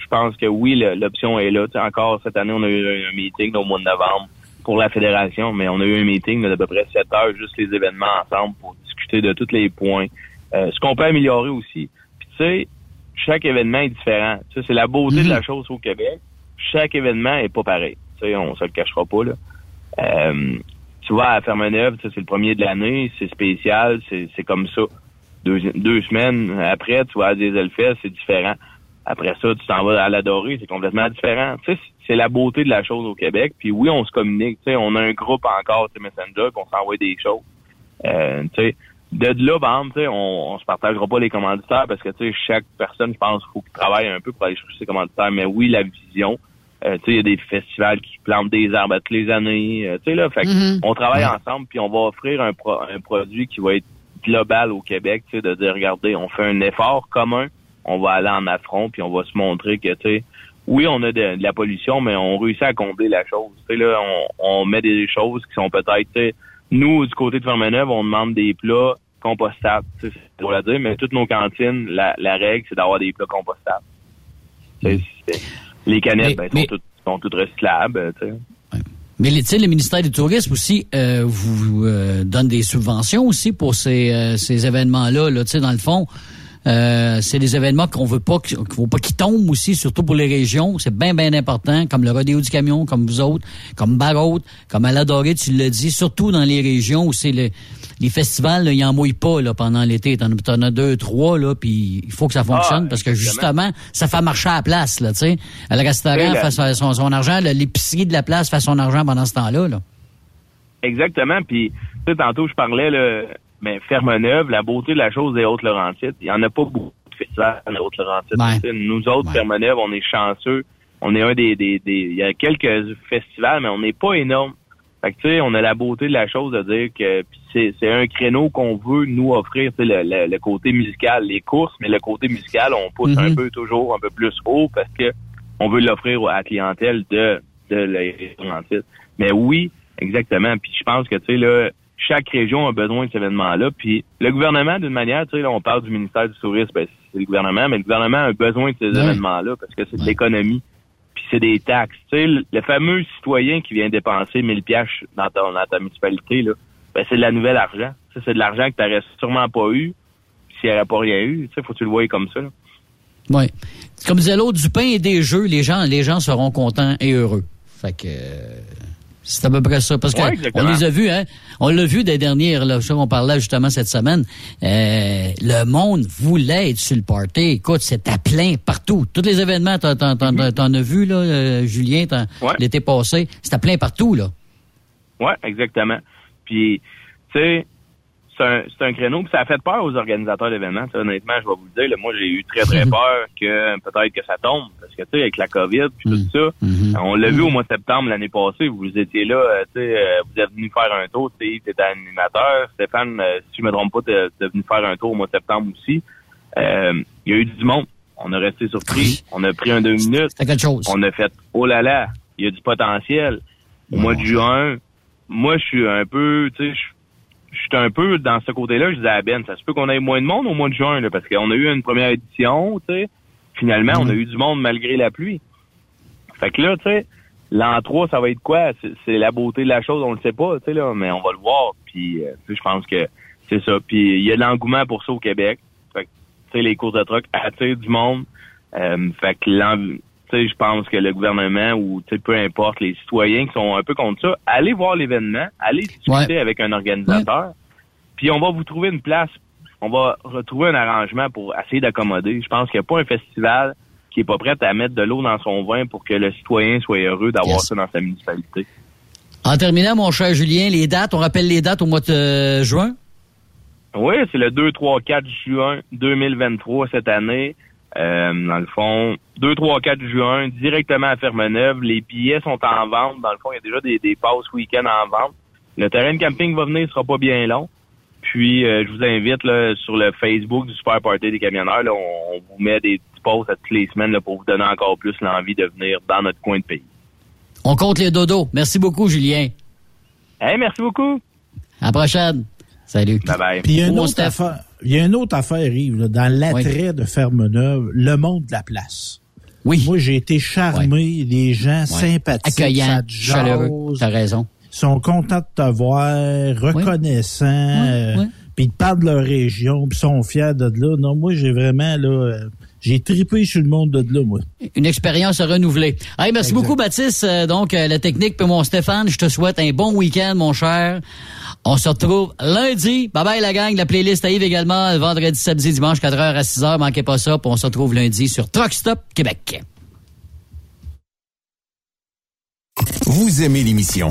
je pense que oui, l'option est là. Tu sais, encore cette année, on a eu un meeting au mois de novembre pour la fédération, mais on a eu un meeting d'à peu près 7 heures, juste les événements ensemble pour discuter de tous les points. Ce qu'on peut améliorer aussi. Puis tu sais, chaque événement est différent. Tu sais, c'est la beauté de la chose au Québec. Chaque événement est pas pareil. Tu sais, on se le cachera pas, là. Tu vois, à Fermeneuve, tu sais, c'est le premier de l'année, c'est spécial, c'est comme ça. Deux semaines après, tu vois, à Dieselfest, c'est différent. Après ça, tu t'en vas à la Dorée, c'est complètement différent. Tu sais, c'est la beauté de la chose au Québec. Puis oui, on se communique. Tu sais, on a un groupe encore, tu sais, Messenger, puis on s'envoie des choses. Tu sais, de là, par exemple, tu sais, on se partagera pas les commanditaires parce que, tu sais, chaque personne, je pense, faut qu'il travaille un peu pour aller chercher ses commanditaires. Mais oui, la vision, Tu sais, il y a des festivals qui plantent des arbres à toutes les années. Tu sais, là, fait on travaille ensemble, puis on va offrir un produit qui va être global au Québec, tu sais, de dire, regardez, on fait un effort commun, on va aller en affront, puis on va se montrer que, tu sais, oui, on a de la pollution, mais on réussit à combler la chose. Tu sais, là, on met des choses qui sont peut-être, tu sais, nous, du côté de Fermeneuve, on demande des plats compostables. Tu sais, c'est drôle à dire, mais toutes nos cantines, la règle, c'est d'avoir des plats compostables. Les canettes, sont toutes recyclables. Tu sais. Mais tu sais, le ministère du Tourisme aussi vous donne des subventions aussi pour ces événements-là. Là, tu sais, dans le fond, c'est des événements qu'on veut pas qu'ils tombent aussi, surtout pour les régions. C'est bien, bien important, comme le rodéo du camion, comme vous autres, comme Barraud, comme à la Dorée, tu l'as dit, surtout dans les régions où c'est les festivals, là, ils en mouillent pas là, pendant l'été. T'en as 2, 3, là, puis il faut que ça fonctionne parce que justement, ça fait marcher à la place, là, tu sais. Le restaurant fait son argent, l'épicerie de la place fait son argent pendant ce temps-là. Là. Exactement, puis tu sais, tantôt, je parlais... Mais Fermeneuve, la beauté de la chose des Hautes-Laurentides, il n'y en a pas beaucoup de festivals dans les Hautes-Laurentides. Ben, nous autres, Fermeneuve, on est chanceux. On est un des... Il y a quelques festivals, mais on n'est pas énorme. Fait que tu sais, on a la beauté de la chose de dire que c'est un créneau qu'on veut nous offrir, tu sais, le côté musical, les courses, mais le côté musical, on pousse un peu plus haut parce que on veut l'offrir à la clientèle de les Laurentides. Mais oui, exactement. Puis je pense que tu sais, là, chaque région a besoin de cet événement-là. Puis le gouvernement, d'une manière, tu sais, là, on parle du ministère du Tourisme, ben, c'est le gouvernement, mais le gouvernement a besoin de ces événements-là parce que c'est de l'économie, puis c'est des taxes. Tu sais, le fameux citoyen qui vient dépenser 1000 piastres dans ta municipalité, là, ben, c'est de la nouvelle argent. Tu sais, c'est de l'argent que tu n'aurais sûrement pas eu s'il n'y aurait pas rien eu. Tu sais, faut que tu le voyes comme ça. Oui. Comme disait l'autre, du pain et des jeux, les gens seront contents et heureux. Fait que... C'est à peu près ça. Parce qu'on les a vus, hein. On l'a vu des dernières, là. On parlait justement cette semaine. Le monde voulait être sur le party. Écoute, c'était à plein partout. Tous les événements, t'en as vu, là, Julien, l'été passé. C'était à plein partout, là. Ouais, exactement. Puis, tu sais, c'est un créneau. Puis ça a fait peur aux organisateurs d'événements. T'sais, honnêtement, je vais vous le dire. Là, moi, j'ai eu très, très peur que peut-être que ça tombe. Parce que, tu sais, avec la COVID puis tout ça, on l'a vu au mois de septembre l'année passée. Vous étiez là, tu sais, vous êtes venu faire un tour. Tu étais animateur. Stéphane, si je me trompe pas, t'es venu faire un tour au mois de septembre aussi. Il y a eu du monde. On a resté surpris. On a pris un 2 minutes. C'était quelque chose. On a fait, oh là là, il y a du potentiel. Au mois de juin, moi, je suis un peu, tu sais, j'étais un peu dans ce côté-là, je disais à Ben, ça se peut qu'on ait moins de monde au mois de juin, là, parce qu'on a eu une première édition, tu sais. Finalement, on a eu du monde malgré la pluie. Fait que là, tu sais, l'an 3, ça va être quoi? C'est la beauté de la chose, on le sait pas, tu sais, là, mais on va le voir. Puis, tu sais, je pense que c'est ça. Puis, il y a de l'engouement pour ça au Québec. Fait que, tu sais, les courses de truck attirent du monde. Fait que, tu sais, je pense que le gouvernement ou, tu sais, peu importe, les citoyens qui sont un peu contre ça, allez voir l'événement, allez discuter avec un organisateur, puis on va vous trouver une place, on va retrouver un arrangement pour essayer d'accommoder. Je pense qu'il n'y a pas un festival qui n'est pas prêt à mettre de l'eau dans son vin pour que le citoyen soit heureux d'avoir ça dans sa municipalité. En terminant, mon cher Julien, les dates, on rappelle les dates au mois de juin? Oui, c'est le 2-3-4 juin 2023 cette année. Dans le fond, 2-3-4 juin, directement à Fermeneuve. Les billets sont en vente. Dans le fond, il y a déjà des passes week-end en vente. Le terrain de camping va venir, il sera pas bien long. Puis, je vous invite là, sur le Facebook du Super Party des camionneurs. Là, on vous met des petits posts à toutes les semaines là, pour vous donner encore plus l'envie de venir dans notre coin de pays. On compte les dodos. Merci beaucoup, Julien. Hey, merci beaucoup. À la prochaine. Salut. Bye-bye. Puis, il y a une autre affaire, Yves, là, dans l'attrait de Fermeneuve, le monde de la place. Oui. Moi, j'ai été charmé, les gens sympathiques, accueillants, chaleureux, t'as raison. Ils sont contents de te voir, reconnaissants, puis ils parlent de leur région, puis ils sont fiers de là. Non, moi, j'ai vraiment, là, j'ai tripé sur le monde de là, moi. Une expérience renouvelée. Hey, merci beaucoup, Baptiste. Donc, la technique, puis mon Stéphane, je te souhaite un bon week-end, mon cher. On se retrouve lundi. Bye bye la gang. La playlist arrive également le vendredi, samedi, dimanche, 4h à 6h. Manquez pas ça. Puis on se retrouve lundi sur Truck Stop Québec. Vous aimez l'émission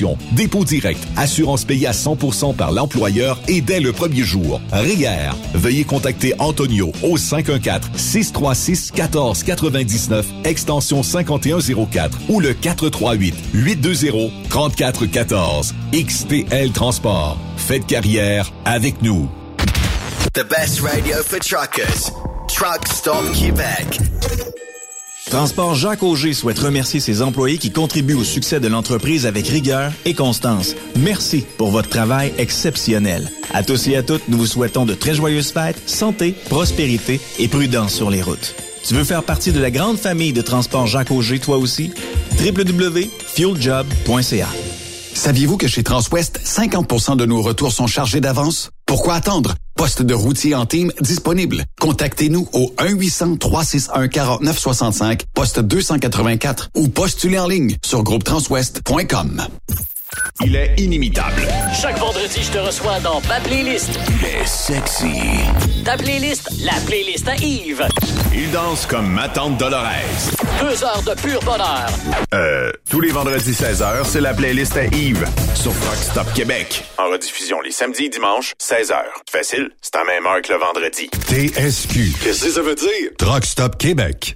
Dépôt direct, assurance payée à 100% par l'employeur et dès le premier jour. REER. Veuillez contacter Antonio au 514-636-1499, extension 5104 ou le 438-820-3414. XTL Transport. Faites carrière avec nous. The best radio for truckers. Truck Stop Québec. Transport Jacques Auger souhaite remercier ses employés qui contribuent au succès de l'entreprise avec rigueur et constance. Merci pour votre travail exceptionnel. À tous et à toutes, nous vous souhaitons de très joyeuses fêtes, santé, prospérité et prudence sur les routes. Tu veux faire partie de la grande famille de Transport Jacques Auger, toi aussi? www.fueljob.ca. Saviez-vous que chez Transwest, 50% de nos retours sont chargés d'avance? Pourquoi attendre? Poste de routier en team disponible. Contactez-nous au 1-800-361-4965, poste 284 ou postulez en ligne sur groupetranswest.com. Il est inimitable. Chaque vendredi, je te reçois dans ma playlist. Il est sexy. Ta playlist, la playlist à Yves. Il danse comme ma tante Dolores. 2 heures de pur bonheur. Tous les vendredis 16h, c'est la playlist à Yves sur Truck Stop Québec. En rediffusion les samedis et dimanches, 16h. Facile, c'est à même heure que le vendredi. TSQ. Qu'est-ce que ça veut dire? Truck Stop Québec.